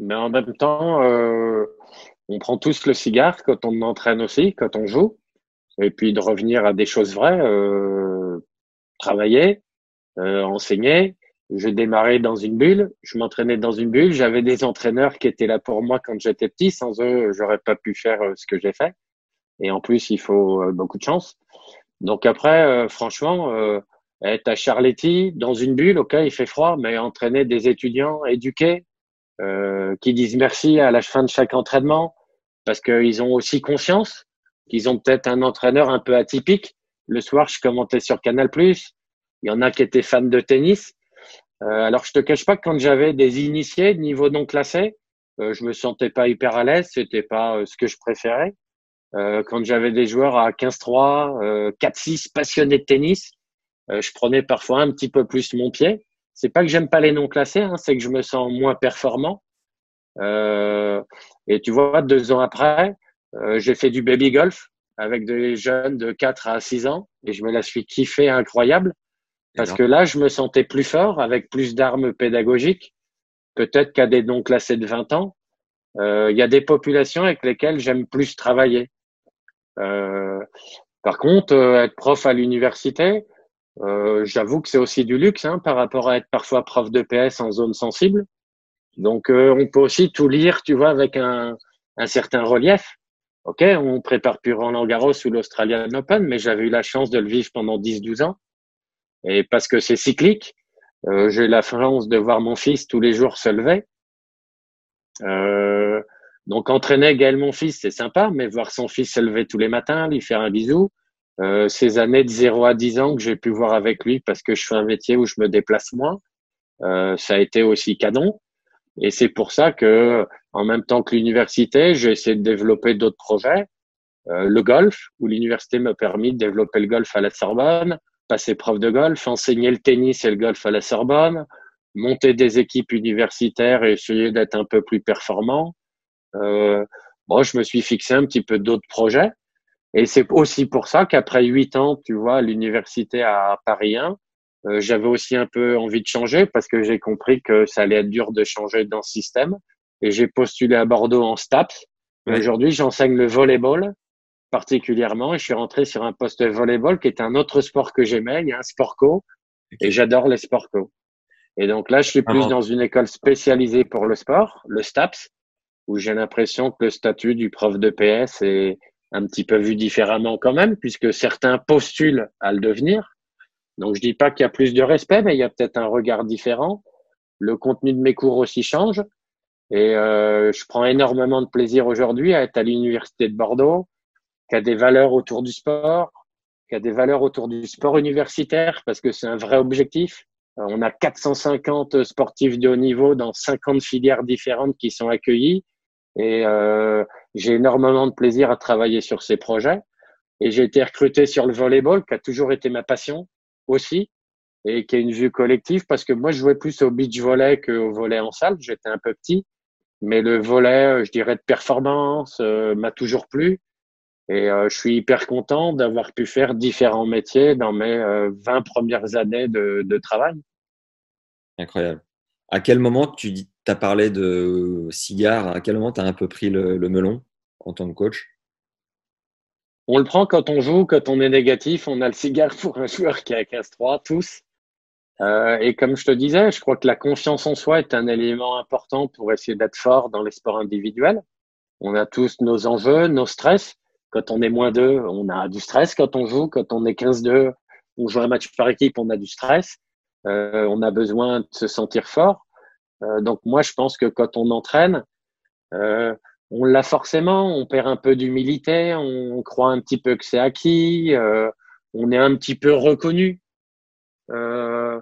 Mais en même temps, euh, on prend tous le cigare quand on entraîne aussi, quand on joue. Et puis de revenir à des choses vraies, euh, travailler, euh, enseigner. Je démarrais dans une bulle, je m'entraînais dans une bulle. J'avais des entraîneurs qui étaient là pour moi quand j'étais petit. Sans eux, j'aurais pas pu faire ce que j'ai fait. Et en plus, il faut beaucoup de chance. Donc après, euh, franchement... Euh, être à Charletti, dans une bulle, ok, il fait froid, mais entraîner des étudiants éduqués euh, qui disent merci à la fin de chaque entraînement parce qu'ils ont aussi conscience qu'ils ont peut-être un entraîneur un peu atypique. Le soir, je commentais sur Canal+, il y en a qui étaient fans de tennis. Euh, alors, je te cache pas que quand j'avais des initiés de niveau non classé, euh, je me sentais pas hyper à l'aise, c'était pas euh, ce que je préférais. Euh, quand j'avais des joueurs à quinze trois, euh, quatre six passionnés de tennis, je prenais parfois un petit peu plus mon pied. C'est pas que j'aime pas les non classés, hein, c'est que je me sens moins performant. Euh, et tu vois, deux ans après, euh, j'ai fait du baby golf avec des jeunes de quatre à six ans et je me la suis kiffé incroyable parce que là, je me sentais plus fort avec plus d'armes pédagogiques, peut-être qu'à des non classés de vingt ans. Euh, y a des populations avec lesquelles j'aime plus travailler. Euh, par contre, euh, être prof à l'université, Euh, j'avoue que c'est aussi du luxe hein, par rapport à être parfois prof de P S en zone sensible. Donc, euh, on peut aussi tout lire, tu vois, avec un, un certain relief. Ok, on prépare plus Roland-Garros ou l'Australian Open, mais j'avais eu la chance de le vivre pendant dix douze ans. Et parce que c'est cyclique, euh, j'ai la chance de voir mon fils tous les jours se lever. Euh, donc, entraîner Gaël, mon fils, c'est sympa, mais voir son fils se lever tous les matins, lui faire un bisou, Euh, ces années de zéro à dix ans que j'ai pu voir avec lui parce que je fais un métier où je me déplace moins, euh, ça a été aussi canon. Et c'est pour ça que, en même temps que l'université, j'ai essayé de développer d'autres projets. Euh, le golf, où l'université m'a permis de développer le golf à la Sorbonne, passer prof de golf, enseigner le tennis et le golf à la Sorbonne, monter des équipes universitaires et essayer d'être un peu plus performant. Euh, moi, je me suis fixé un petit peu d'autres projets. Et c'est aussi pour ça qu'après huit ans, tu vois, à l'université à Paris un, euh, j'avais aussi un peu envie de changer parce que j'ai compris que ça allait être dur de changer dans ce système. Et j'ai postulé à Bordeaux en STAPS. Ouais. Aujourd'hui, j'enseigne le volleyball particulièrement et je suis rentré sur un poste de volleyball qui est un autre sport que j'aimais. Il y a un sport co et j'adore les sports co. Et donc là, je suis plus dans une école spécialisée pour le sport, le STAPS, où j'ai l'impression que le statut du prof de P S est un petit peu vu différemment quand même, puisque certains postulent à le devenir. Donc, je dis pas qu'il y a plus de respect, mais il y a peut-être un regard différent. Le contenu de mes cours aussi change. Et euh, je prends énormément de plaisir aujourd'hui à être à l'université de Bordeaux, qui a des valeurs autour du sport, qui a des valeurs autour du sport universitaire, parce que c'est un vrai objectif. On a quatre cent cinquante sportifs de haut niveau dans cinquante filières différentes qui sont accueillis. Et euh, j'ai énormément de plaisir à travailler sur ces projets. Et j'ai été recruté sur le volleyball, qui a toujours été ma passion aussi, et qui a une vue collective, parce que moi, je jouais plus au beach volley qu'au volley en salle. J'étais un peu petit, mais le volley, je dirais, de performance euh, m'a toujours plu. Et euh, je suis hyper content d'avoir pu faire différents métiers dans mes euh, vingt premières années de, de travail. Incroyable. À quel moment tu dis, t'as parlé de cigares, à quel moment tu as un peu pris le, le melon en tant que coach? On le prend quand on joue, quand on est négatif, on a le cigare pour un joueur qui est à quinze trois, tous. Euh, et comme je te disais, je crois que la confiance en soi est un élément important pour essayer d'être fort dans les sports individuels. On a tous nos enjeux, nos stress. Quand on est moins deux, on a du stress quand on joue. Quand on est quinze deux, on joue un match par équipe, on a du stress. Euh, on a besoin de se sentir fort. Euh, donc moi, je pense que quand on entraîne, euh, on l'a forcément. On perd un peu d'humilité, on croit un petit peu que c'est acquis, euh, on est un petit peu reconnu. Euh,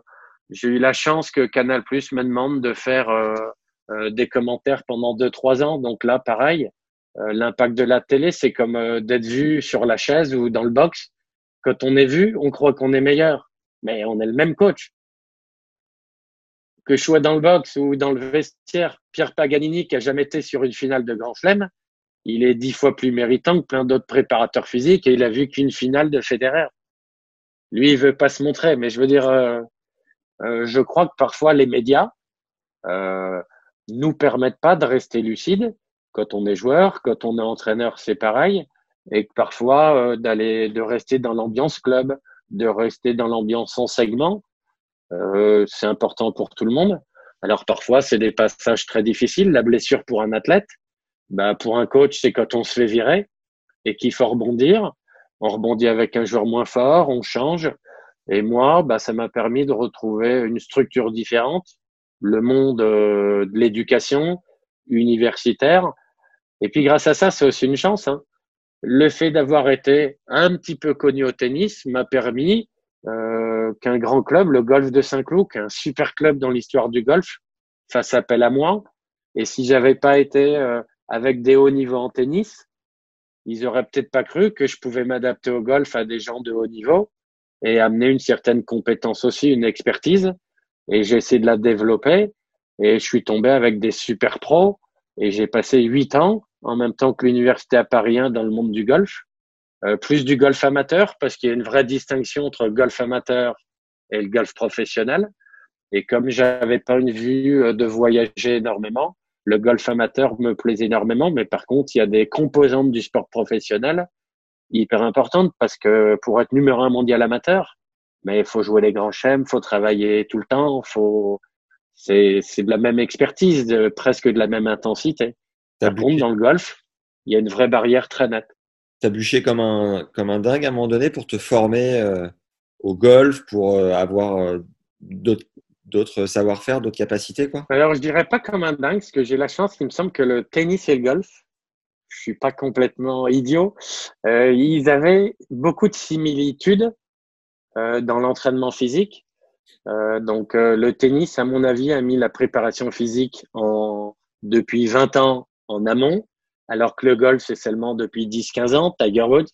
j'ai eu la chance que Canal+ me demande de faire euh, euh, des commentaires pendant deux trois ans. Donc là, pareil, euh, l'impact de la télé, c'est comme euh, d'être vu sur la chaise ou dans le box. Quand on est vu, on croit qu'on est meilleur, mais on est le même coach. Que je sois dans le box ou dans le vestiaire, Pierre Paganini, qui a jamais été sur une finale de Grand Chelem, il est dix fois plus méritant que plein d'autres préparateurs physiques et il a vu qu'une finale de Federer. Lui, il veut pas se montrer, mais je veux dire, euh, euh, je crois que parfois les médias euh, nous permettent pas de rester lucides. Quand on est joueur, quand on est entraîneur, c'est pareil, et que parfois euh, d'aller, de rester dans l'ambiance club, de rester dans l'ambiance en segment. Euh, c'est important pour tout le monde. Alors parfois, c'est des passages très difficiles. La blessure pour un athlète, bah, pour un coach, c'est quand on se fait virer et qu'il faut rebondir. On rebondit avec un joueur moins fort, on change. Et moi, bah, ça m'a permis de retrouver une structure différente, le monde euh, de l'éducation universitaire. Et puis grâce à ça, c'est aussi une chance, hein. Le fait d'avoir été un petit peu connu au tennis m'a permis Euh, qu'un grand club, le golf de Saint-Cloud, qu'un super club dans l'histoire du golf, ça s'appelle à moi. Et si j'avais pas été euh, avec des hauts niveaux en tennis, ils auraient peut-être pas cru que je pouvais m'adapter au golf à des gens de haut niveau et amener une certaine compétence aussi, une expertise. Et j'ai essayé de la développer et je suis tombé avec des super pros et j'ai passé huit ans en même temps que l'université à Paris un dans le monde du golf. Euh, plus du golf amateur, parce qu'il y a une vraie distinction entre le golf amateur et le golf professionnel. Et comme j'avais pas une vue de voyager énormément, le golf amateur me plaisait énormément. Mais par contre, il y a des composantes du sport professionnel hyper importantes, parce que pour être numéro un mondial amateur, mais il faut jouer les grands chelems, faut travailler tout le temps, faut, c'est, c'est de la même expertise, de, presque de la même intensité. Par contre, dans le golf, il y a une vraie barrière très nette. T'as bûché comme un, comme un dingue à un moment donné pour te former euh, au golf, pour euh, avoir euh, d'autres, d'autres savoir-faire, d'autres capacités, quoi. Alors, je dirais pas comme un dingue, parce que j'ai la chance, il me semble que le tennis et le golf, je suis pas complètement idiot, euh, ils avaient beaucoup de similitudes euh, dans l'entraînement physique. Euh, donc euh, le tennis, à mon avis, a mis la préparation physique en depuis vingt ans en amont, alors que le golf, c'est seulement depuis dix quinze ans, Tiger Woods.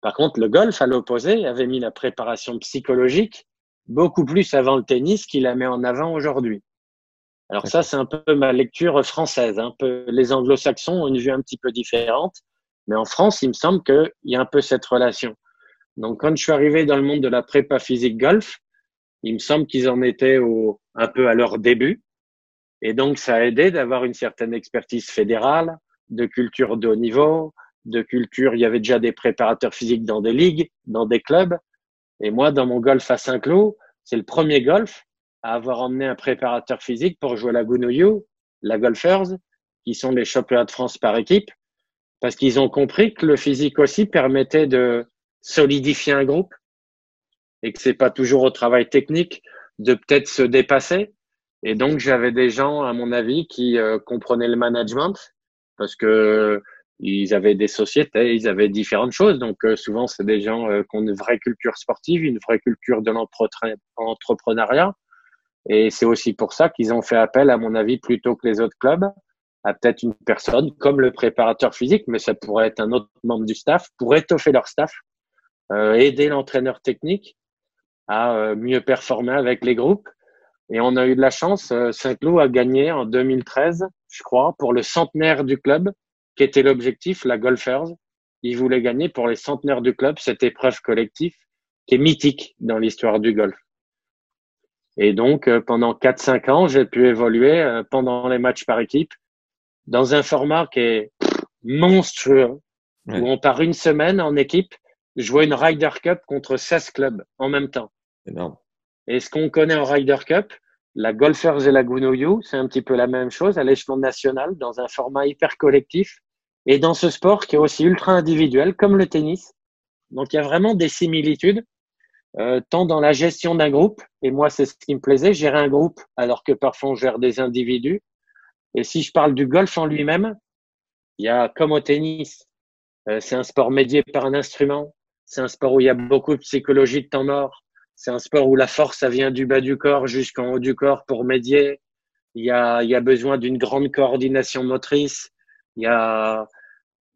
Par contre, le golf, à l'opposé, avait mis la préparation psychologique beaucoup plus avant le tennis qu'il la met en avant aujourd'hui. Alors ça, c'est un peu ma lecture française. Un peu, les anglo-saxons ont une vue un petit peu différente, mais en France, il me semble qu'il y a un peu cette relation. Donc, quand je suis arrivé dans le monde de la prépa physique golf, il me semble qu'ils en étaient au, un peu à leur début. Et donc, ça a aidé d'avoir une certaine expertise fédérale, de culture de haut niveau, de culture, il y avait déjà des préparateurs physiques dans des ligues, dans des clubs. Et moi, dans mon golf à Saint-Cloud, c'est le premier golf à avoir emmené un préparateur physique pour jouer la Gounouillou, la Golfers, qui sont les championnats de France par équipe, parce qu'ils ont compris que le physique aussi permettait de solidifier un groupe et que c'est pas toujours au travail technique de peut-être se dépasser. Et donc, j'avais des gens, à mon avis, qui euh, comprenaient le management parce que ils avaient des sociétés, ils avaient différentes choses. Donc, euh, souvent, c'est des gens euh, qui ont une vraie culture sportive, une vraie culture de l'entrepreneuriat. Et c'est aussi pour ça qu'ils ont fait appel, à mon avis, plutôt que les autres clubs, à peut-être une personne comme le préparateur physique, mais ça pourrait être un autre membre du staff, pour étoffer leur staff, euh, aider l'entraîneur technique à euh, mieux performer avec les groupes. Et on a eu de la chance, euh, Saint-Cloud a gagné en deux mille treize, je crois, pour le centenaire du club, qui était l'objectif, la Golfers. Ils voulaient gagner pour les centenaires du club cette épreuve collective qui est mythique dans l'histoire du golf. Et donc, euh, pendant quatre cinq ans, j'ai pu évoluer euh, pendant les matchs par équipe dans un format qui est monstrueux, ouais. Où on part une semaine en équipe, jouer une Ryder Cup contre seize clubs en même temps. Énorme. Et ce qu'on connaît en Ryder Cup, la Golfers et la Gounouillou, c'est un petit peu la même chose à l'échelon national, dans un format hyper collectif. Et dans ce sport qui est aussi ultra individuel, comme le tennis. Donc, il y a vraiment des similitudes, euh, tant dans la gestion d'un groupe. Et moi, c'est ce qui me plaisait, gérer un groupe, alors que parfois on gère des individus. Et si je parle du golf en lui-même, il y a, comme au tennis, euh, c'est un sport médié par un instrument. C'est un sport où il y a beaucoup de psychologie de temps mort. C'est un sport où la force, ça vient du bas du corps jusqu'en haut du corps pour médier. Il y a, il y a besoin d'une grande coordination motrice. Il y a,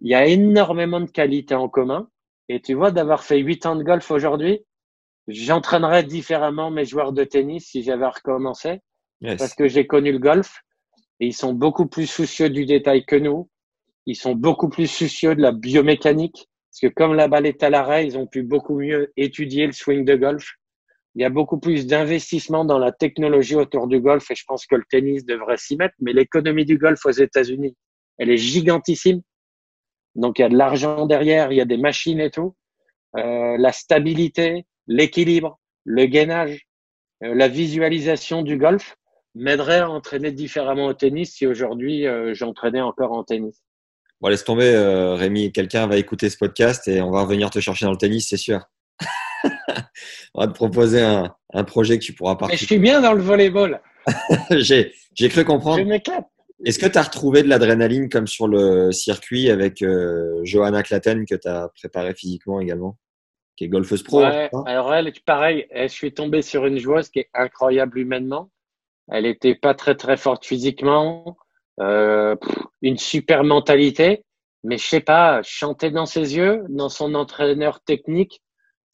il y a énormément de qualités en commun. Et tu vois, d'avoir fait huit ans de golf aujourd'hui, j'entraînerais différemment mes joueurs de tennis si j'avais recommencé. Yes. Parce que j'ai connu le golf et ils sont beaucoup plus soucieux du détail que nous. Ils sont beaucoup plus soucieux de la biomécanique. Parce que comme la balle est à l'arrêt, ils ont pu beaucoup mieux étudier le swing de golf. Il y a beaucoup plus d'investissement dans la technologie autour du golf et je pense que le tennis devrait s'y mettre. Mais l'économie du golf aux États-Unis, elle est gigantissime. Donc, il y a de l'argent derrière, il y a des machines et tout. Euh, la stabilité, l'équilibre, le gainage, euh, la visualisation du golf m'aiderait à entraîner différemment au tennis si aujourd'hui euh, j'entraînais encore en tennis. Bon, laisse tomber, euh, Rémi. Quelqu'un va écouter ce podcast et on va revenir te chercher dans le tennis, c'est sûr. On va te proposer un, un projet que tu pourras participer. Mais je suis bien dans le volleyball. j'ai, j'ai cru comprendre. Je m'éclate. Est-ce que tu as retrouvé de l'adrénaline comme sur le circuit avec euh, Johanna Klatten que tu as préparée physiquement également, qui est golfeuse pro? Ouais, hein, alors elle, pareil, je suis tombé sur une joueuse qui est incroyable humainement. Elle était pas très très forte physiquement, euh, une super mentalité, mais je sais pas, chanter dans ses yeux, dans son entraîneur technique.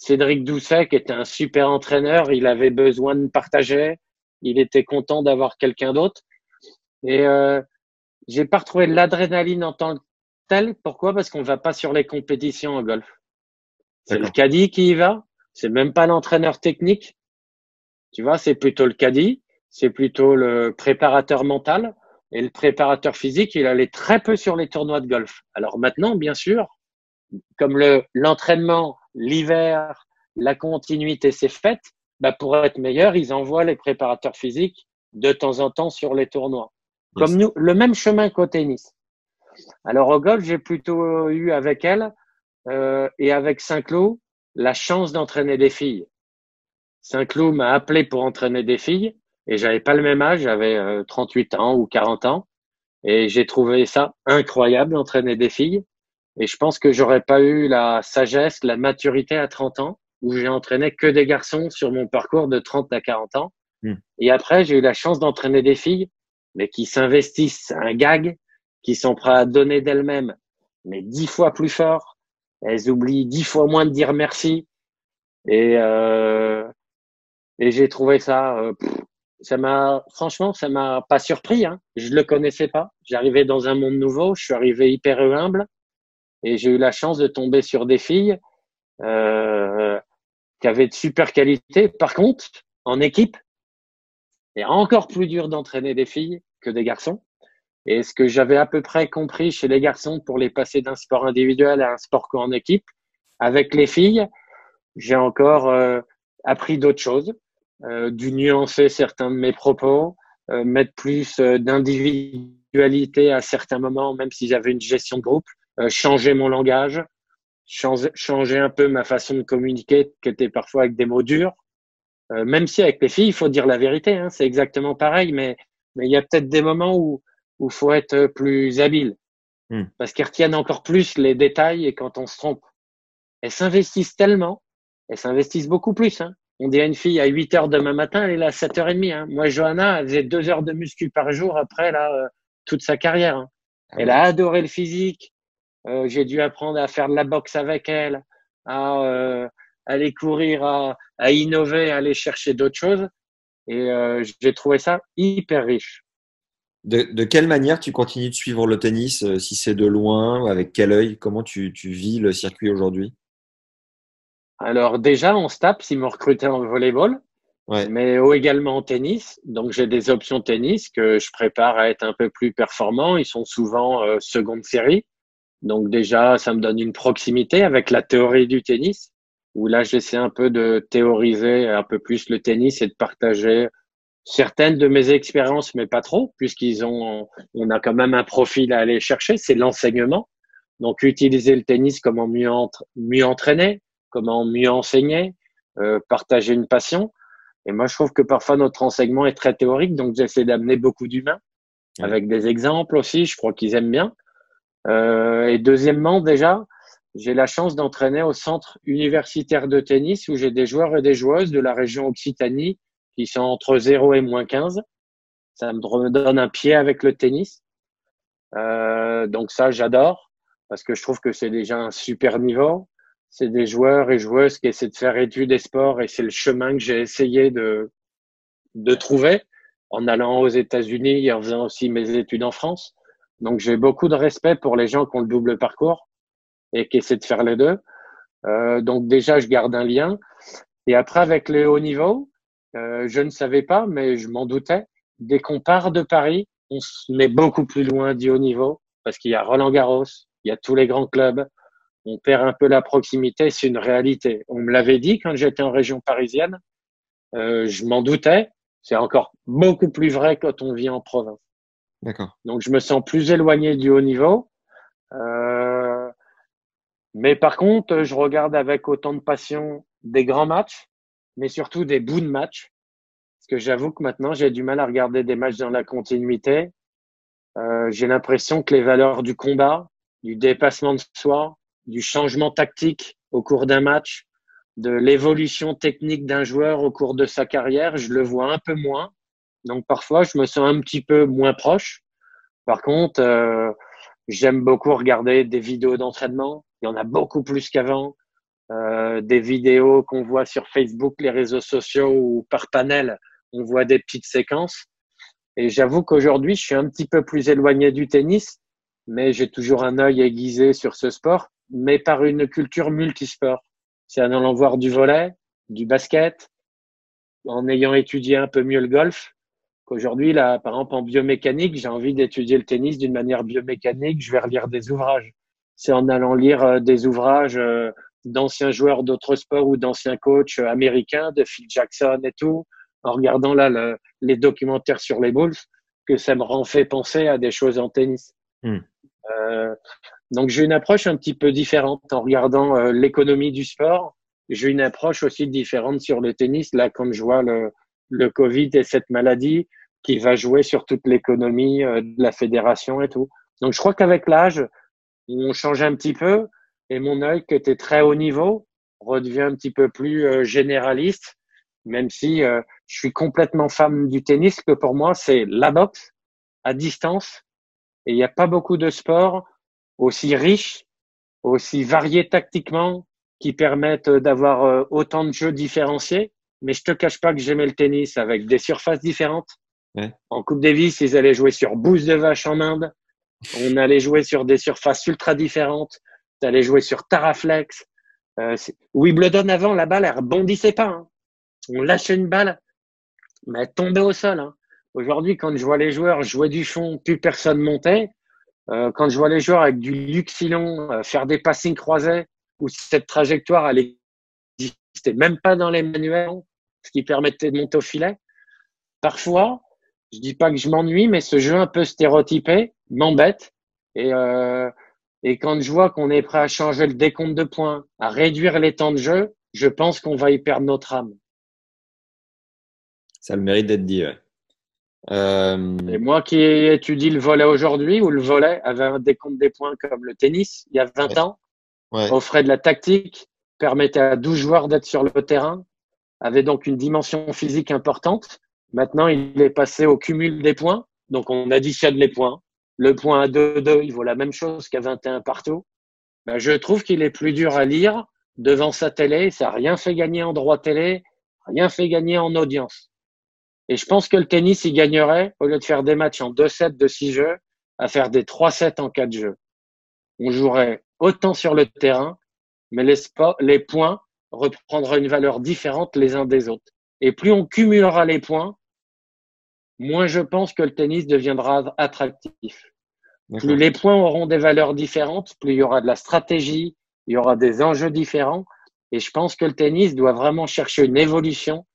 Cédric Doucet, qui était un super entraîneur, il avait besoin de partager, il était content d'avoir quelqu'un d'autre. Et euh, j'ai pas retrouvé de l'adrénaline en tant que telle. Pourquoi? Parce qu'on va pas sur les compétitions en golf. C'est D'accord. Le caddie qui y va. C'est même pas l'entraîneur technique. Tu vois, c'est plutôt le caddie, c'est plutôt le préparateur mental et le préparateur physique. Il allait très peu sur les tournois de golf. Alors maintenant, bien sûr, comme le l'entraînement, l'hiver, la continuité s'est faite, bah pour être meilleur, ils envoient les préparateurs physiques de temps en temps sur les tournois. Comme nous, le même chemin qu'au tennis. Alors au golf, j'ai plutôt eu avec elle euh, et avec Saint-Cloud la chance d'entraîner des filles. Saint-Cloud m'a appelé pour entraîner des filles et j'avais pas le même âge, j'avais euh, trente-huit ans ou quarante ans. Et j'ai trouvé ça incroyable, entraîner des filles. Et je pense que j'aurais pas eu la sagesse, la maturité à trente ans, où j'ai entraîné que des garçons sur mon parcours de trente à quarante ans. Mmh. Et après, j'ai eu la chance d'entraîner des filles, mais qui s'investissent un gag, qui sont prêts à donner d'elles-mêmes, mais dix fois plus fort. Elles oublient dix fois moins de dire merci. Et, euh, et j'ai trouvé ça, euh, pff, ça m'a, franchement, ça m'a pas surpris, hein. Je le connaissais pas. J'arrivais dans un monde nouveau. Je suis arrivé hyper humble. Et j'ai eu la chance de tomber sur des filles euh, qui avaient de super qualités. Par contre, en équipe, c'est encore plus dur d'entraîner des filles que des garçons. Et ce que j'avais à peu près compris chez les garçons pour les passer d'un sport individuel à un sport en équipe, avec les filles, j'ai encore euh, appris d'autres choses, euh, du nuancer certains de mes propos, euh, mettre plus euh, d'individualité à certains moments, même si j'avais une gestion de groupe. Euh, changer mon langage, changer, changer un peu ma façon de communiquer, qui était parfois avec des mots durs. Euh, même si avec les filles, il faut dire la vérité, hein, c'est exactement pareil, mais mais il y a peut-être des moments où où faut être plus habile, mmh. parce qu'elles retiennent encore plus les détails et quand on se trompe, elles s'investissent tellement, elles s'investissent beaucoup plus. Hein. On dit à une fille à huit heures demain matin, elle est là à sept heures trente. Hein. Moi, Johanna, elle faisait deux heures de muscu par jour après là euh, toute sa carrière. Hein. Ah ouais. Elle a adoré le physique. Euh, j'ai dû apprendre à faire de la boxe avec elle, à euh, aller courir, à, à innover, à aller chercher d'autres choses. Et euh, j'ai trouvé ça hyper riche. De, de quelle manière tu continues de suivre le tennis, euh, si c'est de loin, avec quel œil? Comment tu, tu vis le circuit aujourd'hui? Alors déjà, on se tape s'ils m'ont recruté en volleyball, ouais. mais oh, également en tennis. Donc j'ai des options tennis que je prépare à être un peu plus performant. Ils sont souvent euh, seconde série. Donc déjà, ça me donne une proximité avec la théorie du tennis, où là, j'essaie un peu de théoriser un peu plus le tennis et de partager certaines de mes expériences, mais pas trop, puisqu'ils ont, on a quand même un profil à aller chercher, c'est l'enseignement. Donc utiliser le tennis, comment mieux, entra- mieux entraîner, comment mieux enseigner, euh, partager une passion. Et moi, je trouve que parfois notre enseignement est très théorique, donc j'essaie d'amener beaucoup d'humains, mmh. avec des exemples aussi. Je crois qu'ils aiment bien. Euh, et deuxièmement, déjà, j'ai la chance d'entraîner au centre universitaire de tennis où j'ai des joueurs et des joueuses de la région Occitanie qui sont entre zéro et moins quinze. Ça me donne un pied avec le tennis. Euh, donc ça, j'adore parce que je trouve que c'est déjà un super niveau. C'est des joueurs et joueuses qui essaient de faire études et sports et c'est le chemin que j'ai essayé de, de trouver en allant aux États-Unis et en faisant aussi mes études en France. Donc, j'ai beaucoup de respect pour les gens qui ont le double parcours et qui essaient de faire les deux. Euh, donc, déjà, je garde un lien. Et après, avec le haut niveau, euh, je ne savais pas, mais je m'en doutais. Dès qu'on part de Paris, on se met beaucoup plus loin du haut niveau parce qu'il y a Roland-Garros, il y a tous les grands clubs. On perd un peu la proximité, c'est une réalité. On me l'avait dit quand j'étais en région parisienne. Euh, je m'en doutais. C'est encore beaucoup plus vrai quand on vit en province. D'accord. Donc, je me sens plus éloigné du haut niveau. Euh, mais par contre, je regarde avec autant de passion des grands matchs, mais surtout des bouts de matchs. Parce que j'avoue que maintenant, j'ai du mal à regarder des matchs dans la continuité. Euh, j'ai l'impression que les valeurs du combat, du dépassement de soi, du changement tactique au cours d'un match, de l'évolution technique d'un joueur au cours de sa carrière, je le vois un peu moins. Donc, parfois, je me sens un petit peu moins proche. Par contre, euh, j'aime beaucoup regarder des vidéos d'entraînement. Il y en a beaucoup plus qu'avant. Euh, des vidéos qu'on voit sur Facebook, les réseaux sociaux ou par panel, on voit des petites séquences. Et j'avoue qu'aujourd'hui, je suis un petit peu plus éloigné du tennis, mais j'ai toujours un œil aiguisé sur ce sport, mais par une culture multisport. C'est en allant voir du volley, du basket, en ayant étudié un peu mieux le golf. Aujourd'hui, là, par exemple, en biomécanique, j'ai envie d'étudier le tennis d'une manière biomécanique. Je vais relire des ouvrages. C'est en allant lire des ouvrages d'anciens joueurs d'autres sports ou d'anciens coachs américains, de Phil Jackson et tout, en regardant là le, les documentaires sur les Bulls, que ça me rend fait penser à des choses en tennis. Mmh. Euh, donc, j'ai une approche un petit peu différente en regardant euh, l'économie du sport. J'ai une approche aussi différente sur le tennis. Là, quand je vois le, le Covid et cette maladie, qui va jouer sur toute l'économie de la fédération et tout. Donc, je crois qu'avec l'âge, on change un petit peu et mon œil qui était très haut niveau redevient un petit peu plus généraliste, même si je suis complètement fan du tennis, que pour moi, c'est la boxe à distance. Et il n'y a pas beaucoup de sports aussi riches, aussi variés tactiquement, qui permettent d'avoir autant de jeux différenciés. Mais je te cache pas que j'aimais le tennis avec des surfaces différentes. Ouais. En Coupe Davis, ils allaient jouer sur bouse de vache en Inde. On allait jouer sur des surfaces ultra différentes. Tu allais jouer sur Taraflex. Euh, Wimbledon avant, la balle, elle rebondissait pas. Hein. On lâchait une balle, mais elle tombait au sol. Hein. Aujourd'hui, quand je vois les joueurs jouer du fond, plus personne montait. Euh, quand je vois les joueurs avec du Luxilon euh, faire des passings croisés, où cette trajectoire, elle n'existait même pas dans les manuels, ce qui permettait de monter au filet. Parfois, je dis pas que je m'ennuie, mais ce jeu un peu stéréotypé m'embête. Et, euh, et quand je vois qu'on est prêt à changer le décompte de points, à réduire les temps de jeu, je pense qu'on va y perdre notre âme. Ça a le mérite d'être dit, ouais. Euh... Et moi qui étudie le volley aujourd'hui, où le volley avait un décompte des points comme le tennis, il y a vingt ouais. ans, ouais. offrait de la tactique, permettait à douze joueurs d'être sur le terrain, avait donc une dimension physique importante. Maintenant, il est passé au cumul des points, donc on additionne les points. Le point à deux deux, il vaut la même chose qu'à vingt et un partout. Ben, je trouve qu'il est plus dur à lire devant sa télé. Ça n'a rien fait gagner en droit télé, rien fait gagner en audience. Et je pense que le tennis, il gagnerait, au lieu de faire des matchs en deux sets de six jeux, à faire des trois sets en quatre jeux. On jouerait autant sur le terrain, mais les, sports, les points reprendraient une valeur différente les uns des autres. Et plus on cumulera les points, moins je pense que le tennis deviendra attractif. D'accord. Plus les points auront des valeurs différentes, plus il y aura de la stratégie, il y aura des enjeux différents. Et je pense que le tennis doit vraiment chercher une évolution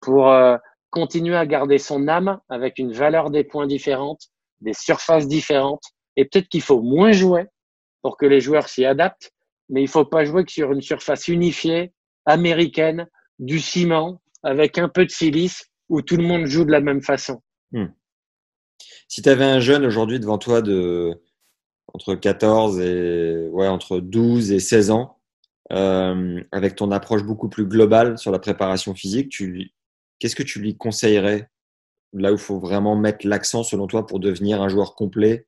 pour euh, continuer à garder son âme avec une valeur des points différentes, des surfaces différentes. Et peut-être qu'il faut moins jouer pour que les joueurs s'y adaptent, mais il ne faut pas jouer que sur une surface unifiée, américaine, du ciment, avec un peu de silice, où tout le monde joue de la même façon. Hmm. Si tu avais un jeune aujourd'hui devant toi de entre quatorze et ouais, entre douze et seize ans, euh, avec ton approche beaucoup plus globale sur la préparation physique, tu lui, qu'est-ce que tu lui conseillerais là où il faut vraiment mettre l'accent selon toi pour devenir un joueur complet,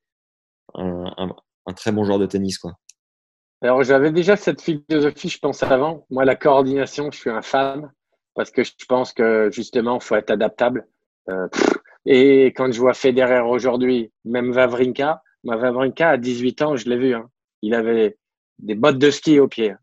un, un, un très bon joueur de tennis quoi? Alors j'avais déjà cette philosophie, je pense avant. Moi, la coordination, je suis un fan. Parce que je pense que justement, faut être adaptable. Euh, et quand je vois Federer aujourd'hui, même Wawrinka, moi Wawrinka à dix-huit ans, je l'ai vu. Hein, il avait des bottes de ski aux pieds, hein,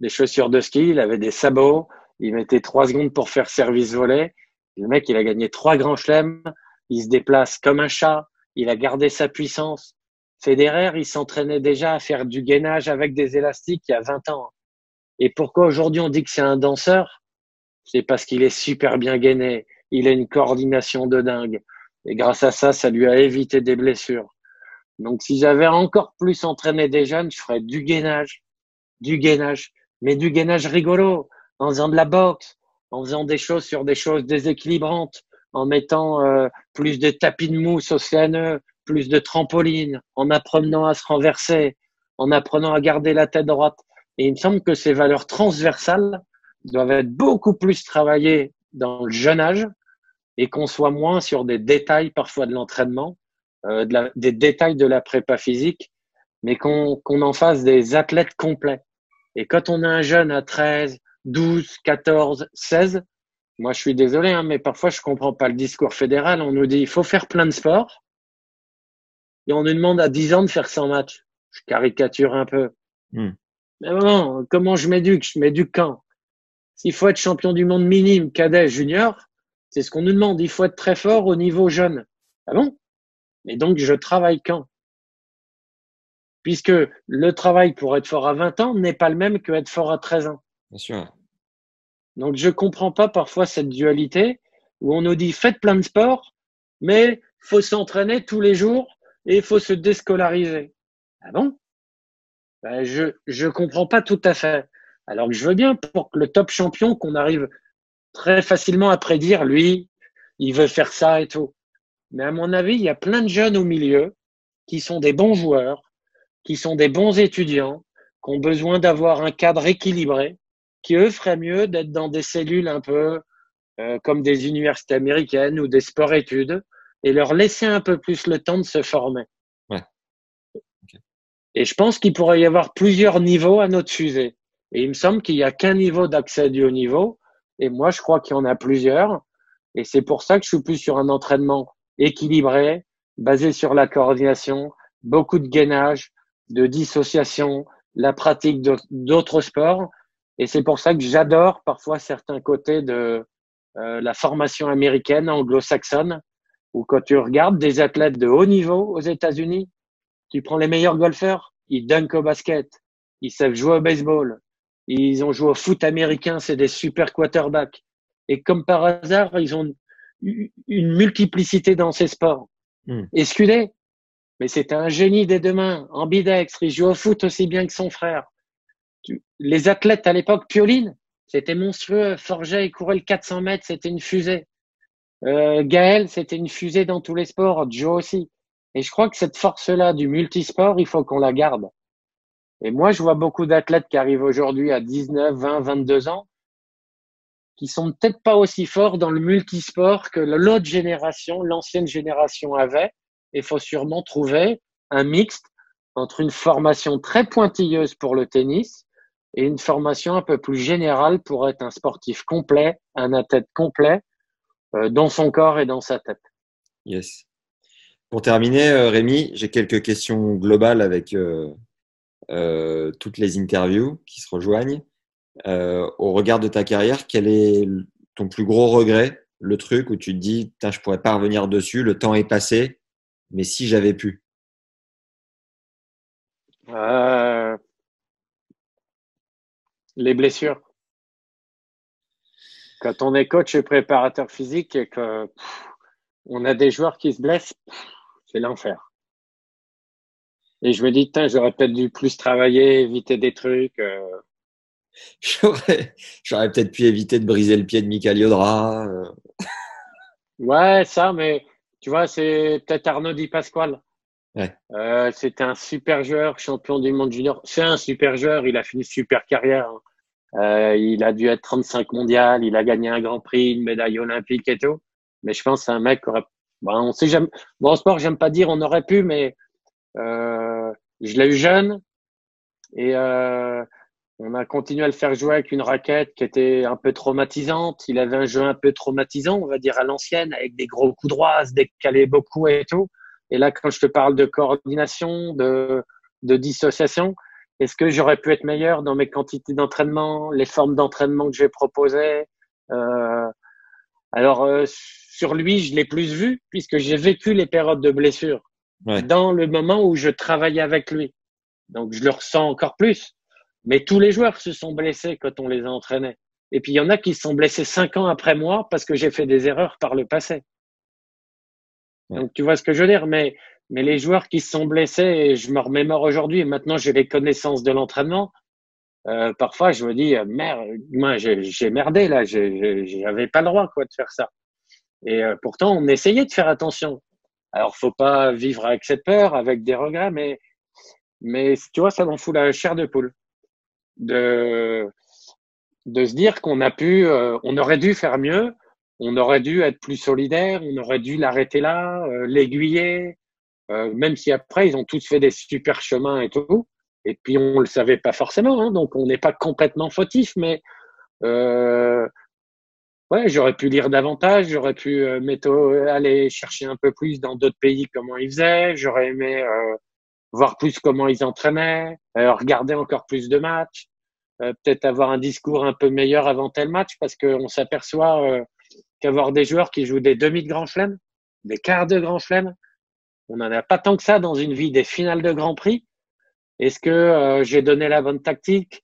des chaussures de ski, il avait des sabots, il mettait trois secondes pour faire service volé. Le mec, il a gagné trois grands chelems, il se déplace comme un chat, il a gardé sa puissance. Federer, il s'entraînait déjà à faire du gainage avec des élastiques il y a vingt ans. Et pourquoi aujourd'hui on dit que c'est un danseur ? C'est parce qu'il est super bien gainé, il a une coordination de dingue. Et grâce à ça, ça lui a évité des blessures. Donc, si j'avais encore plus entraîné des jeunes, je ferais du gainage, du gainage, mais du gainage rigolo, en faisant de la boxe, en faisant des choses sur des choses déséquilibrantes, en mettant euh, plus de tapis de mousse océaneux, plus de trampolines, en apprenant à se renverser, en apprenant à garder la tête droite. Et il me semble que ces valeurs transversales doivent être beaucoup plus travaillés dans le jeune âge et qu'on soit moins sur des détails parfois de l'entraînement, euh, de la, des détails de la prépa physique, mais qu'on, qu'on en fasse des athlètes complets. Et quand on a un jeune à treize, douze, quatorze, seize, moi je suis désolé, hein, mais parfois je comprends pas le discours fédéral. On nous dit il faut faire plein de sports et on nous demande à dix ans de faire cent matchs. Je caricature un peu. Mmh. Mais bon, comment je m'éduque? Je m'éduque quand? S'il faut être champion du monde minime, cadet, junior, c'est ce qu'on nous demande. Il faut être très fort au niveau jeune. Ah bon? Mais donc, je travaille quand? Puisque le travail pour être fort à vingt ans n'est pas le même que être fort à treize ans. Bien sûr. Donc, je comprends pas parfois cette dualité où on nous dit faites plein de sports, mais faut s'entraîner tous les jours et faut se déscolariser. Ah bon? Ben, je, je comprends pas tout à fait. Alors que je veux bien pour que le top champion qu'on arrive très facilement à prédire, lui, il veut faire ça et tout. Mais à mon avis, il y a plein de jeunes au milieu qui sont des bons joueurs, qui sont des bons étudiants, qui ont besoin d'avoir un cadre équilibré, qui eux feraient mieux d'être dans des cellules un peu euh, comme des universités américaines ou des sports-études et leur laisser un peu plus le temps de se former. Ouais. Okay. Et je pense qu'il pourrait y avoir plusieurs niveaux à notre fusée. Et il me semble qu'il n'y a qu'un niveau d'accès du haut niveau. Et moi, je crois qu'il y en a plusieurs. Et c'est pour ça que je suis plus sur un entraînement équilibré, basé sur la coordination, beaucoup de gainage, de dissociation, la pratique d'autres sports. Et c'est pour ça que j'adore parfois certains côtés de euh, la formation américaine, anglo-saxonne, où quand tu regardes des athlètes de haut niveau aux États-Unis, tu prends les meilleurs golfeurs, ils dunkent au basket, ils savent jouer au baseball, ils ont joué au foot américain, c'est des super quarterbacks. Et comme par hasard, ils ont une, une multiplicité dans ces sports. Mmh. Escudé, mais c'était un génie des deux mains, ambidex, il joue au foot aussi bien que son frère. Les athlètes à l'époque, Pioline, c'était monstrueux. Forget, il courait le quatre cents mètres, c'était une fusée. Euh, Gaël, c'était une fusée dans tous les sports. Joe aussi. Et je crois que cette force-là du multisport, il faut qu'on la garde. Et moi, je vois beaucoup d'athlètes qui arrivent aujourd'hui à dix-neuf, vingt, vingt-deux ans qui sont peut-être pas aussi forts dans le multisport que l'autre génération, l'ancienne génération avait. Et il faut sûrement trouver un mixte entre une formation très pointilleuse pour le tennis et une formation un peu plus générale pour être un sportif complet, un athlète complet, euh, dans son corps et dans sa tête. Yes. Pour terminer, Rémi, j'ai quelques questions globales avec euh, euh, toutes les interviews qui se rejoignent. Euh, au regard de ta carrière, quel est ton plus gros regret, le truc où tu te dis « je pourrais pas revenir dessus, le temps est passé, mais si j'avais pu ». Euh... Les blessures. Quand on est coach et préparateur physique et que pff, on a des joueurs qui se blessent, pff, c'est l'enfer. Et je me dis, tiens, j'aurais peut-être dû plus travailler, éviter des trucs. Euh... J'aurais, j'aurais peut-être pu éviter de briser le pied de Michael Yodra. Euh... ouais, ça, mais tu vois, c'est peut-être Arnaud Di Pasquale. Ouais. Euh, c'était un super joueur, champion du monde junior. C'est un super joueur, il a fini super carrière. Euh, il a dû être trente-cinq mondial, il a gagné un grand prix, une médaille olympique et tout. Mais je pense que c'est un mec qui aurait... Bon, on sait, j'aime... bon, en sport, j'aime pas dire on aurait pu, mais euh, je l'ai eu jeune. Et euh, on a continué à le faire jouer avec une raquette qui était un peu traumatisante. Il avait un jeu un peu traumatisant, on va dire à l'ancienne, avec des gros coups droits, se décaler beaucoup et tout. Et là, quand je te parle de coordination, de, de dissociation, est-ce que j'aurais pu être meilleur dans mes quantités d'entraînement, les formes d'entraînement que j'ai proposées? euh, Alors, euh, sur lui, je l'ai plus vu puisque j'ai vécu les périodes de blessure ouais. dans le moment où je travaillais avec lui. Donc, je le ressens encore plus. Mais tous les joueurs se sont blessés quand on les a entraînés. Et puis, il y en a qui se sont blessés cinq ans après moi parce que j'ai fait des erreurs par le passé. Donc, tu vois ce que je veux dire, mais, mais les joueurs qui se sont blessés, et je me remémore aujourd'hui, et maintenant j'ai les connaissances de l'entraînement, euh, parfois je me dis, merde, moi j'ai, j'ai merdé là, j'ai, j'avais pas le droit quoi de faire ça. Et euh, pourtant, on essayait de faire attention. Alors, faut pas vivre avec cette peur, avec des regrets, mais, mais tu vois, ça m'en fout la chair de poule. De, de se dire qu'on a pu, euh, on aurait dû faire mieux. On aurait dû être plus solidaire, on aurait dû l'arrêter là, euh, l'aiguiller, euh, même si après, ils ont tous fait des super chemins et tout. Et puis, on le savait pas forcément, hein, donc on n'est pas complètement fautif, mais euh, ouais, j'aurais pu lire davantage, j'aurais pu euh, méto, aller chercher un peu plus dans d'autres pays comment ils faisaient, j'aurais aimé euh, voir plus comment ils entraînaient, euh, regarder encore plus de matchs, euh, peut-être avoir un discours un peu meilleur avant tel match, parce qu'on s'aperçoit… Euh, qu'avoir des joueurs qui jouent des demi de Grand Chelem, des quarts de Grand Chelem, on n'en a pas tant que ça dans une vie, des finales de Grand Prix. Est-ce que euh, j'ai donné la bonne tactique?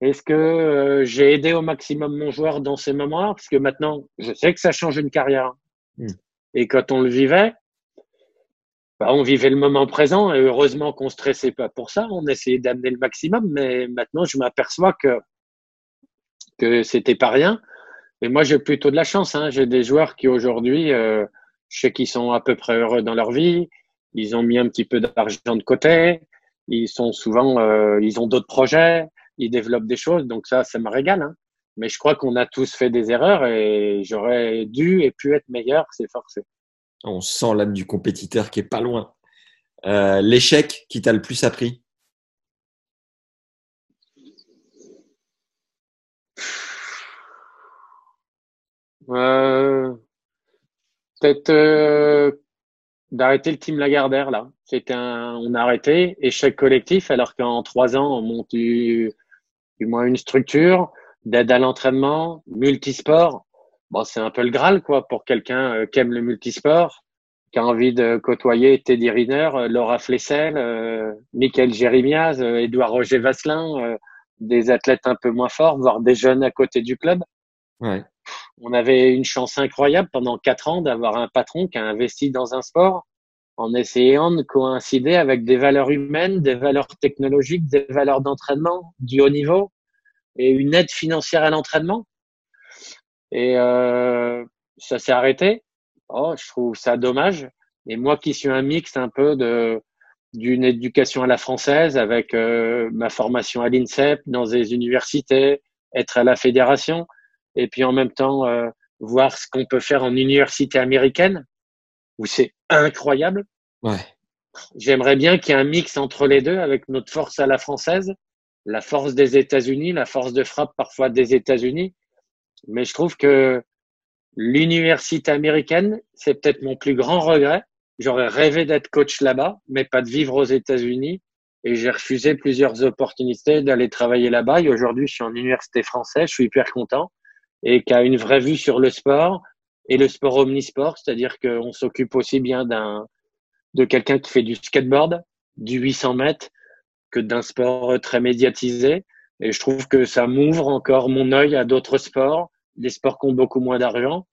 Est-ce que euh, j'ai aidé au maximum mon joueur dans ces moments-là? Parce que maintenant, je sais que ça change une carrière. Mmh. Et quand on le vivait, bah, on vivait le moment présent et heureusement qu'on ne stressait pas pour ça. On essayait d'amener le maximum, mais maintenant, je m'aperçois que, que c'était pas rien. Et moi, j'ai plutôt de la chance, hein. J'ai des joueurs qui aujourd'hui, euh, je sais qu'ils sont à peu près heureux dans leur vie. Ils ont mis un petit peu d'argent de côté. Ils sont souvent, euh, ils ont d'autres projets. Ils développent des choses. Donc ça, ça me régale, hein. Mais je crois qu'on a tous fait des erreurs et j'aurais dû et pu être meilleur, c'est forcé. On sent l'âme du compétiteur qui est pas loin. Euh, l'échec qui t'a le plus appris? Euh, peut-être euh, d'arrêter le team Lagardère là. C'était un, on a arrêté échec collectif alors qu'en trois ans on monte du, du moins une structure d'aide à l'entraînement, multisport. Bon, c'est un peu le Graal quoi pour quelqu'un euh, qui aime le multisport, qui a envie de côtoyer Teddy Riner, euh, Laura Flessel, euh, Michael Jérémiaz, euh, Édouard Roger Vasselin, euh, des athlètes un peu moins forts, voire des jeunes à côté du club. Ouais. On avait une chance incroyable pendant quatre ans d'avoir un patron qui a investi dans un sport en essayant de coïncider avec des valeurs humaines, des valeurs technologiques, des valeurs d'entraînement du haut niveau et une aide financière à l'entraînement. Et euh, ça s'est arrêté. Oh, je trouve ça dommage. Et moi qui suis un mix un peu de d'une éducation à la française avec euh, ma formation à l'INSEP, dans des universités, être à la fédération. Et puis en même temps, euh, voir ce qu'on peut faire en université américaine, où c'est incroyable. Ouais. J'aimerais bien qu'il y ait un mix entre les deux, avec notre force à la française, la force des États-Unis, la force de frappe parfois des États-Unis. Mais je trouve que l'université américaine, c'est peut-être mon plus grand regret. J'aurais rêvé d'être coach là-bas, mais pas de vivre aux États-Unis. Et j'ai refusé plusieurs opportunités d'aller travailler là-bas. Et aujourd'hui, je suis en université française, je suis hyper content. Et qui a une vraie vue sur le sport et le sport omnisport, c'est-à-dire qu'on s'occupe aussi bien d'un de quelqu'un qui fait du skateboard, du huit cents mètres, que d'un sport très médiatisé. Et je trouve que ça m'ouvre encore mon œil à d'autres sports, des sports qui ont beaucoup moins d'argent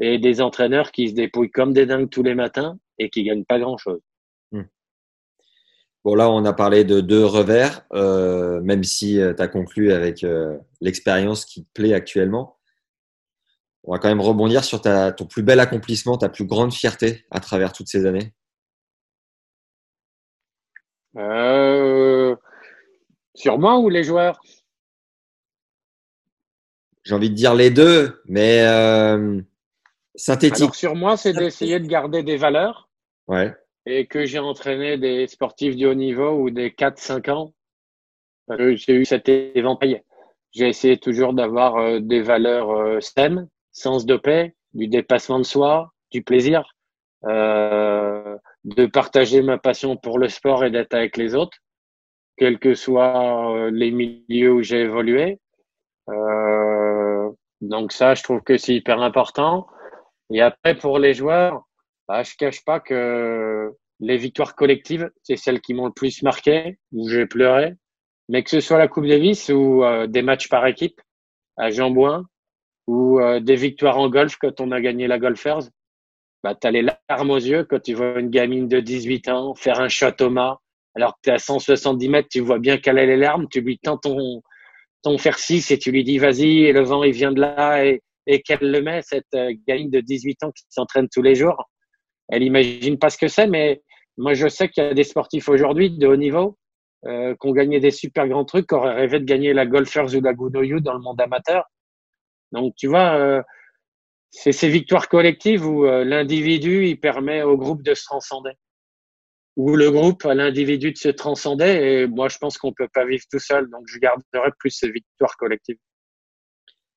et des entraîneurs qui se dépouillent comme des dingues tous les matins et qui gagnent pas grand-chose. Mmh. Bon, là, on a parlé de deux revers, euh, même si tu as conclu avec euh, l'expérience qui te plaît actuellement. On va quand même rebondir sur ta, ton plus bel accomplissement, ta plus grande fierté à travers toutes ces années. Euh, sur moi ou les joueurs? J'ai envie de dire les deux, mais euh, synthétique. Alors sur moi, c'est d'essayer de garder des valeurs. Ouais. Et que j'ai entraîné des sportifs du haut niveau ou des quatre cinq ans. J'ai eu cet éventail. J'ai essayé toujours d'avoir des valeurs saines, sens de paix, du dépassement de soi, du plaisir, euh, de partager ma passion pour le sport et d'être avec les autres, quels que soient les milieux où j'ai évolué. Euh, donc ça, je trouve que c'est hyper important. Et après, pour les joueurs, bah, je cache pas que les victoires collectives, c'est celles qui m'ont le plus marqué, où j'ai pleuré. Mais que ce soit la Coupe Davis ou euh, des matchs par équipe à Jean-Bouin, ou euh, des victoires en golf quand on a gagné la Golfers, bah, tu as les larmes aux yeux quand tu vois une gamine de dix-huit ans faire un shot au mât, alors que tu es à cent soixante-dix mètres, tu vois bien qu'elle a les larmes, tu lui tends ton, ton fer six et tu lui dis vas-y, et le vent il vient de là, et, et qu'elle le met, cette euh, gamine de dix-huit ans qui s'entraîne tous les jours. Elle imagine pas ce que c'est, mais moi je sais qu'il y a des sportifs aujourd'hui de haut niveau Euh, qu'on gagnait des super grands trucs, qu'on aurait rêvé de gagner la Golfers ou la Gounod dans le monde amateur. Donc, tu vois, euh, c'est ces victoires collectives où euh, l'individu, il permet au groupe de se transcender. Ou le groupe à l'individu de se transcender. Et moi, je pense qu'on peut pas vivre tout seul. Donc, je garderai plus ces victoires collectives.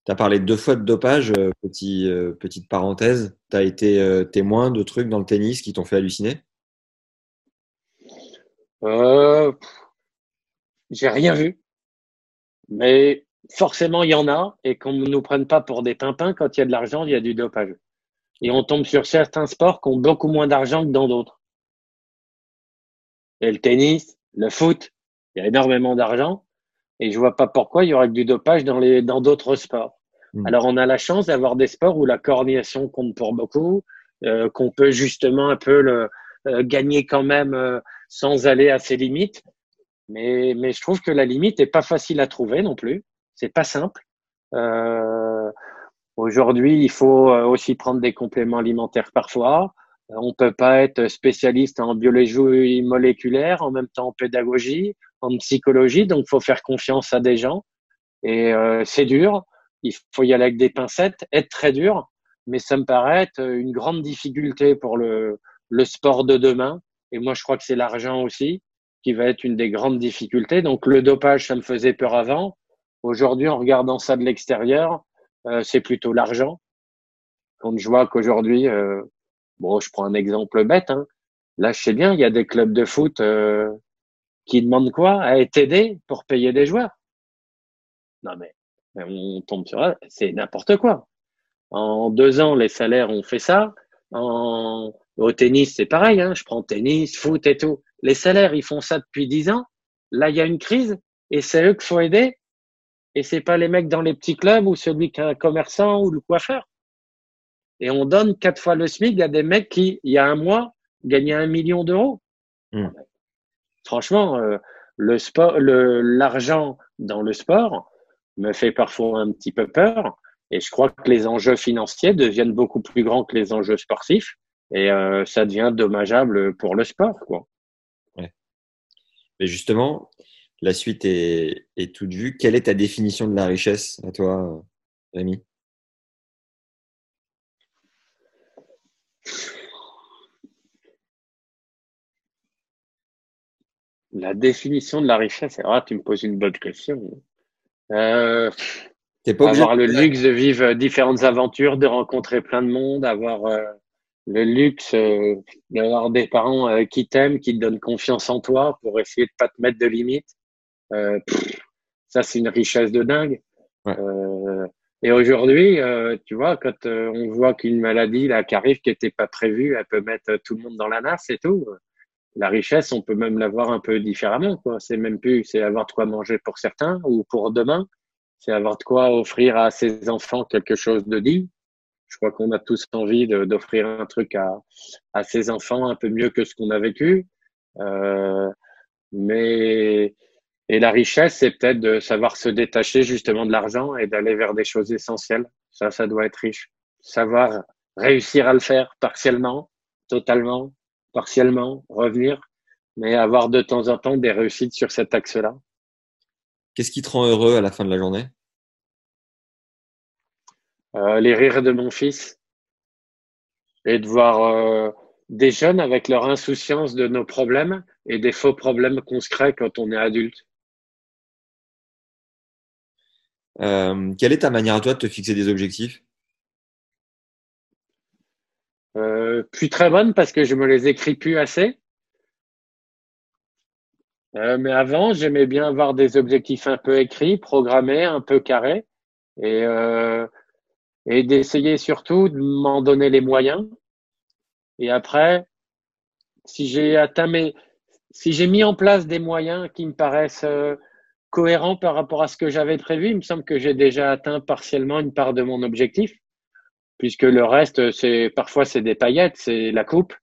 Tu as parlé deux fois de dopage. Euh, petit, euh, petite parenthèse. Tu as été euh, témoin de trucs dans le tennis qui t'ont fait halluciner? Euh... J'ai rien vu, mais forcément il y en a, et qu'on ne nous prenne pas pour des pimpins, quand il y a de l'argent, il y a du dopage. Et on tombe sur certains sports qui ont beaucoup moins d'argent que dans d'autres. Et le tennis, le foot, il y a énormément d'argent, et je vois pas pourquoi il y aurait que du dopage dans les, dans d'autres sports. Mmh. Alors on a la chance d'avoir des sports où la coordination compte pour beaucoup, euh, qu'on peut justement un peu le, euh, gagner quand même euh, sans aller à ses limites. Mais, mais je trouve que la limite est pas facile à trouver non plus. C'est pas simple. Euh, Aujourd'hui, il faut aussi prendre des compléments alimentaires parfois. On peut pas être spécialiste en biologie moléculaire, en même temps en pédagogie, en psychologie, donc faut faire confiance à des gens. Et euh, c'est dur, il faut y aller avec des pincettes, être très dur, mais ça me paraît être une grande difficulté pour le, le sport de demain. Et moi, je crois que c'est l'argent aussi qui va être une des grandes difficultés. Donc le dopage, ça me faisait peur avant. Aujourd'hui, en regardant ça de l'extérieur, euh, c'est plutôt l'argent. Quand je vois qu'aujourd'hui… Euh, Bon, je prends un exemple bête, hein. Là, je sais bien, il y a des clubs de foot euh, qui demandent quoi à être aidés pour payer des joueurs. Non, mais, mais on tombe sur là, c'est n'importe quoi. En deux ans, les salaires ont fait ça. En, au tennis, c'est pareil, hein. Je prends tennis, foot et tout. Les salaires, ils font ça depuis dix ans. Là, il y a une crise et c'est eux qu'il faut aider. Et c'est pas les mecs dans les petits clubs ou celui qui est un commerçant ou le coiffeur. Et on donne quatre fois le SMIC à des mecs qui, il y a un mois, gagnaient un million d'euros. Mmh. Franchement, euh, le sport, le, l'argent dans le sport me fait parfois un petit peu peur. Et je crois que les enjeux financiers deviennent beaucoup plus grands que les enjeux sportifs. Et euh, ça devient dommageable pour le sport, quoi. Ouais. Mais justement, la suite est, est toute vue. Quelle est ta définition de la richesse à toi, Rémi ? La définition de la richesse, ah, tu me poses une bonne question. Euh, T'es pas obligé avoir de... le luxe de vivre différentes aventures, de rencontrer plein de monde, avoir euh, le luxe euh, d'avoir des parents euh, qui t'aiment, qui te donnent confiance en toi pour essayer de pas te mettre de limites. Euh, pff, ça, c'est une richesse de dingue. Ouais. Euh, Et aujourd'hui, euh, tu vois, quand euh, on voit qu'une maladie là qui arrive, qui n'était pas prévue, elle peut mettre tout le monde dans la nasse et tout. La richesse, on peut même l'avoir un peu différemment, quoi. C'est même plus, c'est avoir de quoi manger pour certains ou pour demain. C'est avoir de quoi offrir à ses enfants quelque chose de digne. Je crois qu'on a tous envie de, d'offrir un truc à, à ses enfants un peu mieux que ce qu'on a vécu. Euh, mais Et la richesse, c'est peut-être de savoir se détacher justement de l'argent et d'aller vers des choses essentielles. Ça, ça doit être riche. Savoir réussir à le faire partiellement, totalement, partiellement, revenir, mais avoir de temps en temps des réussites sur cet axe-là. Qu'est-ce qui te rend heureux à la fin de la journée ? Euh, les rires de mon fils et de voir euh, des jeunes avec leur insouciance de nos problèmes et des faux problèmes qu'on se crée quand on est adulte. Euh, quelle est ta manière à toi de te fixer des objectifs ? euh, Plus très bonne parce que je me les écris plus assez. Euh, mais avant, j'aimais bien avoir des objectifs un peu écrits, programmés, un peu carrés. Et, euh, et d'essayer surtout de m'en donner les moyens. Et après, si j'ai atteint mes... si j'ai mis en place des moyens qui me paraissent euh, cohérents par rapport à ce que j'avais prévu, il me semble que j'ai déjà atteint partiellement une part de mon objectif, puisque le reste, c'est parfois c'est des paillettes, c'est la coupe,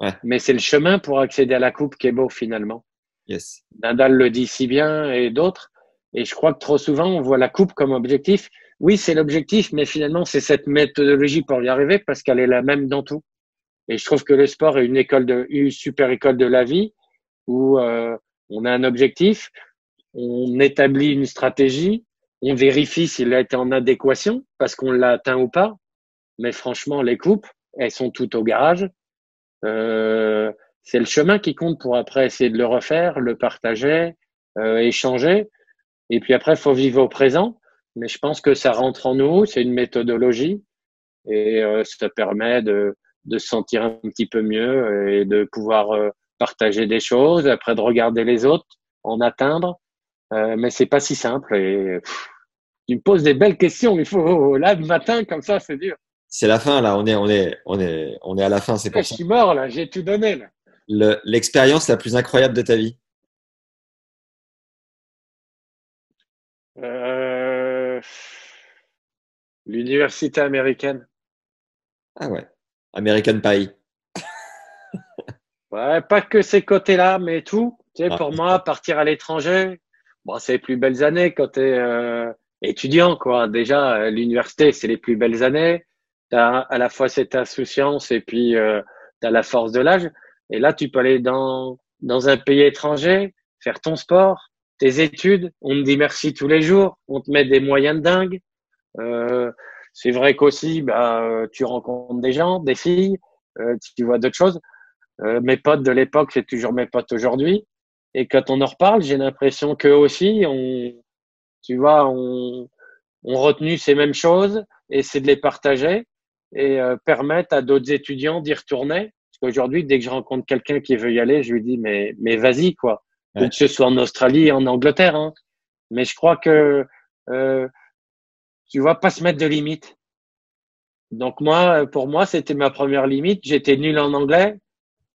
ouais. Mais c'est le chemin pour accéder à la coupe qui est beau finalement. Yes. Nadal le dit si bien et d'autres, et je crois que trop souvent on voit la coupe comme objectif. Oui, c'est l'objectif, mais finalement c'est cette méthodologie pour y arriver parce qu'elle est la même dans tout. Et je trouve que le sport est une école de, une super école de la vie. où euh, on a un objectif, on établit une stratégie, on vérifie s'il a été en adéquation parce qu'on l'a atteint ou pas. Mais franchement, les coupes, elles sont toutes au garage. Euh, c'est le chemin qui compte pour après essayer de le refaire, le partager, euh, échanger. Et puis après, il faut vivre au présent. Mais je pense que ça rentre en nous, c'est une méthodologie et euh, ça permet de, de se sentir un petit peu mieux et de pouvoir... Euh, partager des choses, après de regarder les autres, en atteindre, euh, mais c'est pas si simple. Et pff, tu me poses des belles questions. Il faut là le matin comme ça, c'est dur. C'est la fin là. On est, on est, on est, on est à la fin. C'est pour ça. Je suis mort là. J'ai tout donné là. Le, l'expérience la plus incroyable de ta vie. Euh, l'université américaine. Ah ouais. American Pie. Ouais, pas que ces côtés-là, mais tout. Tu sais, ah, pour moi, partir à l'étranger, bon, c'est les plus belles années quand t'es euh, étudiant, quoi. Déjà, l'université, c'est les plus belles années. Tu as à la fois cette insouciance et puis euh, tu as la force de l'âge. Et là, tu peux aller dans, dans un pays étranger, faire ton sport, tes études. On te dit merci tous les jours. On te met des moyens de dingue. Euh, c'est vrai qu'aussi, bah, tu rencontres des gens, des filles, euh, tu vois d'autres choses. Euh, mes potes de l'époque, c'est toujours mes potes aujourd'hui. Et quand on en reparle, j'ai l'impression qu'eux aussi, on, tu vois, on, on retenu ces mêmes choses, et c'est de les partager et euh, permettre à d'autres étudiants d'y retourner. Parce qu'aujourd'hui, dès que je rencontre quelqu'un qui veut y aller, je lui dis, mais, mais vas-y, quoi. Ouais. Que ce soit en Australie, en Angleterre, hein. Mais je crois que, euh, tu vois, pas se mettre de limites. Donc moi, pour moi, c'était ma première limite. J'étais nul en anglais.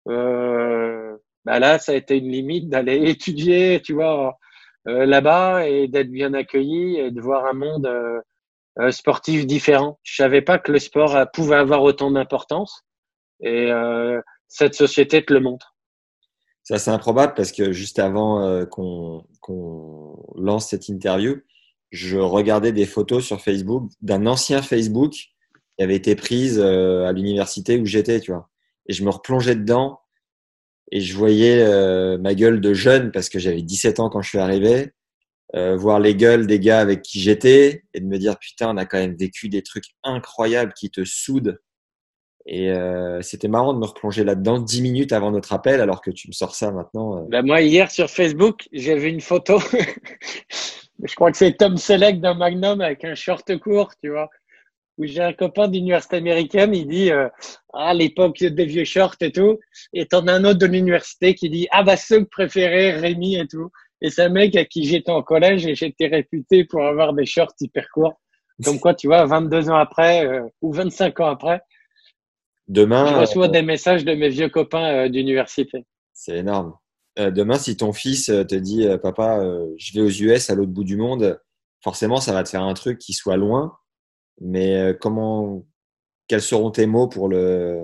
Euh, bah là, ça a été une limite d'aller étudier, tu vois, euh, là-bas et d'être bien accueilli et de voir un monde euh, euh, sportif différent. Je savais pas que le sport euh, pouvait avoir autant d'importance et euh, cette société te le montre. Ça, c'est improbable parce que juste avant euh, qu'on, qu'on lance cette interview, je regardais des photos sur Facebook d'un ancien Facebook qui avait été prise euh, à l'université où j'étais, tu vois. Et je me replongeais dedans et je voyais euh, ma gueule de jeune parce que j'avais dix-sept ans quand je suis arrivé, euh, voir les gueules des gars avec qui j'étais et de me dire putain, on a quand même vécu des trucs incroyables qui te soudent. Et euh, c'était marrant de me replonger là-dedans dix minutes avant notre appel alors que tu me sors ça maintenant. Euh... Ben moi, hier sur Facebook, j'ai vu une photo. Je crois que c'est Tom Selleck d'un Magnum avec un short court, tu vois. Où j'ai un copain d'université américaine, il dit euh, ah, l'époque des vieux shorts et tout. Et t'en as un autre de l'université qui dit ah bah ceux préférés, Rémi et tout. Et c'est un mec à qui j'étais en collège et j'étais réputé pour avoir des shorts hyper courts. Comme quoi, tu vois, vingt-deux ans après euh, ou vingt-cinq ans après, demain, je reçois euh, des messages de mes vieux copains euh, d'université. C'est énorme. Euh, demain, si ton fils te dit « Papa, euh, je vais aux U S à l'autre bout du monde », forcément, ça va te faire un truc qui soit loin. Mais comment, quels seront tes mots pour le,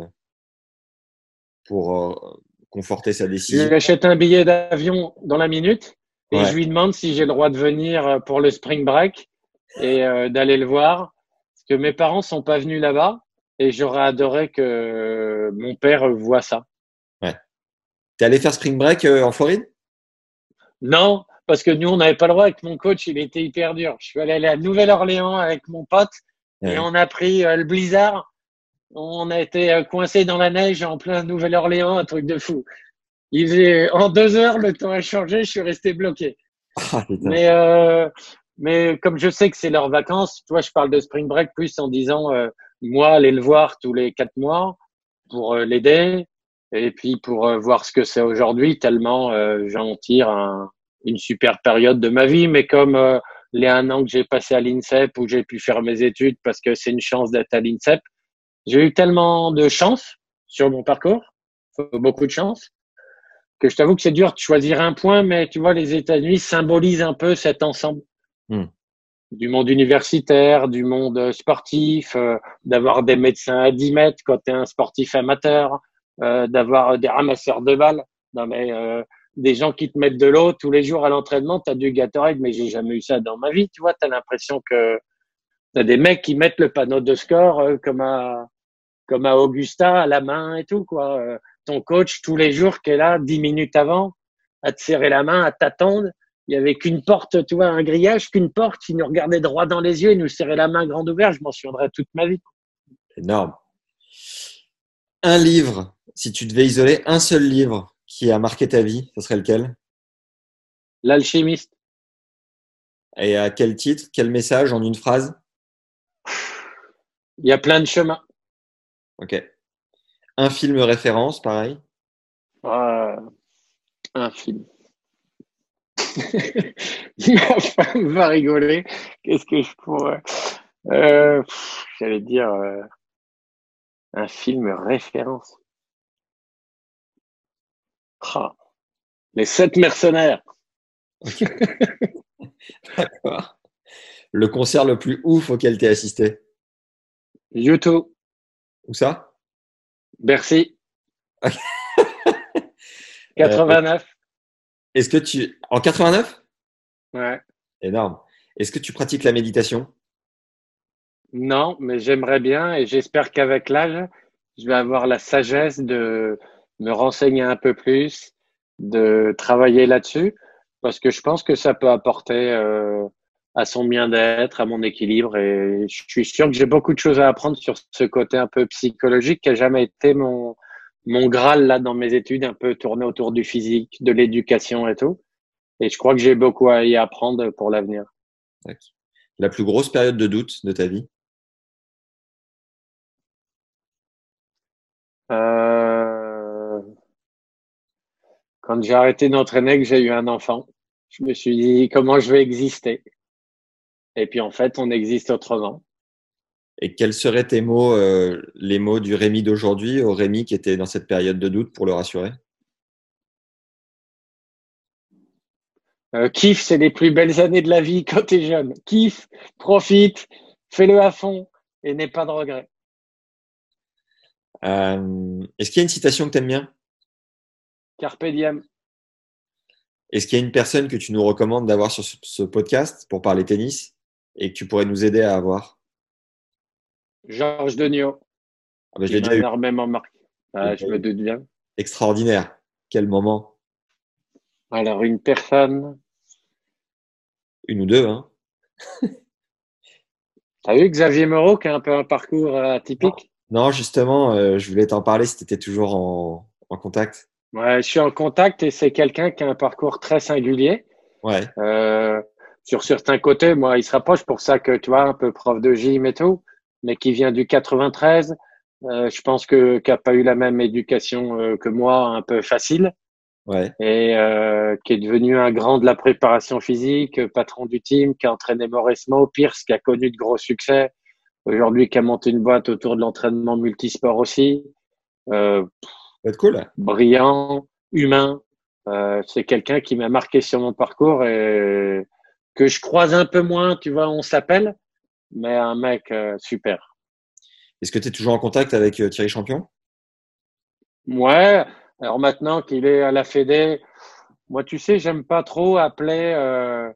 pour euh, conforter sa décision? Je lui achète un billet d'avion dans la minute et ouais. Je lui demande si j'ai le droit de venir pour le spring break et euh, d'aller le voir. Parce que mes parents sont pas venus là-bas et j'aurais adoré que mon père voit ça. Ouais. T'es allé faire spring break euh, en Floride? Non, parce que nous, on n'avait pas le droit avec mon coach. Il était hyper dur. Je suis allé à la Nouvelle-Orléans avec mon pote. Et ouais. On a pris euh, le blizzard. On a été euh, coincé dans la neige en plein Nouvelle-Orléans, un truc de fou. Il faisait, en deux heures, le temps a changé, je suis resté bloqué. Ah, mais, euh, mais comme je sais que c'est leurs vacances, toi, je parle de spring break plus en disant, euh, moi, aller le voir tous les quatre mois pour euh, l'aider et puis pour euh, voir ce que c'est aujourd'hui, tellement euh, j'en tire un, une super période de ma vie. Mais comme... Euh, les un an que j'ai passé à l'INSEP où j'ai pu faire mes études parce que c'est une chance d'être à l'INSEP. J'ai eu tellement de chance sur mon parcours, beaucoup de chance, que je t'avoue que c'est dur de choisir un point, mais tu vois, les États-Unis symbolisent un peu cet ensemble mmh. du monde universitaire, du monde sportif, euh, d'avoir des médecins à dix mètres quand t'es un sportif amateur, euh, d'avoir des ramasseurs de balles. Non mais... Euh, des gens qui te mettent de l'eau tous les jours à l'entraînement, t'as du Gatorade, mais j'ai jamais eu ça dans ma vie, tu vois, t'as l'impression que t'as des mecs qui mettent le panneau de score euh, comme à comme à Augusta à la main et tout, quoi. Euh, ton coach tous les jours qui est là dix minutes avant à te serrer la main, à t'attendre, il y avait qu'une porte, tu vois, un grillage, qu'une porte, qui nous regardait droit dans les yeux et nous serrait la main grande ouverte, je m'en souviendrai toute ma vie. Énorme. Un livre, si tu devais isoler un seul livre qui a marqué ta vie, ce serait lequel? L'Alchimiste. Et à quel titre? Quel message en une phrase? Il y a plein de chemins. Ok. Un film référence, pareil? Euh, un film. Ma femme va rigoler. Qu'est-ce que je pourrais... Euh, j'allais dire euh, un film référence. Ah, les sept mercenaires. Okay. D'accord. Le concert le plus ouf auquel tu as assisté? YouTube. Où ça? Bercy. Okay. quatre-vingt-neuf. Euh, est-ce que tu... En quatre-vingt-neuf? Ouais. Énorme. Est-ce que tu pratiques la méditation ? Non, mais j'aimerais bien et j'espère qu'avec l'âge, je vais avoir la sagesse de me renseigner un peu plus, de travailler là-dessus, parce que je pense que ça peut apporter euh, à son bien-être, à mon équilibre. Et je suis sûr que j'ai beaucoup de choses à apprendre sur ce côté un peu psychologique qui n'a jamais été mon, mon Graal là dans mes études, un peu tourné autour du physique, de l'éducation et tout. Et je crois que j'ai beaucoup à y apprendre pour l'avenir. La plus grosse période de doute de ta vie ? Euh, quand j'ai arrêté d'entraîner, que j'ai eu un enfant, je me suis dit comment je vais exister. Et puis en fait, on existe autrement. Et quels seraient tes mots, euh, les mots du Rémi d'aujourd'hui au Rémi qui était dans cette période de doute pour le rassurer ? euh, Kiffe, c'est les plus belles années de la vie quand tu es jeune. Kiffe, profite, fais-le à fond et n'aie pas de regrets. Euh, est-ce qu'il y a une citation que tu aimes bien ? Carpe diem. Est-ce qu'il y a une personne que tu nous recommandes d'avoir sur ce podcast pour parler tennis et que tu pourrais nous aider à avoir ? Georges Degnaud. Ah bah, je l'ai déjà énormément eu. Marqué. Ah, je me doute bien. Extraordinaire. Quel moment. Alors, une personne. Une ou deux, hein. T'as vu Xavier Moreau qui a un peu un parcours atypique ? Non. Non, justement, euh, je voulais t'en parler si tu étais toujours en, en contact. Ouais, je suis en contact et c'est quelqu'un qui a un parcours très singulier. Ouais. Euh, sur certains côtés, moi, il se rapproche pour ça que tu vois, un peu prof de gym et tout, mais qui vient du quatre-vingt-treize. Euh, je pense que qui n'a pas eu la même éducation euh, que moi, un peu facile. Ouais. Et euh, qui est devenu un grand de la préparation physique, patron du team, qui a entraîné Maurice Mo, Pierce, qui a connu de gros succès. Aujourd'hui, qui a monté une boîte autour de l'entraînement multisport aussi. Euh, c'est cool. Brillant, humain. Euh, c'est quelqu'un qui m'a marqué sur mon parcours et que je croise un peu moins. Tu vois, on s'appelle, mais un mec euh, super. Est-ce que tu es toujours en contact avec euh, Thierry Champion ? Ouais. Alors maintenant qu'il est à la Fédé, moi, tu sais, j'aime pas trop appeler… Euh,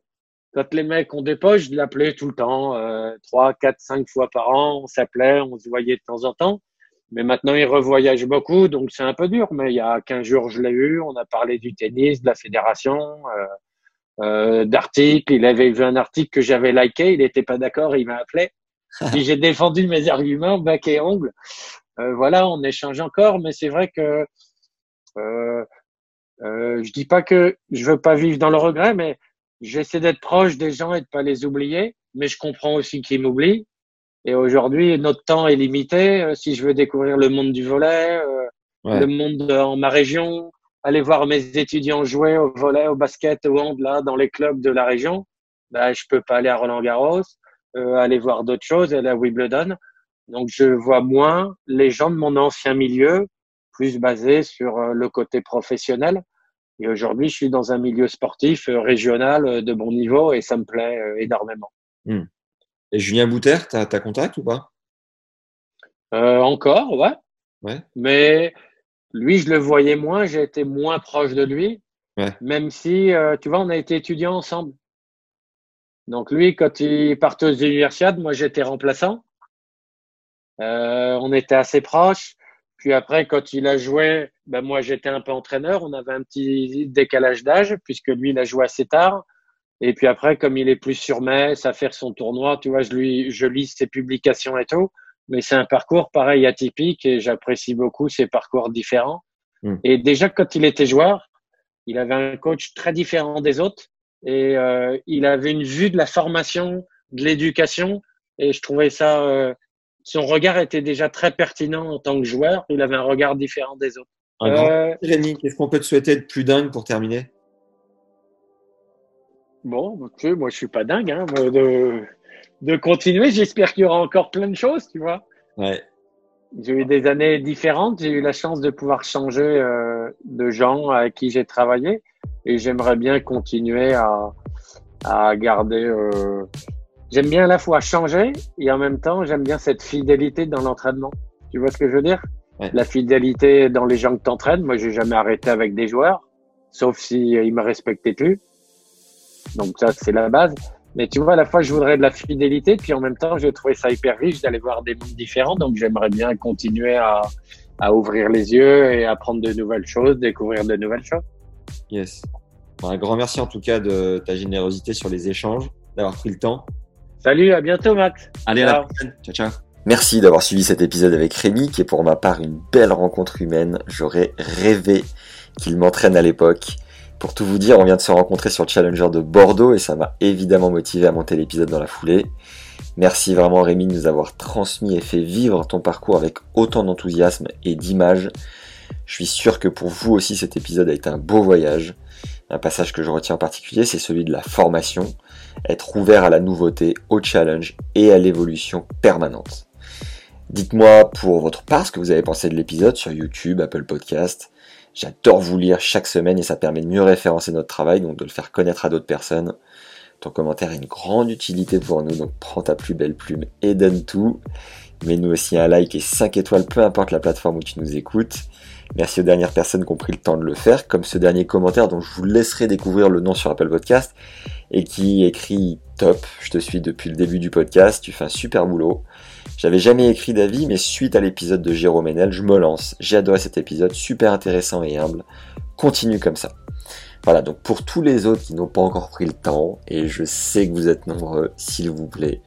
Quand les mecs ont des poches, je l'appelais tout le temps, euh, trois, quatre, cinq fois par an, on s'appelait, on se voyait de temps en temps. Mais maintenant, ils revoyagent beaucoup, donc c'est un peu dur. Mais il y a quinze jours, je l'ai eu, on a parlé du tennis, de la fédération, euh, euh, d'articles. Il avait vu un article que j'avais liké, il n'était pas d'accord, il m'a appelé. Puis j'ai défendu mes arguments, bec et ongles. Euh, voilà, on échange encore, mais c'est vrai que euh, euh, je dis pas que je veux pas vivre dans le regret, mais j'essaie d'être proche des gens et de pas les oublier, mais je comprends aussi qu'ils m'oublient. Et aujourd'hui, notre temps est limité. Si je veux découvrir le monde du volley, ouais. le monde en ma région, aller voir mes étudiants jouer au volley, au basket, au hand, là, dans les clubs de la région, bah, je peux pas aller à Roland-Garros, euh, aller voir d'autres choses, aller à Wimbledon. Donc, je vois moins les gens de mon ancien milieu, plus basés sur le côté professionnel. Et aujourd'hui, je suis dans un milieu sportif euh, régional euh, de bon niveau et ça me plaît euh, énormément. Mmh. Et Julien Bouter, tu as contact ou pas ? euh, Encore, ouais. ouais. Mais lui, je le voyais moins, j'ai été moins proche de lui, ouais. même si, euh, tu vois, on a été étudiants ensemble. Donc lui, quand il partait aux universiades, moi, j'étais remplaçant. Euh, on était assez proches. Puis après, quand il a joué, ben moi, j'étais un peu entraîneur. On avait un petit décalage d'âge puisque lui, il a joué assez tard. Et puis après, comme il est plus sur Metz à faire son tournoi, tu vois, je, lui, je lis ses publications et tout. Mais c'est un parcours, pareil, atypique et j'apprécie beaucoup ses parcours différents. Mmh. Et déjà, quand il était joueur, il avait un coach très différent des autres et euh, il avait une vue de la formation, de l'éducation et je trouvais ça… Euh, son regard était déjà très pertinent en tant que joueur. Il avait un regard différent des autres. Euh... Rémi, qu'est-ce qu'on peut te souhaiter de plus dingue pour terminer ? Bon, ok, moi, je suis pas dingue. Hein, de, de continuer, j'espère qu'il y aura encore plein de choses, tu vois. Ouais. J'ai eu des années différentes. J'ai eu la chance de pouvoir changer euh, de gens avec qui j'ai travaillé. Et j'aimerais bien continuer à, à garder… Euh, J'aime bien à la fois changer et en même temps, j'aime bien cette fidélité dans l'entraînement. Tu vois ce que je veux dire ? Ouais. La fidélité dans les gens que t'entraînes. Moi, j'ai jamais arrêté avec des joueurs, sauf si ils me respectaient plus. Donc ça, c'est la base. Mais tu vois, à la fois, je voudrais de la fidélité, puis en même temps, j'ai trouvé ça hyper riche d'aller voir des mondes différents. Donc, j'aimerais bien continuer à, à ouvrir les yeux et apprendre de nouvelles choses, découvrir de nouvelles choses. Yes. Un grand merci en tout cas de ta générosité sur les échanges, d'avoir pris le temps. Salut, à bientôt, Max. Allez, ciao. À la prochaine. Ciao, ciao. Merci d'avoir suivi cet épisode avec Rémi, qui est pour ma part une belle rencontre humaine. J'aurais rêvé qu'il m'entraîne à l'époque. Pour tout vous dire, on vient de se rencontrer sur le Challenger de Bordeaux et ça m'a évidemment motivé à monter l'épisode dans la foulée. Merci vraiment Rémi de nous avoir transmis et fait vivre ton parcours avec autant d'enthousiasme et d'image. Je suis sûr que pour vous aussi cet épisode a été un beau voyage. Un passage que je retiens en particulier, c'est celui de la formation. Être ouvert à la nouveauté, au challenge et à l'évolution permanente. Dites-moi pour votre part ce que vous avez pensé de l'épisode sur YouTube, Apple Podcast. J'adore vous lire chaque semaine et ça permet de mieux référencer notre travail, donc de le faire connaître à d'autres personnes. Ton commentaire a une grande utilité pour nous, donc prends ta plus belle plume et donne tout. Mets-nous aussi un like et cinq étoiles, peu importe la plateforme où tu nous écoutes. Merci aux dernières personnes qui ont pris le temps de le faire, comme ce dernier commentaire dont je vous laisserai découvrir le nom sur Apple Podcast et qui écrit « Top, je te suis depuis le début du podcast, tu fais un super boulot ». J'avais jamais écrit d'avis, mais suite à l'épisode de Jérôme Ménel, je me lance. J'ai adoré cet épisode, super intéressant et humble. Continue comme ça. Voilà, donc pour tous les autres qui n'ont pas encore pris le temps, et je sais que vous êtes nombreux, s'il vous plaît,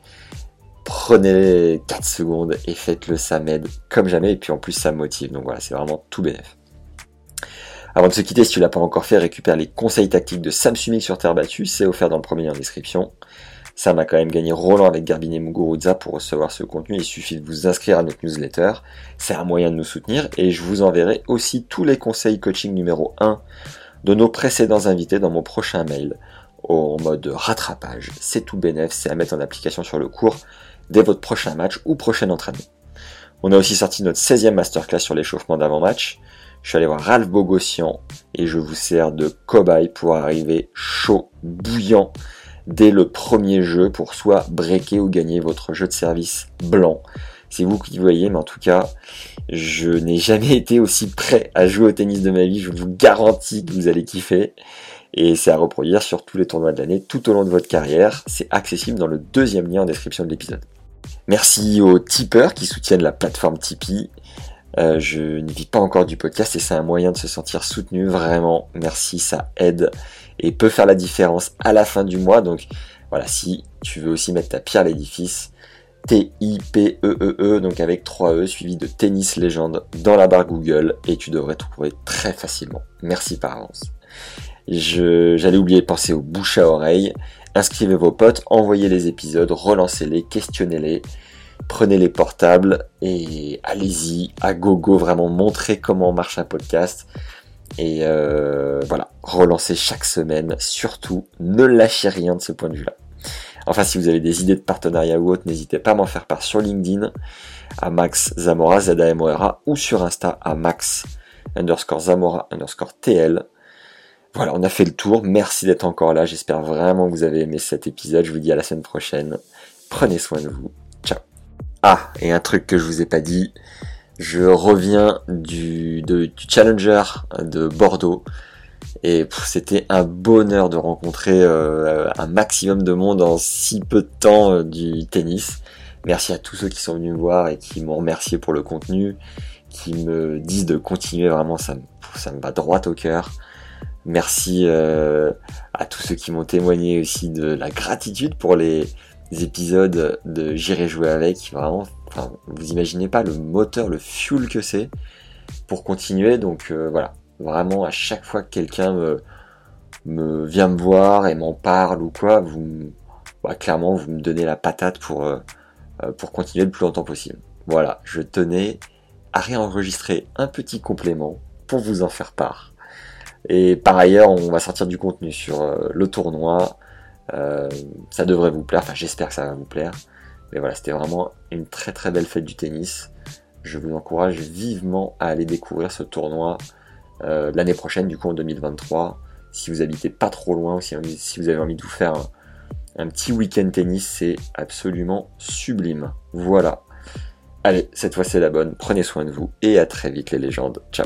prenez quatre secondes et faites-le, ça m'aide comme jamais, et puis en plus ça me motive, donc voilà, c'est vraiment tout bénef. Avant de se quitter, si tu l'as pas encore fait, récupère les conseils tactiques de Sam Sumik sur Terre battue, c'est offert dans le premier lien en description. Sam a quand même gagné Roland avec Garbiné Muguruza. Pour recevoir ce contenu, il suffit de vous inscrire à notre newsletter, c'est un moyen de nous soutenir, et je vous enverrai aussi tous les conseils coaching numéro un de nos précédents invités dans mon prochain mail, en mode rattrapage. C'est tout bénef, c'est à mettre en application sur le cours dès votre prochain match ou prochain entraînement. On a aussi sorti notre seizième masterclass sur l'échauffement d'avant-match. Je suis allé voir Ralph Bogossian et je vous sers de cobaye pour arriver chaud, bouillant dès le premier jeu pour soit breaker ou gagner votre jeu de service blanc. C'est vous qui voyez, mais en tout cas, je n'ai jamais été aussi prêt à jouer au tennis de ma vie. Je vous garantis que vous allez kiffer. Et c'est à reproduire sur tous les tournois de l'année tout au long de votre carrière. C'est accessible dans le deuxième lien en description de l'épisode. Merci aux tipeurs qui soutiennent la plateforme Tipeee. Euh, je ne vis pas encore du podcast et c'est un moyen de se sentir soutenu. Vraiment, merci, ça aide et peut faire la différence à la fin du mois. Donc voilà, si tu veux aussi mettre ta pierre à l'édifice, T I P E E E, donc avec trois E, suivi de Tennis Légende dans la barre Google et tu devrais trouver très facilement. Merci par avance. Je, j'allais oublier de penser aux bouches à oreille. Inscrivez vos potes, envoyez les épisodes, relancez-les, questionnez-les, prenez les portables et allez-y, à gogo, vraiment montrez comment marche un podcast. Et euh, voilà, relancez chaque semaine, surtout, ne lâchez rien de ce point de vue-là. Enfin, si vous avez des idées de partenariat ou autre, n'hésitez pas à m'en faire part sur LinkedIn, à Max Zamora, Z A M O R A, ou sur Insta, à Max underscore Zamora underscore T L. Voilà, on a fait le tour. Merci d'être encore là. J'espère vraiment que vous avez aimé cet épisode. Je vous dis à la semaine prochaine. Prenez soin de vous. Ciao. Ah, et un truc que je vous ai pas dit. Je reviens du, de, du Challenger de Bordeaux. Et pff, c'était un bonheur de rencontrer euh, un maximum de monde en si peu de temps euh, du tennis. Merci à tous ceux qui sont venus me voir et qui m'ont remercié pour le contenu, qui me disent de continuer. Vraiment, ça me, ça me bat droit au cœur. Merci euh, à tous ceux qui m'ont témoigné aussi de la gratitude pour les épisodes de J'irai jouer avec. Vraiment, enfin, vous imaginez pas le moteur, le fuel que c'est pour continuer. Donc euh, voilà, vraiment à chaque fois que quelqu'un me, me vient me voir et m'en parle ou quoi, vous, bah, clairement vous me donnez la patate pour, euh, pour continuer le plus longtemps possible. Voilà, je tenais à réenregistrer un petit complément pour vous en faire part. Et par ailleurs, on va sortir du contenu sur euh, le tournoi. Euh, ça devrait vous plaire. Enfin, j'espère que ça va vous plaire. Mais voilà, c'était vraiment une très très belle fête du tennis. Je vous encourage vivement à aller découvrir ce tournoi euh, l'année prochaine, du coup en deux mille vingt-trois. Si vous habitez pas trop loin, ou si, si vous avez envie de vous faire un, un petit week-end tennis, c'est absolument sublime. Voilà. Allez, cette fois c'est la bonne. Prenez soin de vous et à très vite les légendes. Ciao.